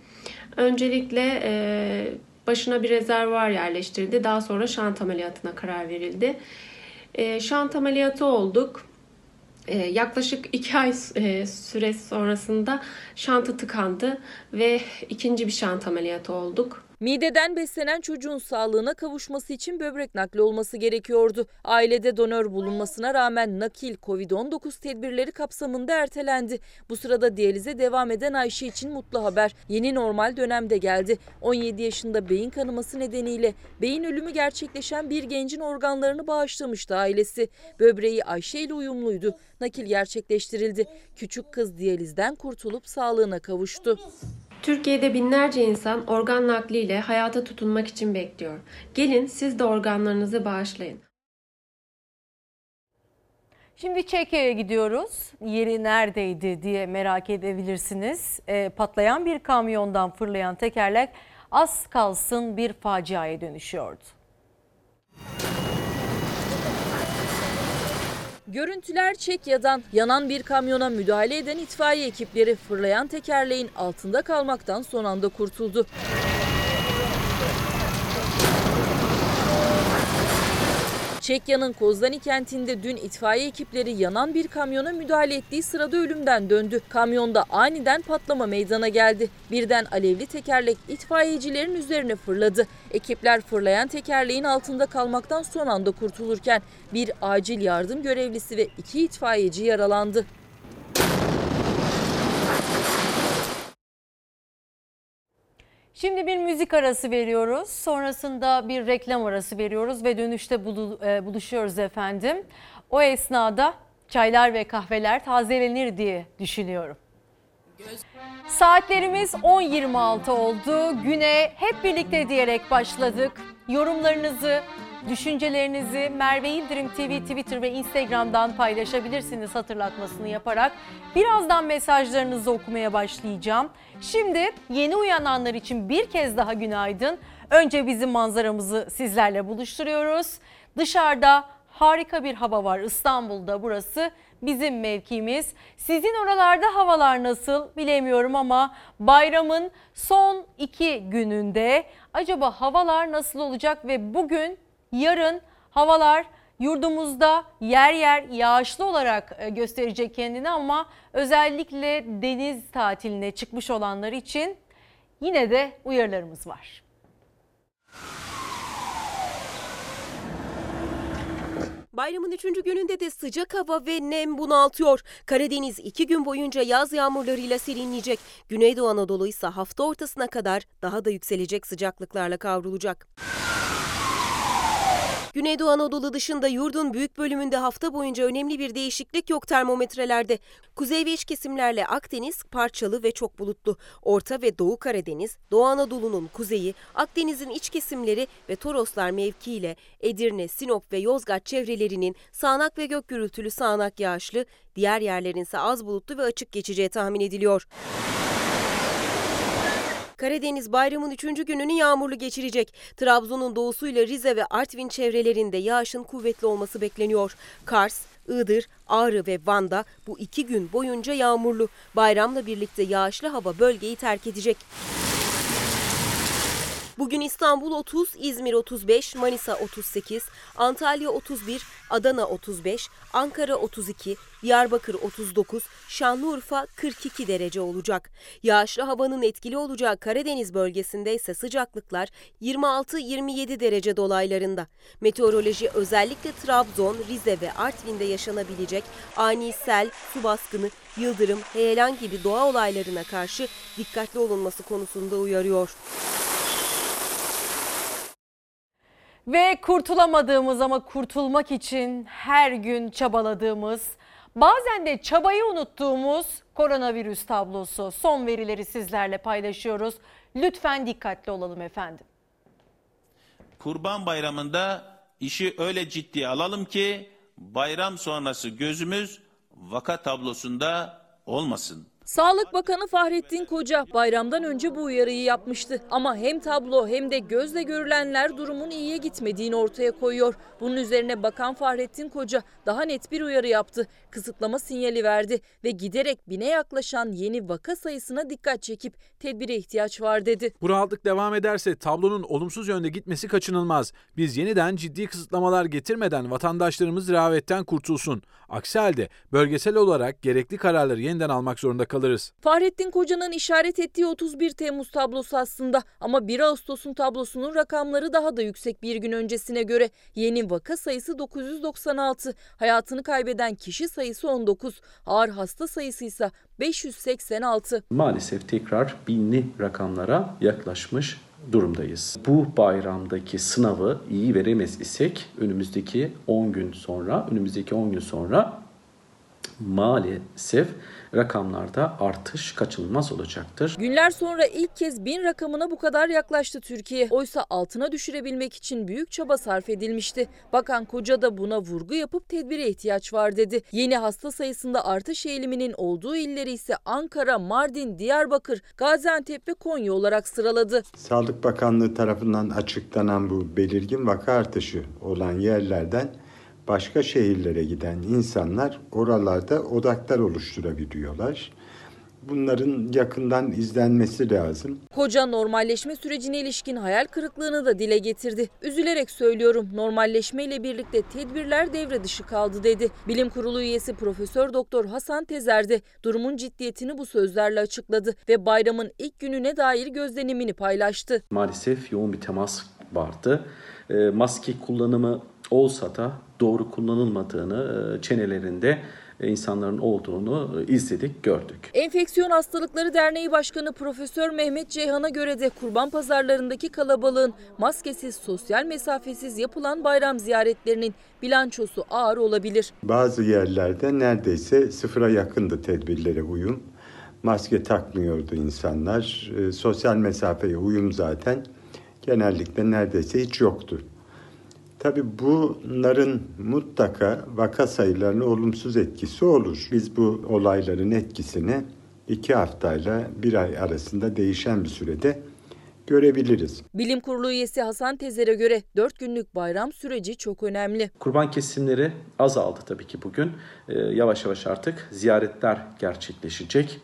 Öncelikle e, başına bir rezervuar yerleştirildi. Daha sonra şant ameliyatına karar verildi. E, şant ameliyatı olduk. E, yaklaşık iki ay e, süre sonrasında şantı tıkandı ve ikinci bir şant ameliyatı olduk. Mideden beslenen çocuğun sağlığına kavuşması için böbrek nakli olması gerekiyordu. Ailede donör bulunmasına rağmen nakil kovid on dokuz tedbirleri kapsamında ertelendi. Bu sırada diyalize devam eden Ayşe için mutlu haber yeni normal dönemde geldi. on yedi yaşında beyin kanaması nedeniyle beyin ölümü gerçekleşen bir gencin organlarını bağışlamıştı ailesi. Böbreği Ayşe ile uyumluydu. Nakil gerçekleştirildi. Küçük kız diyalizden kurtulup sağlığına kavuştu. Türkiye'de binlerce insan organ nakliyle hayata tutunmak için bekliyor. Gelin siz de organlarınızı bağışlayın. Şimdi Çekya'ya gidiyoruz. Yeri neredeydi diye merak edebilirsiniz. E, patlayan bir kamyondan fırlayan tekerlek az kalsın bir faciaya dönüşüyordu. Görüntüler Çekya'dan. Yanan bir kamyona müdahale eden itfaiye ekipleri fırlayan tekerleğin altında kalmaktan son anda kurtuldu. Çekya'nın Kozdani kentinde dün itfaiye ekipleri yanan bir kamyona müdahale ettiği sırada ölümden döndü. Kamyonda aniden patlama meydana geldi. Birden alevli tekerlek itfaiyecilerin üzerine fırladı. Ekipler fırlayan tekerleğin altında kalmaktan son anda kurtulurken bir acil yardım görevlisi ve iki itfaiyeci yaralandı. Şimdi bir müzik arası veriyoruz. Sonrasında bir reklam arası veriyoruz ve dönüşte buluşuyoruz efendim. O esnada çaylar ve kahveler tazelenir diye düşünüyorum. Saatlerimiz on yirmi altı oldu. Güne hep birlikte diyerek başladık. Yorumlarınızı, düşüncelerinizi Merve Yıldırım T V, Twitter ve Instagram'dan paylaşabilirsiniz hatırlatmasını yaparak. Birazdan mesajlarınızı okumaya başlayacağım. Şimdi yeni uyananlar için bir kez daha günaydın. Önce bizim manzaramızı sizlerle buluşturuyoruz. Dışarıda harika bir hava var. İstanbul'da burası bizim mevkimiz. Sizin oralarda havalar nasıl bilemiyorum ama bayramın son iki gününde acaba havalar nasıl olacak ve bugün yarın havalar yurdumuzda yer yer yağışlı olarak gösterecek kendini ama özellikle deniz tatiline çıkmış olanlar için yine de uyarılarımız var. Bayramın üçüncü gününde de sıcak hava ve nem bunaltıyor. Karadeniz iki gün boyunca yaz yağmurlarıyla serinleyecek. Güneydoğu Anadolu ise hafta ortasına kadar daha da yükselecek sıcaklıklarla kavrulacak. Güneydoğu Anadolu dışında yurdun büyük bölümünde hafta boyunca önemli bir değişiklik yok termometrelerde. Kuzey ve iç kesimlerle Akdeniz parçalı ve çok bulutlu. Orta ve Doğu Karadeniz, Doğu Anadolu'nun kuzeyi, Akdeniz'in iç kesimleri ve Toroslar mevkiiyle Edirne, Sinop ve Yozgat çevrelerinin sağanak ve gök gürültülü sağanak yağışlı, diğer yerlerin ise az bulutlu ve açık geçeceği tahmin ediliyor. Karadeniz bayramın üçüncü gününü yağmurlu geçirecek. Trabzon'un doğusuyla Rize ve Artvin çevrelerinde yağışın kuvvetli olması bekleniyor. Kars, Iğdır, Ağrı ve Van'da bu iki gün boyunca yağmurlu. Bayramla birlikte yağışlı hava bölgeyi terk edecek. Bugün İstanbul otuz, İzmir otuz beş, Manisa otuz sekiz, Antalya otuz bir, Adana otuz beş, Ankara otuz iki, Diyarbakır otuz dokuz, Şanlıurfa kırk iki derece olacak. Yağışlı havanın etkili olacağı Karadeniz bölgesinde ise sıcaklıklar yirmi altı yirmi yedi derece dolaylarında. Meteoroloji özellikle Trabzon, Rize ve Artvin'de yaşanabilecek ani sel, su baskını, yıldırım, heyelan gibi doğa olaylarına karşı dikkatli olunması konusunda uyarıyor. Ve kurtulamadığımız ama kurtulmak için her gün çabaladığımız, bazen de çabayı unuttuğumuz koronavirüs tablosu. Son verileri sizlerle paylaşıyoruz. Lütfen dikkatli olalım efendim. Kurban Bayramı'nda işi öyle ciddiye alalım ki bayram sonrası gözümüz vaka tablosunda olmasın. Sağlık Bakanı Fahrettin Koca bayramdan önce bu uyarıyı yapmıştı. Ama hem tablo hem de gözle görülenler durumun iyiye gitmediğini ortaya koyuyor. Bunun üzerine Bakan Fahrettin Koca daha net bir uyarı yaptı. Kısıtlama sinyali verdi ve giderek bine yaklaşan yeni vaka sayısına dikkat çekip tedbire ihtiyaç var dedi. Bu rahatlık devam ederse tablonun olumsuz yönde gitmesi kaçınılmaz. Biz yeniden ciddi kısıtlamalar getirmeden vatandaşlarımız rehavetten kurtulsun. Aksi halde bölgesel olarak gerekli kararları yeniden almak zorunda kalacağız. Fahrettin Koca'nın işaret ettiği otuz bir Temmuz tablosu aslında ama bir Ağustos'un tablosunun rakamları daha da yüksek bir gün öncesine göre. Yeni vaka sayısı dokuz yüz doksan altı, hayatını kaybeden kişi sayısı on dokuz, ağır hasta sayısı ise beş yüz seksen altı. Maalesef tekrar binli rakamlara yaklaşmış durumdayız. Bu bayramdaki sınavı iyi veremez isek önümüzdeki on gün sonra, önümüzdeki on gün sonra maalesef rakamlarda artış kaçınılmaz olacaktır. Günler sonra ilk kez bin rakamına bu kadar yaklaştı Türkiye. Oysa altına düşürebilmek için büyük çaba sarf edilmişti. Bakan Koca da buna vurgu yapıp tedbire ihtiyaç var dedi. Yeni hasta sayısında artış eğiliminin olduğu illeri ise Ankara, Mardin, Diyarbakır, Gaziantep ve Konya olarak sıraladı. Sağlık Bakanlığı tarafından açıklanan bu belirgin vaka artışı olan yerlerden başka şehirlere giden insanlar oralarda odaklar oluşturabiliyorlar. Bunların yakından izlenmesi lazım. Koca normalleşme sürecine ilişkin hayal kırıklığını da dile getirdi. Üzülerek söylüyorum, normalleşmeyle birlikte tedbirler devre dışı kaldı dedi. Bilim Kurulu üyesi Profesör Doktor Hasan Tezer de durumun ciddiyetini bu sözlerle açıkladı ve bayramın ilk gününe dair gözlemini paylaştı. Maalesef yoğun bir temas vardı. E, maske kullanımı olsa da doğru kullanılmadığını, çenelerinde insanların olduğunu izledik, gördük. Enfeksiyon Hastalıkları Derneği Başkanı Profesör Mehmet Ceyhan'a göre de kurban pazarlarındaki kalabalığın maskesiz, sosyal mesafesiz yapılan bayram ziyaretlerinin bilançosu ağır olabilir. Bazı yerlerde neredeyse sıfıra yakındı tedbirlere uyum. Maske takmıyordu insanlar. E, sosyal mesafeye uyum zaten genellikle neredeyse hiç yoktu. Tabii bunların mutlaka vaka sayılarına olumsuz etkisi olur. Biz bu olayların etkisini iki haftayla bir ay arasında değişen bir sürede görebiliriz. Bilim Kurulu üyesi Hasan Tezer'e göre dört günlük bayram süreci çok önemli. Kurban kesimleri azaldı tabii ki bugün. Ee, yavaş yavaş artık ziyaretler gerçekleşecek.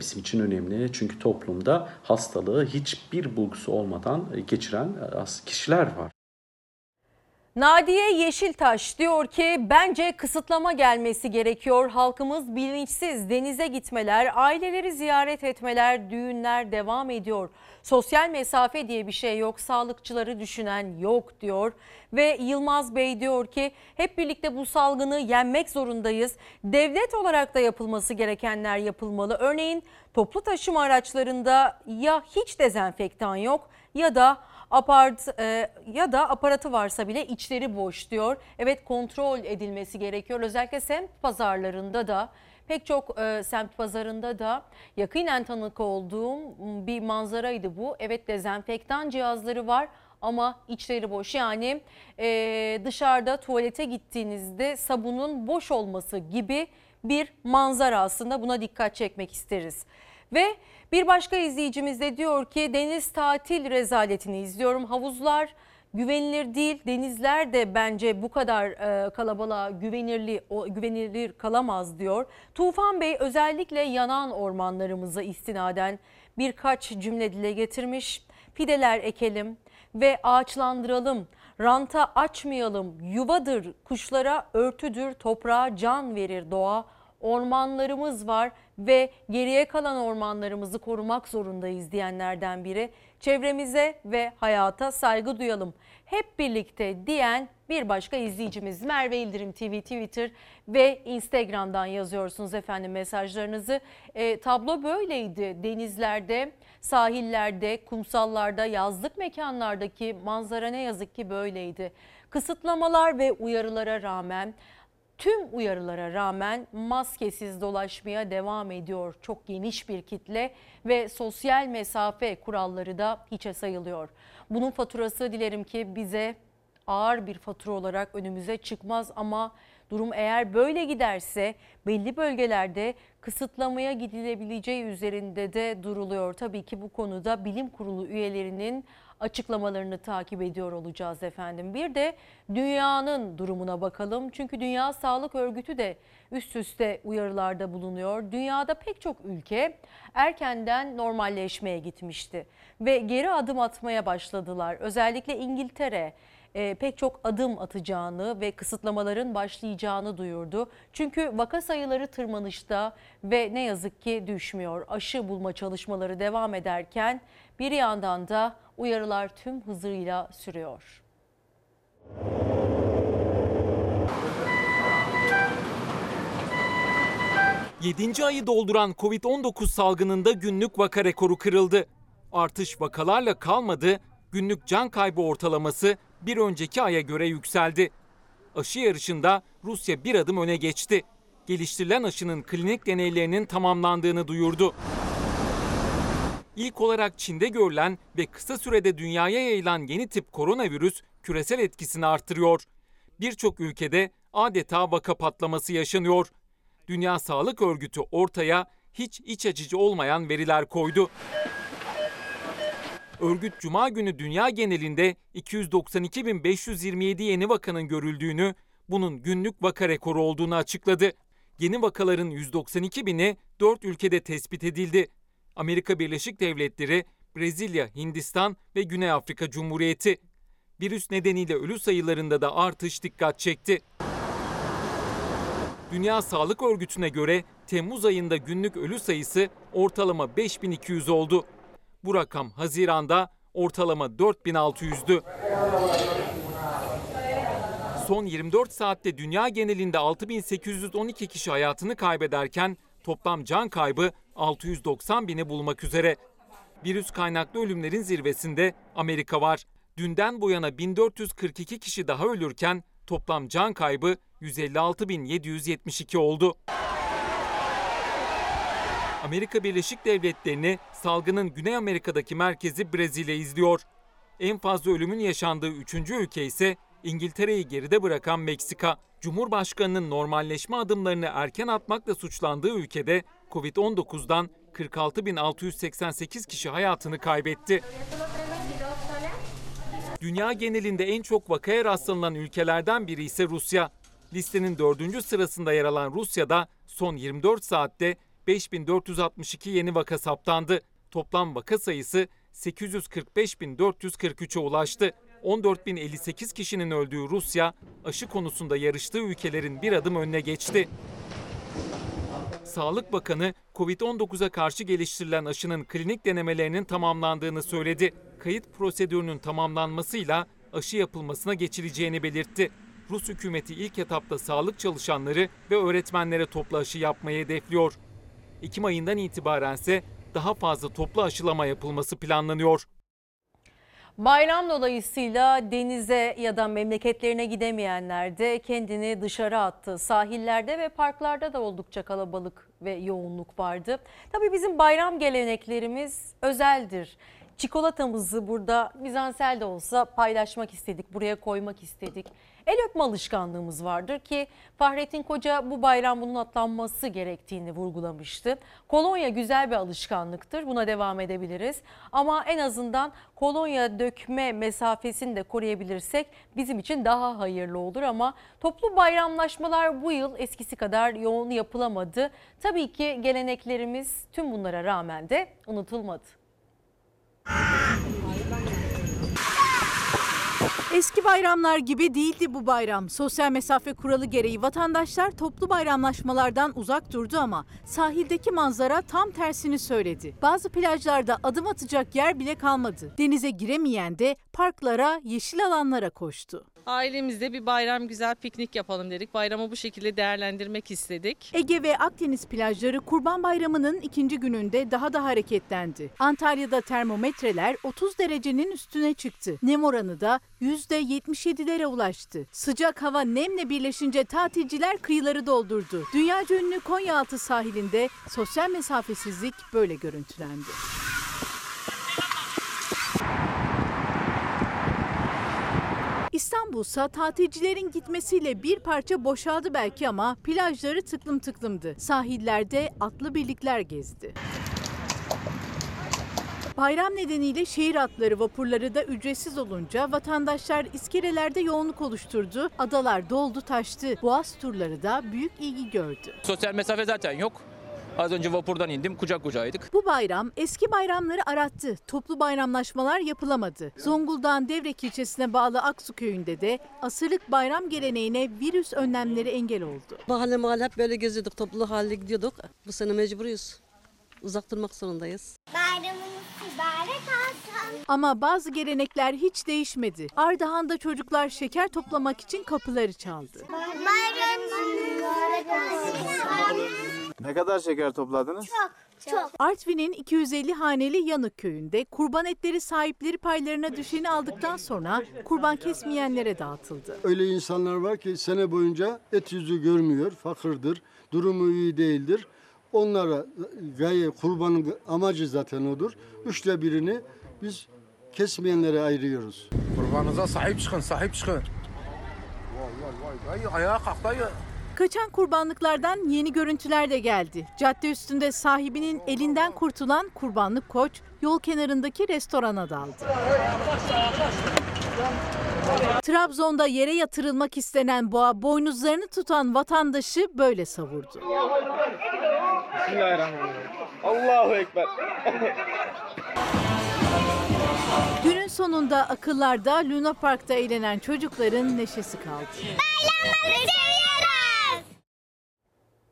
Bizim için önemli çünkü toplumda hastalığı hiçbir bulgusu olmadan geçiren kişiler var. Nadiye Yeşiltaş diyor ki bence kısıtlama gelmesi gerekiyor. Halkımız bilinçsiz denize gitmeler, aileleri ziyaret etmeler, düğünler devam ediyor. Sosyal mesafe diye bir şey yok, sağlıkçıları düşünen yok diyor. Ve Yılmaz Bey diyor ki hep birlikte bu salgını yenmek zorundayız. Devlet olarak da yapılması gerekenler yapılmalı. Örneğin toplu taşıma araçlarında ya hiç dezenfektan yok ya da Apart e, ya da aparatı varsa bile içleri boş diyor. Evet, kontrol edilmesi gerekiyor. Özellikle semt pazarlarında da pek çok e, semt pazarında da yakinen tanık olduğum bir manzaraydı bu. Evet, dezenfektan cihazları var ama içleri boş. Yani e, dışarıda tuvalete gittiğinizde sabunun boş olması gibi bir manzara aslında, buna dikkat çekmek isteriz. Ve bir başka izleyicimiz de diyor ki deniz tatil rezaletini izliyorum. Havuzlar güvenilir değil, denizler de bence bu kadar kalabalığa güvenilir, güvenilir kalamaz diyor. Tufan Bey özellikle yanan ormanlarımıza istinaden birkaç cümle dile getirmiş. Fideler ekelim ve ağaçlandıralım, ranta açmayalım, yuvadır, kuşlara örtüdür, toprağa can verir doğa. Ormanlarımız var ve geriye kalan ormanlarımızı korumak zorundayız diyenlerden biri. Çevremize ve hayata saygı duyalım hep birlikte diyen bir başka izleyicimiz. Merve Yıldırım T V, Twitter ve Instagram'dan yazıyorsunuz efendim mesajlarınızı. E, tablo böyleydi. Denizlerde, sahillerde, kumsallarda, yazlık mekanlardaki manzara ne yazık ki böyleydi. Kısıtlamalar ve uyarılara rağmen Tüm uyarılara rağmen maskesiz dolaşmaya devam ediyor çok geniş bir kitle ve sosyal mesafe kuralları da hiçe sayılıyor. Bunun faturası dilerim ki bize ağır bir fatura olarak önümüze çıkmaz ama durum eğer böyle giderse belli bölgelerde kısıtlamaya gidilebileceği üzerinde de duruluyor. Tabii ki bu konuda bilim kurulu üyelerinin açıklamalarını takip ediyor olacağız efendim. Bir de dünyanın durumuna bakalım. Çünkü Dünya Sağlık Örgütü de üst üste uyarılarda bulunuyor. Dünyada pek çok ülke erkenden normalleşmeye gitmişti ve geri adım atmaya başladılar. Özellikle İngiltere e, pek çok adım atacağını ve kısıtlamaların başlayacağını duyurdu. Çünkü vaka sayıları tırmanışta ve ne yazık ki düşmüyor. Aşı bulma çalışmaları devam ederken bir yandan da uyarılar tüm hızıyla sürüyor. yedinci ayı dolduran kovid on dokuz salgınında günlük vaka rekoru kırıldı. Artış vakalarla kalmadı, günlük can kaybı ortalaması bir önceki aya göre yükseldi. Aşı yarışında Rusya bir adım öne geçti. Geliştirilen aşının klinik deneylerinin tamamlandığını duyurdu. İlk olarak Çin'de görülen ve kısa sürede dünyaya yayılan yeni tip koronavirüs küresel etkisini artırıyor. Birçok ülkede adeta vaka patlaması yaşanıyor. Dünya Sağlık Örgütü ortaya hiç iç açıcı olmayan veriler koydu. Örgüt Cuma günü dünya genelinde iki yüz doksan iki bin beş yüz yirmi yedi yeni vakanın görüldüğünü, bunun günlük vaka rekoru olduğunu açıkladı. Yeni vakaların yüz doksan iki bini dört ülkede tespit edildi. Amerika Birleşik Devletleri, Brezilya, Hindistan ve Güney Afrika Cumhuriyeti. Virüs nedeniyle ölü sayılarında da artış dikkat çekti. Dünya Sağlık Örgütü'ne göre Temmuz ayında günlük ölü sayısı ortalama beş bin iki yüz oldu. Bu rakam Haziran'da ortalama dört bin altı yüzdü. Son yirmi dört saatte dünya genelinde altı bin sekiz yüz on iki kişi hayatını kaybederken toplam can kaybı altı yüz doksan bini bulmak üzere. Virüs kaynaklı ölümlerin zirvesinde Amerika var. Dünden bu yana bin dört yüz kırk iki kişi daha ölürken toplam can kaybı yüz elli altı bin yedi yüz yetmiş iki oldu. Amerika Birleşik Devletleri'ni salgının Güney Amerika'daki merkezi Brezilya izliyor. En fazla ölümün yaşandığı üçüncü ülke ise İngiltere'yi geride bırakan Meksika. Cumhurbaşkanının normalleşme adımlarını erken atmakla suçlandığı ülkede kovid on dokuzdan kırk altı bin altı yüz seksen sekiz kişi hayatını kaybetti. Dünya genelinde en çok vakaya rastlanılan ülkelerden biri ise Rusya. Listenin dördüncü sırasında yer alan Rusya'da son yirmi dört saatte beş bin dört yüz altmış iki yeni vaka saptandı. Toplam vaka sayısı sekiz yüz kırk beş bin dört yüz kırk üçe ulaştı. on dört bin elli sekiz kişinin öldüğü Rusya, aşı konusunda yarıştığı ülkelerin bir adım önüne geçti. Sağlık Bakanı, kovid on dokuza karşı geliştirilen aşının klinik denemelerinin tamamlandığını söyledi. Kayıt prosedürünün tamamlanmasıyla aşı yapılmasına geçileceğini belirtti. Rus hükümeti ilk etapta sağlık çalışanları ve öğretmenlere toplu aşı yapmayı hedefliyor. Ekim ayından itibarense daha fazla toplu aşılama yapılması planlanıyor. Bayram dolayısıyla denize ya da memleketlerine gidemeyenler de kendini dışarı attı. Sahillerde ve parklarda da oldukça kalabalık ve yoğunluk vardı. Tabii bizim bayram geleneklerimiz özeldir. Çikolatamızı burada mizansel de olsa paylaşmak istedik, buraya koymak istedik. El öpme alışkanlığımız vardır ki Fahrettin Koca bu bayram bunun atlanması gerektiğini vurgulamıştı. Kolonya güzel bir alışkanlıktır, buna devam edebiliriz. Ama en azından kolonya dökme mesafesini de koruyabilirsek bizim için daha hayırlı olur. Ama toplu bayramlaşmalar bu yıl eskisi kadar yoğun yapılamadı. Tabii ki geleneklerimiz tüm bunlara rağmen de unutulmadı. Eski bayramlar gibi değildi bu bayram. Sosyal mesafe kuralı gereği vatandaşlar toplu bayramlaşmalardan uzak durdu ama sahildeki manzara tam tersini söyledi. Bazı plajlarda adım atacak yer bile kalmadı. Denize giremeyen de parklara, yeşil alanlara koştu. Ailemizde bir bayram güzel piknik yapalım dedik. Bayramı bu şekilde değerlendirmek istedik. Ege ve Akdeniz plajları Kurban Bayramı'nın ikinci gününde daha da hareketlendi. Antalya'da termometreler otuz derecenin üstüne çıktı. Nem oranı da yüzde yetmiş yedilere ulaştı. Sıcak hava nemle birleşince tatilciler kıyıları doldurdu. Dünyaca ünlü Konyaaltı sahilinde sosyal mesafesizlik böyle görüntülendi. İstanbul'sa tatilcilerin gitmesiyle bir parça boşaldı belki ama plajları tıklım tıklımdı. Sahillerde atlı birlikler gezdi. Bayram nedeniyle şehir atları vapurları da ücretsiz olunca vatandaşlar iskelelerde yoğunluk oluşturdu. Adalar doldu taştı. Boğaz turları da büyük ilgi gördü. Sosyal mesafe zaten yok. Az önce vapurdan indim, kucak kucağıydık. Bu bayram eski bayramları arattı. Toplu bayramlaşmalar yapılamadı. Zonguldak'ın Devrek ilçesine bağlı Aksu köyünde de asırlık bayram geleneğine virüs önlemleri engel oldu. Mahalle mahalle hep böyle geziyorduk, toplu halde gidiyorduk. Bu sene mecburuyuz. Uzak durmak zorundayız. Bayramınız mübarek olsun. Ama bazı gelenekler hiç değişmedi. Ardahan'da çocuklar şeker toplamak için kapıları çaldı. Bayramınız mübarek olsun. Ne kadar şeker topladınız? Çok, çok. Artvin'in iki yüz elli haneli Yanık köyünde kurban etleri sahipleri paylarına düşeni aldıktan sonra kurban kesmeyenlere dağıtıldı. Öyle insanlar var ki sene boyunca et yüzü görmüyor, fakirdir, durumu iyi değildir. Onlara gaye kurbanın amacı zaten odur. Üçte birini biz kesmeyenlere ayırıyoruz. Kurbanınıza sahip çıkın, sahip çıkın. Vay vay vay, dayı, ayağa kalk dayı. Kaçan kurbanlıklardan yeni görüntüler de geldi. Cadde üstünde sahibinin elinden kurtulan kurbanlık koç yol kenarındaki restorana daldı. Trabzon'da yere yatırılmak istenen boğa boynuzlarını tutan vatandaşı böyle savurdu. Bismillahirrahmanirrahim. Allahu Ekber. Günün sonunda akıllarda Luna Park'ta eğlenen çocukların neşesi kaldı.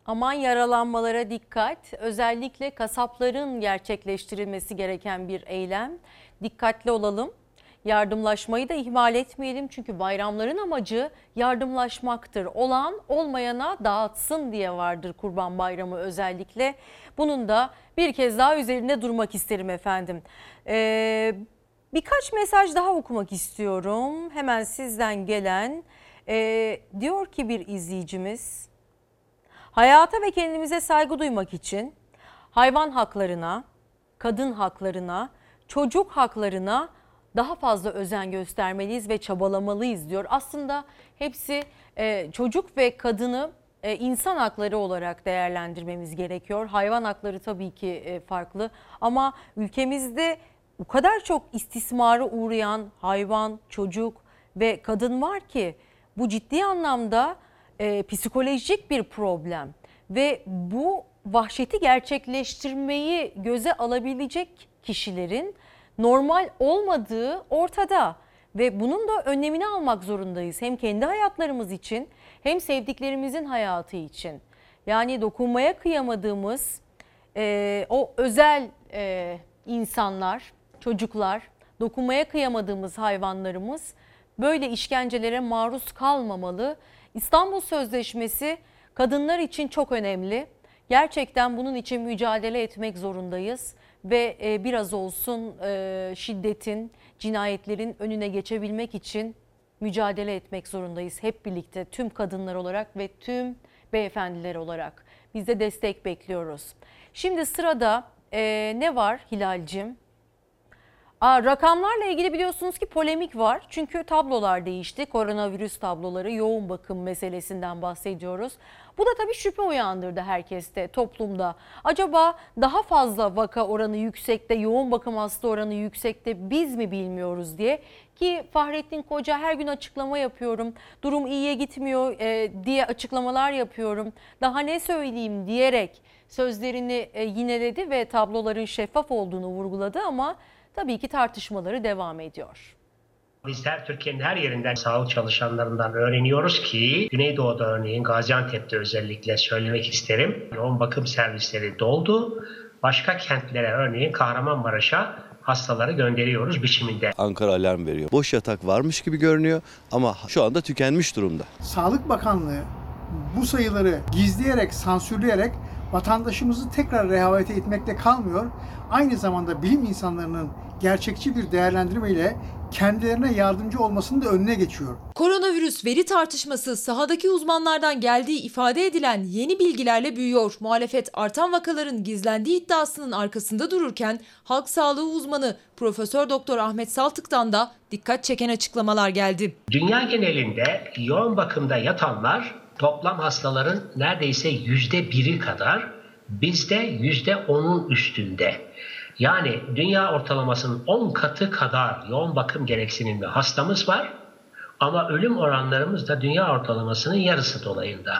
Aman yaralanmalara dikkat. Özellikle kasapların gerçekleştirilmesi gereken bir eylem. Dikkatli olalım. Yardımlaşmayı da ihmal etmeyelim. Çünkü bayramların amacı yardımlaşmaktır. Olan olmayana dağıtsın diye vardır Kurban Bayramı özellikle. Bunun da bir kez daha üzerinde durmak isterim efendim. Ee, birkaç mesaj daha okumak istiyorum. Hemen sizden gelen ee, diyor ki bir izleyicimiz. Hayata ve kendimize saygı duymak için hayvan haklarına, kadın haklarına, çocuk haklarına daha fazla özen göstermeliyiz ve çabalamalıyız diyor. Aslında hepsi çocuk ve kadını insan hakları olarak değerlendirmemiz gerekiyor. Hayvan hakları tabii ki farklı ama ülkemizde o kadar çok istismara uğrayan hayvan, çocuk ve kadın var ki bu ciddi anlamda E, psikolojik bir problem ve bu vahşeti gerçekleştirmeyi göze alabilecek kişilerin normal olmadığı ortada ve bunun da önlemini almak zorundayız. Hem kendi hayatlarımız için hem sevdiklerimizin hayatı için. Yani dokunmaya kıyamadığımız e, o özel e, insanlar, çocuklar, dokunmaya kıyamadığımız hayvanlarımız böyle işkencelere maruz kalmamalı. İstanbul Sözleşmesi kadınlar için çok önemli. Gerçekten bunun için mücadele etmek zorundayız ve biraz olsun şiddetin, cinayetlerin önüne geçebilmek için mücadele etmek zorundayız. Hep birlikte, tüm kadınlar olarak ve tüm beyefendiler olarak biz de destek bekliyoruz. Şimdi sırada e, ne var Hilal'cim? Aa, rakamlarla ilgili biliyorsunuz ki polemik var. Çünkü tablolar değişti. Koronavirüs tabloları, yoğun bakım meselesinden bahsediyoruz. Bu da tabii şüphe uyandırdı herkeste, toplumda. Acaba daha fazla vaka oranı yüksekte, yoğun bakım hasta oranı yüksekte biz mi bilmiyoruz diye. Ki Fahrettin Koca her gün açıklama yapıyorum, durum iyiye gitmiyor e, diye açıklamalar yapıyorum, daha ne söyleyeyim diyerek sözlerini e, yineledi ve tabloların şeffaf olduğunu vurguladı ama tabii ki tartışmaları devam ediyor. Biz her Türkiye'nin her yerinden sağlık çalışanlarından öğreniyoruz ki Güneydoğu'da örneğin Gaziantep'te özellikle söylemek isterim. Yoğun bakım servisleri doldu. Başka kentlere örneğin Kahramanmaraş'a hastaları gönderiyoruz biçiminde. Ankara alarm veriyor. Boş yatak varmış gibi görünüyor ama şu anda tükenmiş durumda. Sağlık Bakanlığı bu sayıları gizleyerek, sansürleyerek vatandaşımızı tekrar rehavete etmekle kalmıyor. Aynı zamanda bilim insanlarının gerçekçi bir değerlendirmeyle kendilerine yardımcı olmasının da önüne geçiyor. Koronavirüs veri tartışması sahadaki uzmanlardan geldiği ifade edilen yeni bilgilerle büyüyor. Muhalefet artan vakaların gizlendiği iddiasının arkasında dururken halk sağlığı uzmanı Profesör Doktor Ahmet Saltık'tan da dikkat çeken açıklamalar geldi. Dünya genelinde yoğun bakımda yatanlar toplam hastaların neredeyse yüzde biri kadar, bizde yüzde onun üstünde. Yani dünya ortalamasının on katı kadar yoğun bakım gereksinimli hastamız var ama ölüm oranlarımız da dünya ortalamasının yarısı dolayında.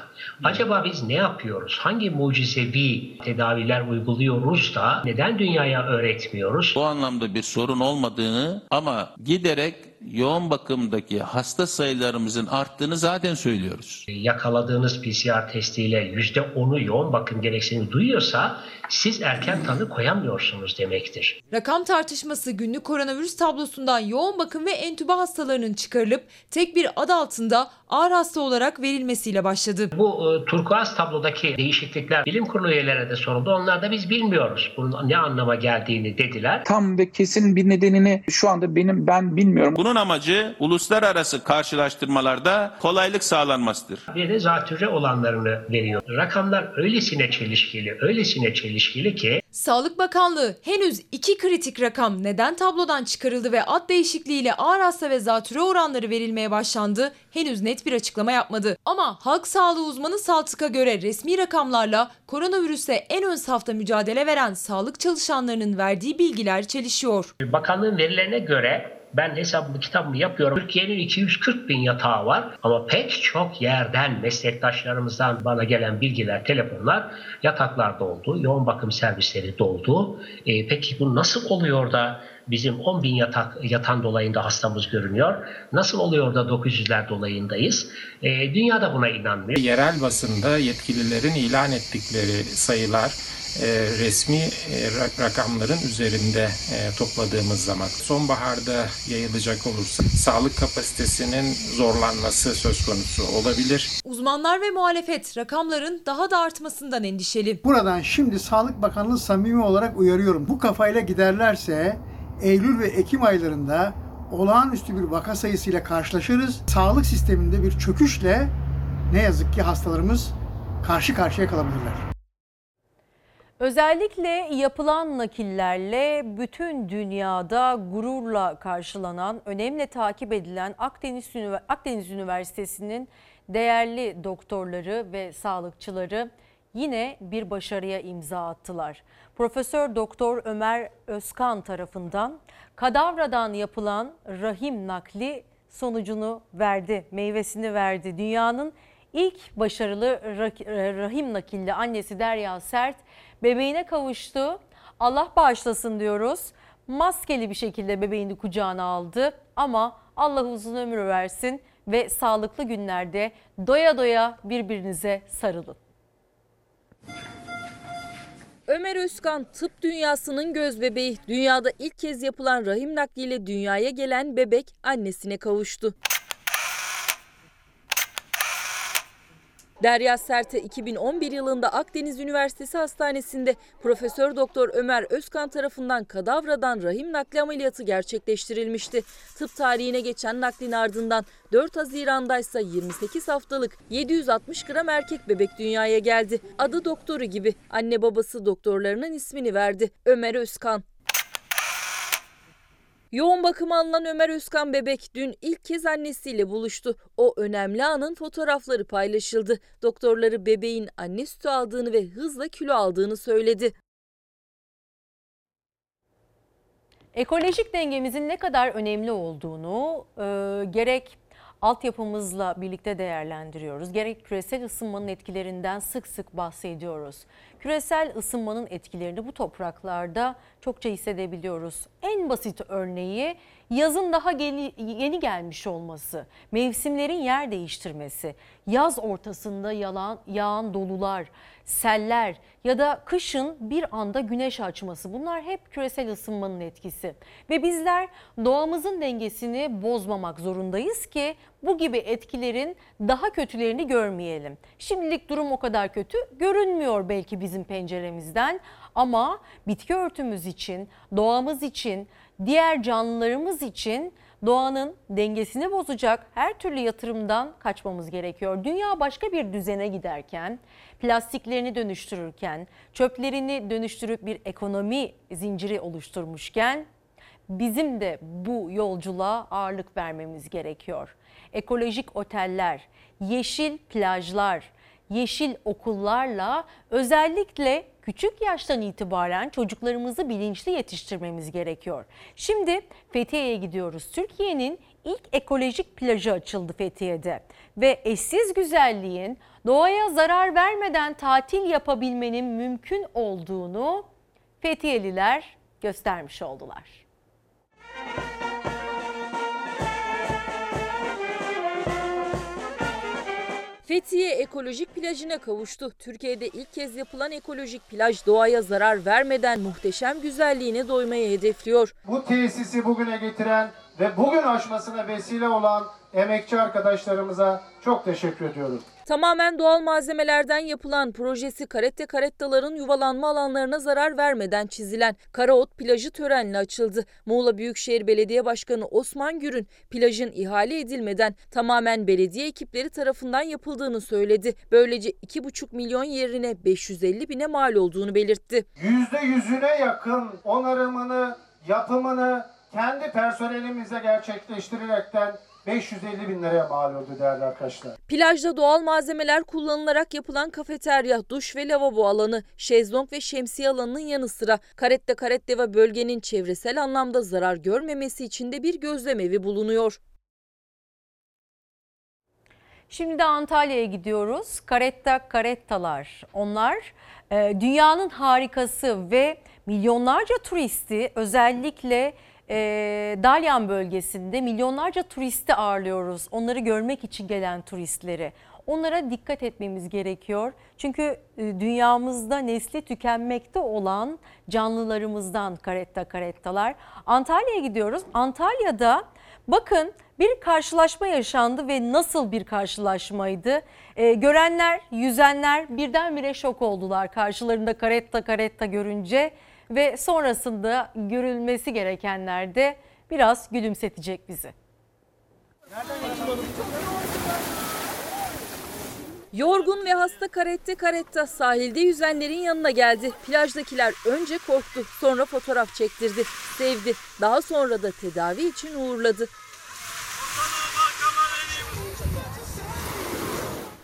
Acaba biz ne yapıyoruz? Hangi mucizevi tedaviler uyguluyoruz da neden dünyaya öğretmiyoruz? Bu anlamda bir sorun olmadığını ama giderek yoğun bakımdaki hasta sayılarımızın arttığını zaten söylüyoruz. Yakaladığınız P C R testiyle yüzde onu yoğun bakım gereksinimi duyuyorsa siz erken tanı koyamıyorsunuz demektir. Rakam tartışması günlük koronavirüs tablosundan yoğun bakım ve entübe hastalarının çıkarılıp tek bir ad altında ağır hasta olarak verilmesiyle başladı. Bu e, turkuaz tablodaki değişiklikler bilim kurulu üyelerine de soruldu. Onlar da biz bilmiyoruz bunun ne anlama geldiğini dediler. Tam ve kesin bir nedenini şu anda benim ben bilmiyorum. Bunun amacı uluslararası karşılaştırmalarda kolaylık sağlanmasıdır. Bir de zatürre olanlarını veriyor. Rakamlar öylesine çelişkili, öylesine çelişkili ki. Sağlık Bakanlığı henüz iki kritik rakam neden tablodan çıkarıldı ve ad değişikliğiyle ağır hasta ve zatürre oranları verilmeye başlandı henüz net bir açıklama yapmadı. Ama halk sağlığı uzmanı Saltık'a göre resmi rakamlarla koronavirüse en ön safta mücadele veren sağlık çalışanlarının verdiği bilgiler çelişiyor. Bakanlığın verilerine göre ben hesabımı kitabımı yapıyorum. Türkiye'nin iki yüz kırk bin yatağı var ama pek çok yerden meslektaşlarımızdan bana gelen bilgiler, telefonlar yataklar doldu, yoğun bakım servisleri doldu. E, peki bu nasıl oluyor da bizim on bin yatak yatan dolayında hastamız görünüyor? Nasıl oluyor da dokuz yüzler dolayındayız? E, dünya da buna inanmıyor. Yerel basında yetkililerin ilan ettikleri sayılar E, resmi e, rakamların üzerinde e, topladığımız zaman sonbaharda yayılacak olursa sağlık kapasitesinin zorlanması söz konusu olabilir. Uzmanlar ve muhalefet rakamların daha da artmasından endişeli. Buradan şimdi Sağlık Bakanlığı samimi olarak uyarıyorum. Bu kafayla giderlerse Eylül ve Ekim aylarında olağanüstü bir vaka sayısıyla karşılaşırız. Sağlık sisteminde bir çöküşle ne yazık ki hastalarımız karşı karşıya kalabilirler. Özellikle yapılan nakillerle bütün dünyada gururla karşılanan, önemli takip edilen Akdeniz, Ünivers- Akdeniz Üniversitesi'nin değerli doktorları ve sağlıkçıları yine bir başarıya imza attılar. Profesör Doktor Ömer Özkan tarafından kadavradan yapılan rahim nakli sonucunu verdi, meyvesini verdi. Dünyanın ilk başarılı rahim nakilli annesi Derya Sert bebeğine kavuştu. Allah bağışlasın diyoruz. Maskeli bir şekilde bebeğini kucağına aldı ama Allah uzun ömür versin ve sağlıklı günlerde doya doya birbirinize sarılın. Ömer Özkan tıp dünyasının göz bebeği. Dünyada ilk kez yapılan rahim nakliyle dünyaya gelen bebek annesine kavuştu. Derya Sert'e iki bin on bir yılında Akdeniz Üniversitesi Hastanesi'nde Profesör Doktor Ömer Özkan tarafından kadavradan rahim nakli ameliyatı gerçekleştirilmişti. Tıp tarihine geçen naklin ardından dört Haziran'da ise yirmi sekiz haftalık yedi yüz altmış gram erkek bebek dünyaya geldi. Adı doktoru gibi anne babası doktorlarının ismini verdi: Ömer Özkan. Yoğun bakıma alınan Ömer Özkan bebek dün ilk kez annesiyle buluştu. O önemli anın fotoğrafları paylaşıldı. Doktorları bebeğin anne sütü aldığını ve hızla kilo aldığını söyledi. Ekolojik dengemizin ne kadar önemli olduğunu e, gerek altyapımızla birlikte değerlendiriyoruz, gerek küresel ısınmanın etkilerinden sık sık bahsediyoruz. Küresel ısınmanın etkilerini bu topraklarda çokça hissedebiliyoruz. En basit örneği yazın daha gel- yeni gelmiş olması, mevsimlerin yer değiştirmesi, yaz ortasında yalan, yağan dolular, seller ya da kışın bir anda güneş açması, bunlar hep küresel ısınmanın etkisi. Ve bizler doğamızın dengesini bozmamak zorundayız ki bu gibi etkilerin daha kötülerini görmeyelim. Şimdilik durum o kadar kötü görünmüyor belki bizim penceremizden, ama bitki örtümüz için, doğamız için, diğer canlılarımız için doğanın dengesini bozacak her türlü yatırımdan kaçmamız gerekiyor. Dünya başka bir düzene giderken, plastiklerini dönüştürürken, çöplerini dönüştürüp bir ekonomi zinciri oluşturmuşken bizim de bu yolculuğa ağırlık vermemiz gerekiyor. Ekolojik oteller, yeşil plajlar, yeşil okullarla özellikle küçük yaştan itibaren çocuklarımızı bilinçli yetiştirmemiz gerekiyor. Şimdi Fethiye'ye gidiyoruz. Türkiye'nin ilk ekolojik plajı açıldı Fethiye'de ve eşsiz güzelliğin, doğaya zarar vermeden tatil yapabilmenin mümkün olduğunu Fethiyeliler göstermiş oldular. Fethiye ekolojik plajına kavuştu. Türkiye'de ilk kez yapılan ekolojik plaj doğaya zarar vermeden muhteşem güzelliğine doymayı hedefliyor. Bu tesisi bugüne getiren ve bugün aşmasına vesile olan emekçi arkadaşlarımıza çok teşekkür ediyorum. Tamamen doğal malzemelerden yapılan projesi karette karettaların yuvalanma alanlarına zarar vermeden çizilen Karaot plajı törenle açıldı. Muğla Büyükşehir Belediye Başkanı Osman Gür'ün plajın ihale edilmeden tamamen belediye ekipleri tarafından yapıldığını söyledi. Böylece iki buçuk milyon yerine beş yüz elli bine mal olduğunu belirtti. yüzde yüzüne yakın onarımını, yapımını kendi personelimize gerçekleştirerekten beş yüz elli bin liraya mal oldu değerli arkadaşlar. Plajda doğal malzemeler kullanılarak yapılan kafeterya, duş ve lavabo alanı, şezlong ve şemsiye alanının yanı sıra Caretta Caretteva bölgenin çevresel anlamda zarar görmemesi için de bir gözlemevi bulunuyor. Şimdi de Antalya'ya gidiyoruz. Caretta Carettalar, onlar dünyanın harikası ve milyonlarca turisti, özellikle E, Dalyan bölgesinde milyonlarca turisti ağırlıyoruz. Onları görmek için gelen turistleri. Onlara dikkat etmemiz gerekiyor. Çünkü dünyamızda nesli tükenmekte olan canlılarımızdan Caretta Carettalar. Antalya'ya gidiyoruz. Antalya'da bakın bir karşılaşma yaşandı ve nasıl bir karşılaşmaydı. E, görenler, yüzenler birdenbire şok oldular karşılarında Caretta Caretta görünce. Ve sonrasında görülmesi gerekenler de biraz gülümsetecek bizi. Yorgun ve hasta Caretta Caretta sahilde yüzenlerin yanına geldi. Plajdakiler önce korktu, sonra fotoğraf çektirdi, sevdi. Daha sonra da tedavi için uğurladı.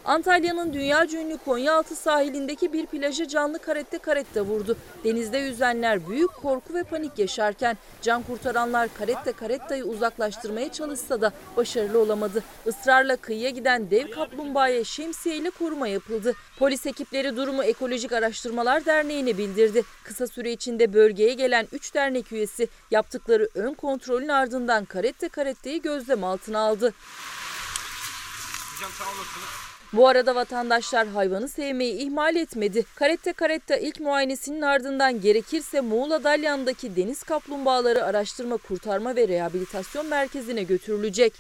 Antalya'nın dünyaca ünlü Konyaaltı sahilindeki bir plaja canlı Caretta Caretta vurdu. Denizde yüzenler büyük korku ve panik yaşarken can kurtaranlar Caretta Caretta'yı uzaklaştırmaya çalışsa da başarılı olamadı. Israrla kıyıya giden dev kaplumbağaya şemsiyeyle koruma yapıldı. Polis ekipleri durumu Ekolojik Araştırmalar Derneği'ne bildirdi. Kısa süre içinde bölgeye gelen üç dernek üyesi yaptıkları ön kontrolün ardından Caretta Caretta'yı gözlem altına aldı. Hocam sağ olasınız. Bu arada vatandaşlar hayvanı sevmeyi ihmal etmedi. Caretta Caretta ilk muayenesinin ardından gerekirse Muğla Dalyan'daki deniz kaplumbağaları araştırma, kurtarma ve rehabilitasyon merkezine götürülecek.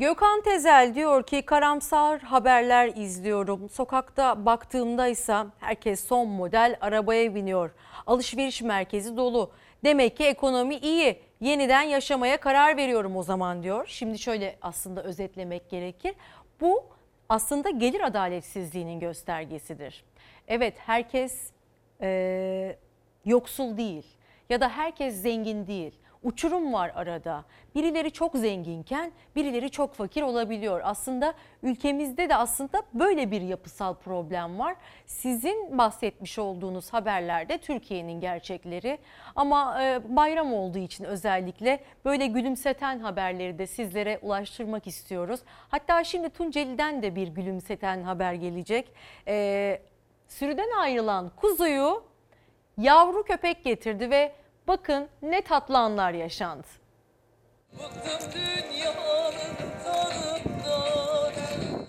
Gökhan Tezel diyor ki karamsar haberler izliyorum. Sokakta baktığımda ise herkes son model arabaya biniyor. Alışveriş merkezi dolu. Demek ki ekonomi iyi. Yeniden yaşamaya karar veriyorum o zaman diyor. Şimdi şöyle aslında özetlemek gerekir. Bu aslında gelir adaletsizliğinin göstergesidir. Evet, herkes e, yoksul değil ya da herkes zengin değil. Uçurum var arada. Birileri çok zenginken birileri çok fakir olabiliyor. Aslında ülkemizde de aslında böyle bir yapısal problem var. Sizin bahsetmiş olduğunuz haberlerde Türkiye'nin gerçekleri, ama bayram olduğu için özellikle böyle gülümseten haberleri de sizlere ulaştırmak istiyoruz. Hatta şimdi Tunceli'den de bir gülümseten haber gelecek. Ee, sürüden ayrılan kuzuyu yavru köpek getirdi ve bakın ne tatlı anlar yaşandı.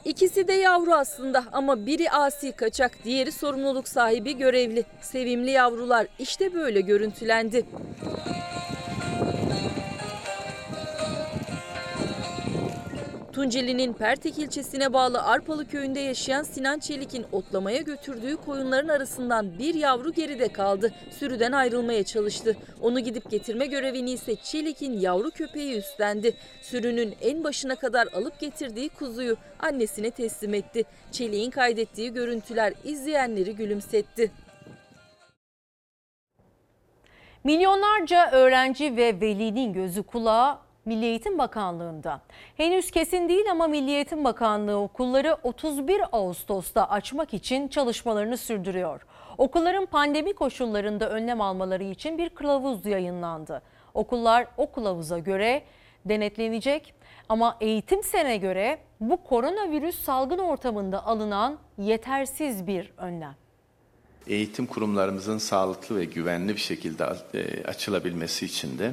İkisi de yavru aslında ama biri asi kaçak, diğeri sorumluluk sahibi görevli. Sevimli yavrular işte böyle görüntülendi. Tunceli'nin Pertek ilçesine bağlı Arpalı köyünde yaşayan Sinan Çelik'in otlamaya götürdüğü koyunların arasından bir yavru geride kaldı. Sürüden ayrılmaya çalıştı. Onu gidip getirme görevini ise Çelik'in yavru köpeği üstlendi. Sürünün en başına kadar alıp getirdiği kuzuyu annesine teslim etti. Çelik'in kaydettiği görüntüler izleyenleri gülümsetti. Milyonlarca öğrenci ve velinin gözü kulağı Milli Eğitim Bakanlığı'nda. Henüz kesin değil ama Milli Eğitim Bakanlığı okulları otuz bir Ağustos'ta açmak için çalışmalarını sürdürüyor. Okulların pandemi koşullarında önlem almaları için bir kılavuz yayınlandı. Okullar o kılavuza göre denetlenecek ama eğitim sene göre bu koronavirüs salgın ortamında alınan yetersiz bir önlem. Eğitim kurumlarımızın sağlıklı ve güvenli bir şekilde açılabilmesi için de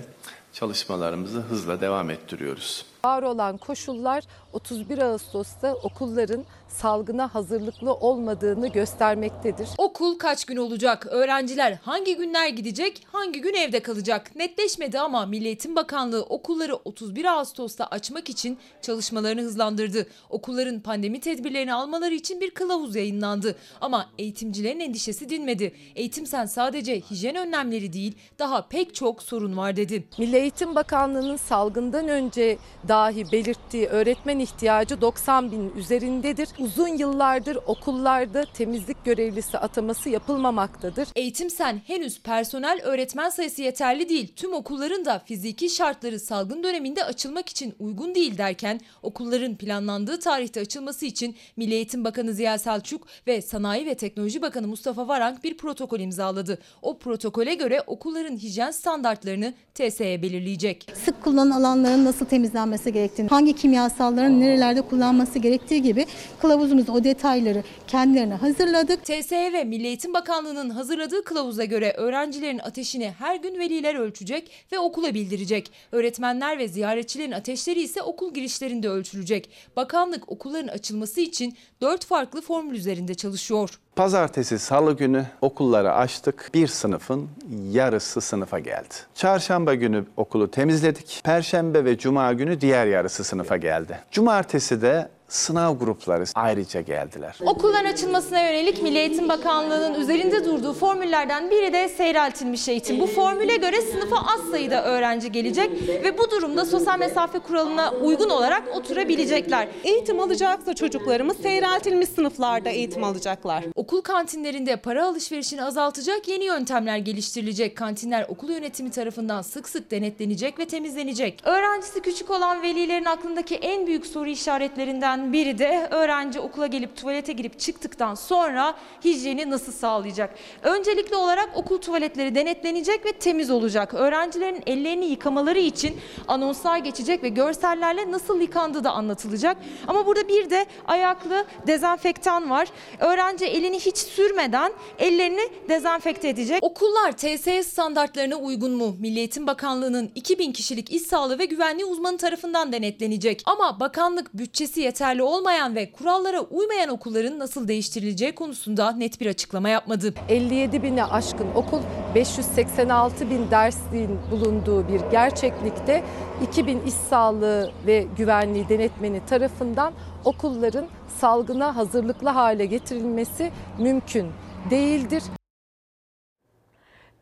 çalışmalarımızı hızla devam ettiriyoruz. Var olan koşullar otuz bir Ağustos'ta okulların salgına hazırlıklı olmadığını göstermektedir. Okul kaç gün olacak? Öğrenciler hangi günler gidecek? Hangi gün evde kalacak? Netleşmedi ama Milli Eğitim Bakanlığı okulları otuz bir Ağustos'ta açmak için çalışmalarını hızlandırdı. Okulların pandemi tedbirlerini almaları için bir kılavuz yayınlandı. Ama eğitimcilerin endişesi dinmedi. Eğitimsen sadece hijyen önlemleri değil, daha pek çok sorun var dedi. Milli Eğitim Bakanlığı'nın salgından önce dahi belirttiği öğretmen ihtiyacı doksan bin üzerindedir. Uzun yıllardır okullarda temizlik görevlisi ataması yapılmamaktadır. Eğitimsen henüz personel öğretmen sayısı yeterli değil, tüm okulların da fiziki şartları salgın döneminde açılmak için uygun değil derken okulların planlandığı tarihte açılması için Milli Eğitim Bakanı Ziya Selçuk ve Sanayi ve Teknoloji Bakanı Mustafa Varank bir protokol imzaladı. O protokole göre okulların hijyen standartlarını T S E belirleyecek. Sık kullanılan alanların nasıl temizlenmesi gerektiğini, hangi kimyasalların nerelerde kullanması gerektiği gibi kılavuzumuz o detayları kendilerine hazırladık. T S E ve Milli Eğitim Bakanlığı'nın hazırladığı kılavuza göre öğrencilerin ateşini her gün veliler ölçecek ve okula bildirecek. Öğretmenler ve ziyaretçilerin ateşleri ise okul girişlerinde ölçülecek. Bakanlık okulların açılması için dört farklı formül üzerinde çalışıyor. Pazartesi, salı günü okulları açtık. Bir sınıfın yarısı sınıfa geldi. Çarşamba günü okulu temizledik. Perşembe ve cuma günü diğer yarısı sınıfa geldi. Cumartesi de sınav grupları ayrıca geldiler. Okulların açılmasına yönelik Milli Eğitim Bakanlığı'nın üzerinde durduğu formüllerden biri de seyreltilmiş eğitim. Bu formüle göre sınıfa az sayıda öğrenci gelecek ve bu durumda sosyal mesafe kuralına uygun olarak oturabilecekler. Eğitim alacaksa çocuklarımız seyreltilmiş sınıflarda eğitim alacaklar. Okul kantinlerinde para alışverişini azaltacak yeni yöntemler geliştirilecek. Kantinler okul yönetimi tarafından sık sık denetlenecek ve temizlenecek. Öğrencisi küçük olan velilerin aklındaki en büyük soru işaretlerinden biri de öğrenci okula gelip tuvalete girip çıktıktan sonra hijyeni nasıl sağlayacak? Öncelikli olarak okul tuvaletleri denetlenecek ve temiz olacak. Öğrencilerin ellerini yıkamaları için anonslar geçecek ve görsellerle nasıl yıkandığı da anlatılacak. Ama burada bir de ayaklı dezenfektan var. Öğrenci elini hiç sürmeden ellerini dezenfekte edecek. Okullar T S E standartlarına uygun mu? Milli Eğitim Bakanlığı'nın iki bin kişilik iş sağlığı ve güvenliği uzmanı tarafından denetlenecek. Ama bakanlık bütçesi yeterli yeterli olmayan ve kurallara uymayan okulların nasıl değiştirileceği konusunda net bir açıklama yapmadı. elli yedi bine aşkın okul, beş yüz seksen altı bin dersin bulunduğu bir gerçeklikte iki bin iş sağlığı ve güvenliği denetmeni tarafından okulların salgına hazırlıklı hale getirilmesi mümkün değildir.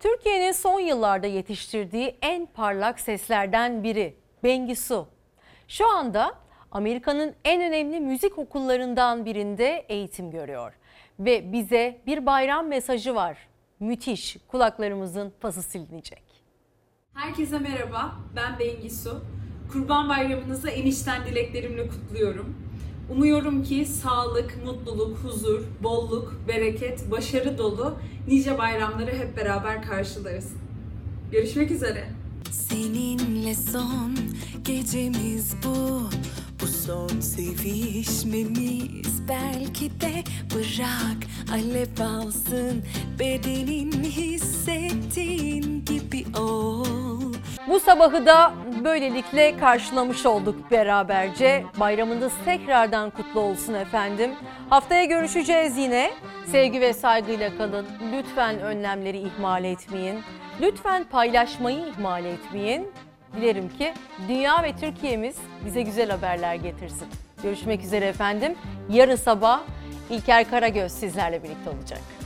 Türkiye'nin son yıllarda yetiştirdiği en parlak seslerden biri Bengisu. Şu anda Amerika'nın en önemli müzik okullarından birinde eğitim görüyor. Ve bize bir bayram mesajı var. Müthiş, kulaklarımızın pası silinecek. Herkese merhaba, ben Bengisu. Kurban Bayramınızı en içten dileklerimle kutluyorum. Umuyorum ki sağlık, mutluluk, huzur, bolluk, bereket, başarı dolu nice bayramları hep beraber karşılarız. Görüşmek üzere. Seninle son gecemiz bu. Bu son sevişmemiz belki de. Bırak alev alsın bedenin, hissettiğin gibi ol. Bu sabahı da böylelikle karşılamış olduk beraberce. Bayramınız tekrardan kutlu olsun efendim. Haftaya görüşeceğiz yine. Sevgi ve saygıyla kalın. Lütfen önlemleri ihmal etmeyin. Lütfen paylaşmayı ihmal etmeyin. Dilerim ki dünya ve Türkiye'miz bize güzel haberler getirsin. Görüşmek üzere efendim. Yarın sabah İlker Karagöz sizlerle birlikte olacak.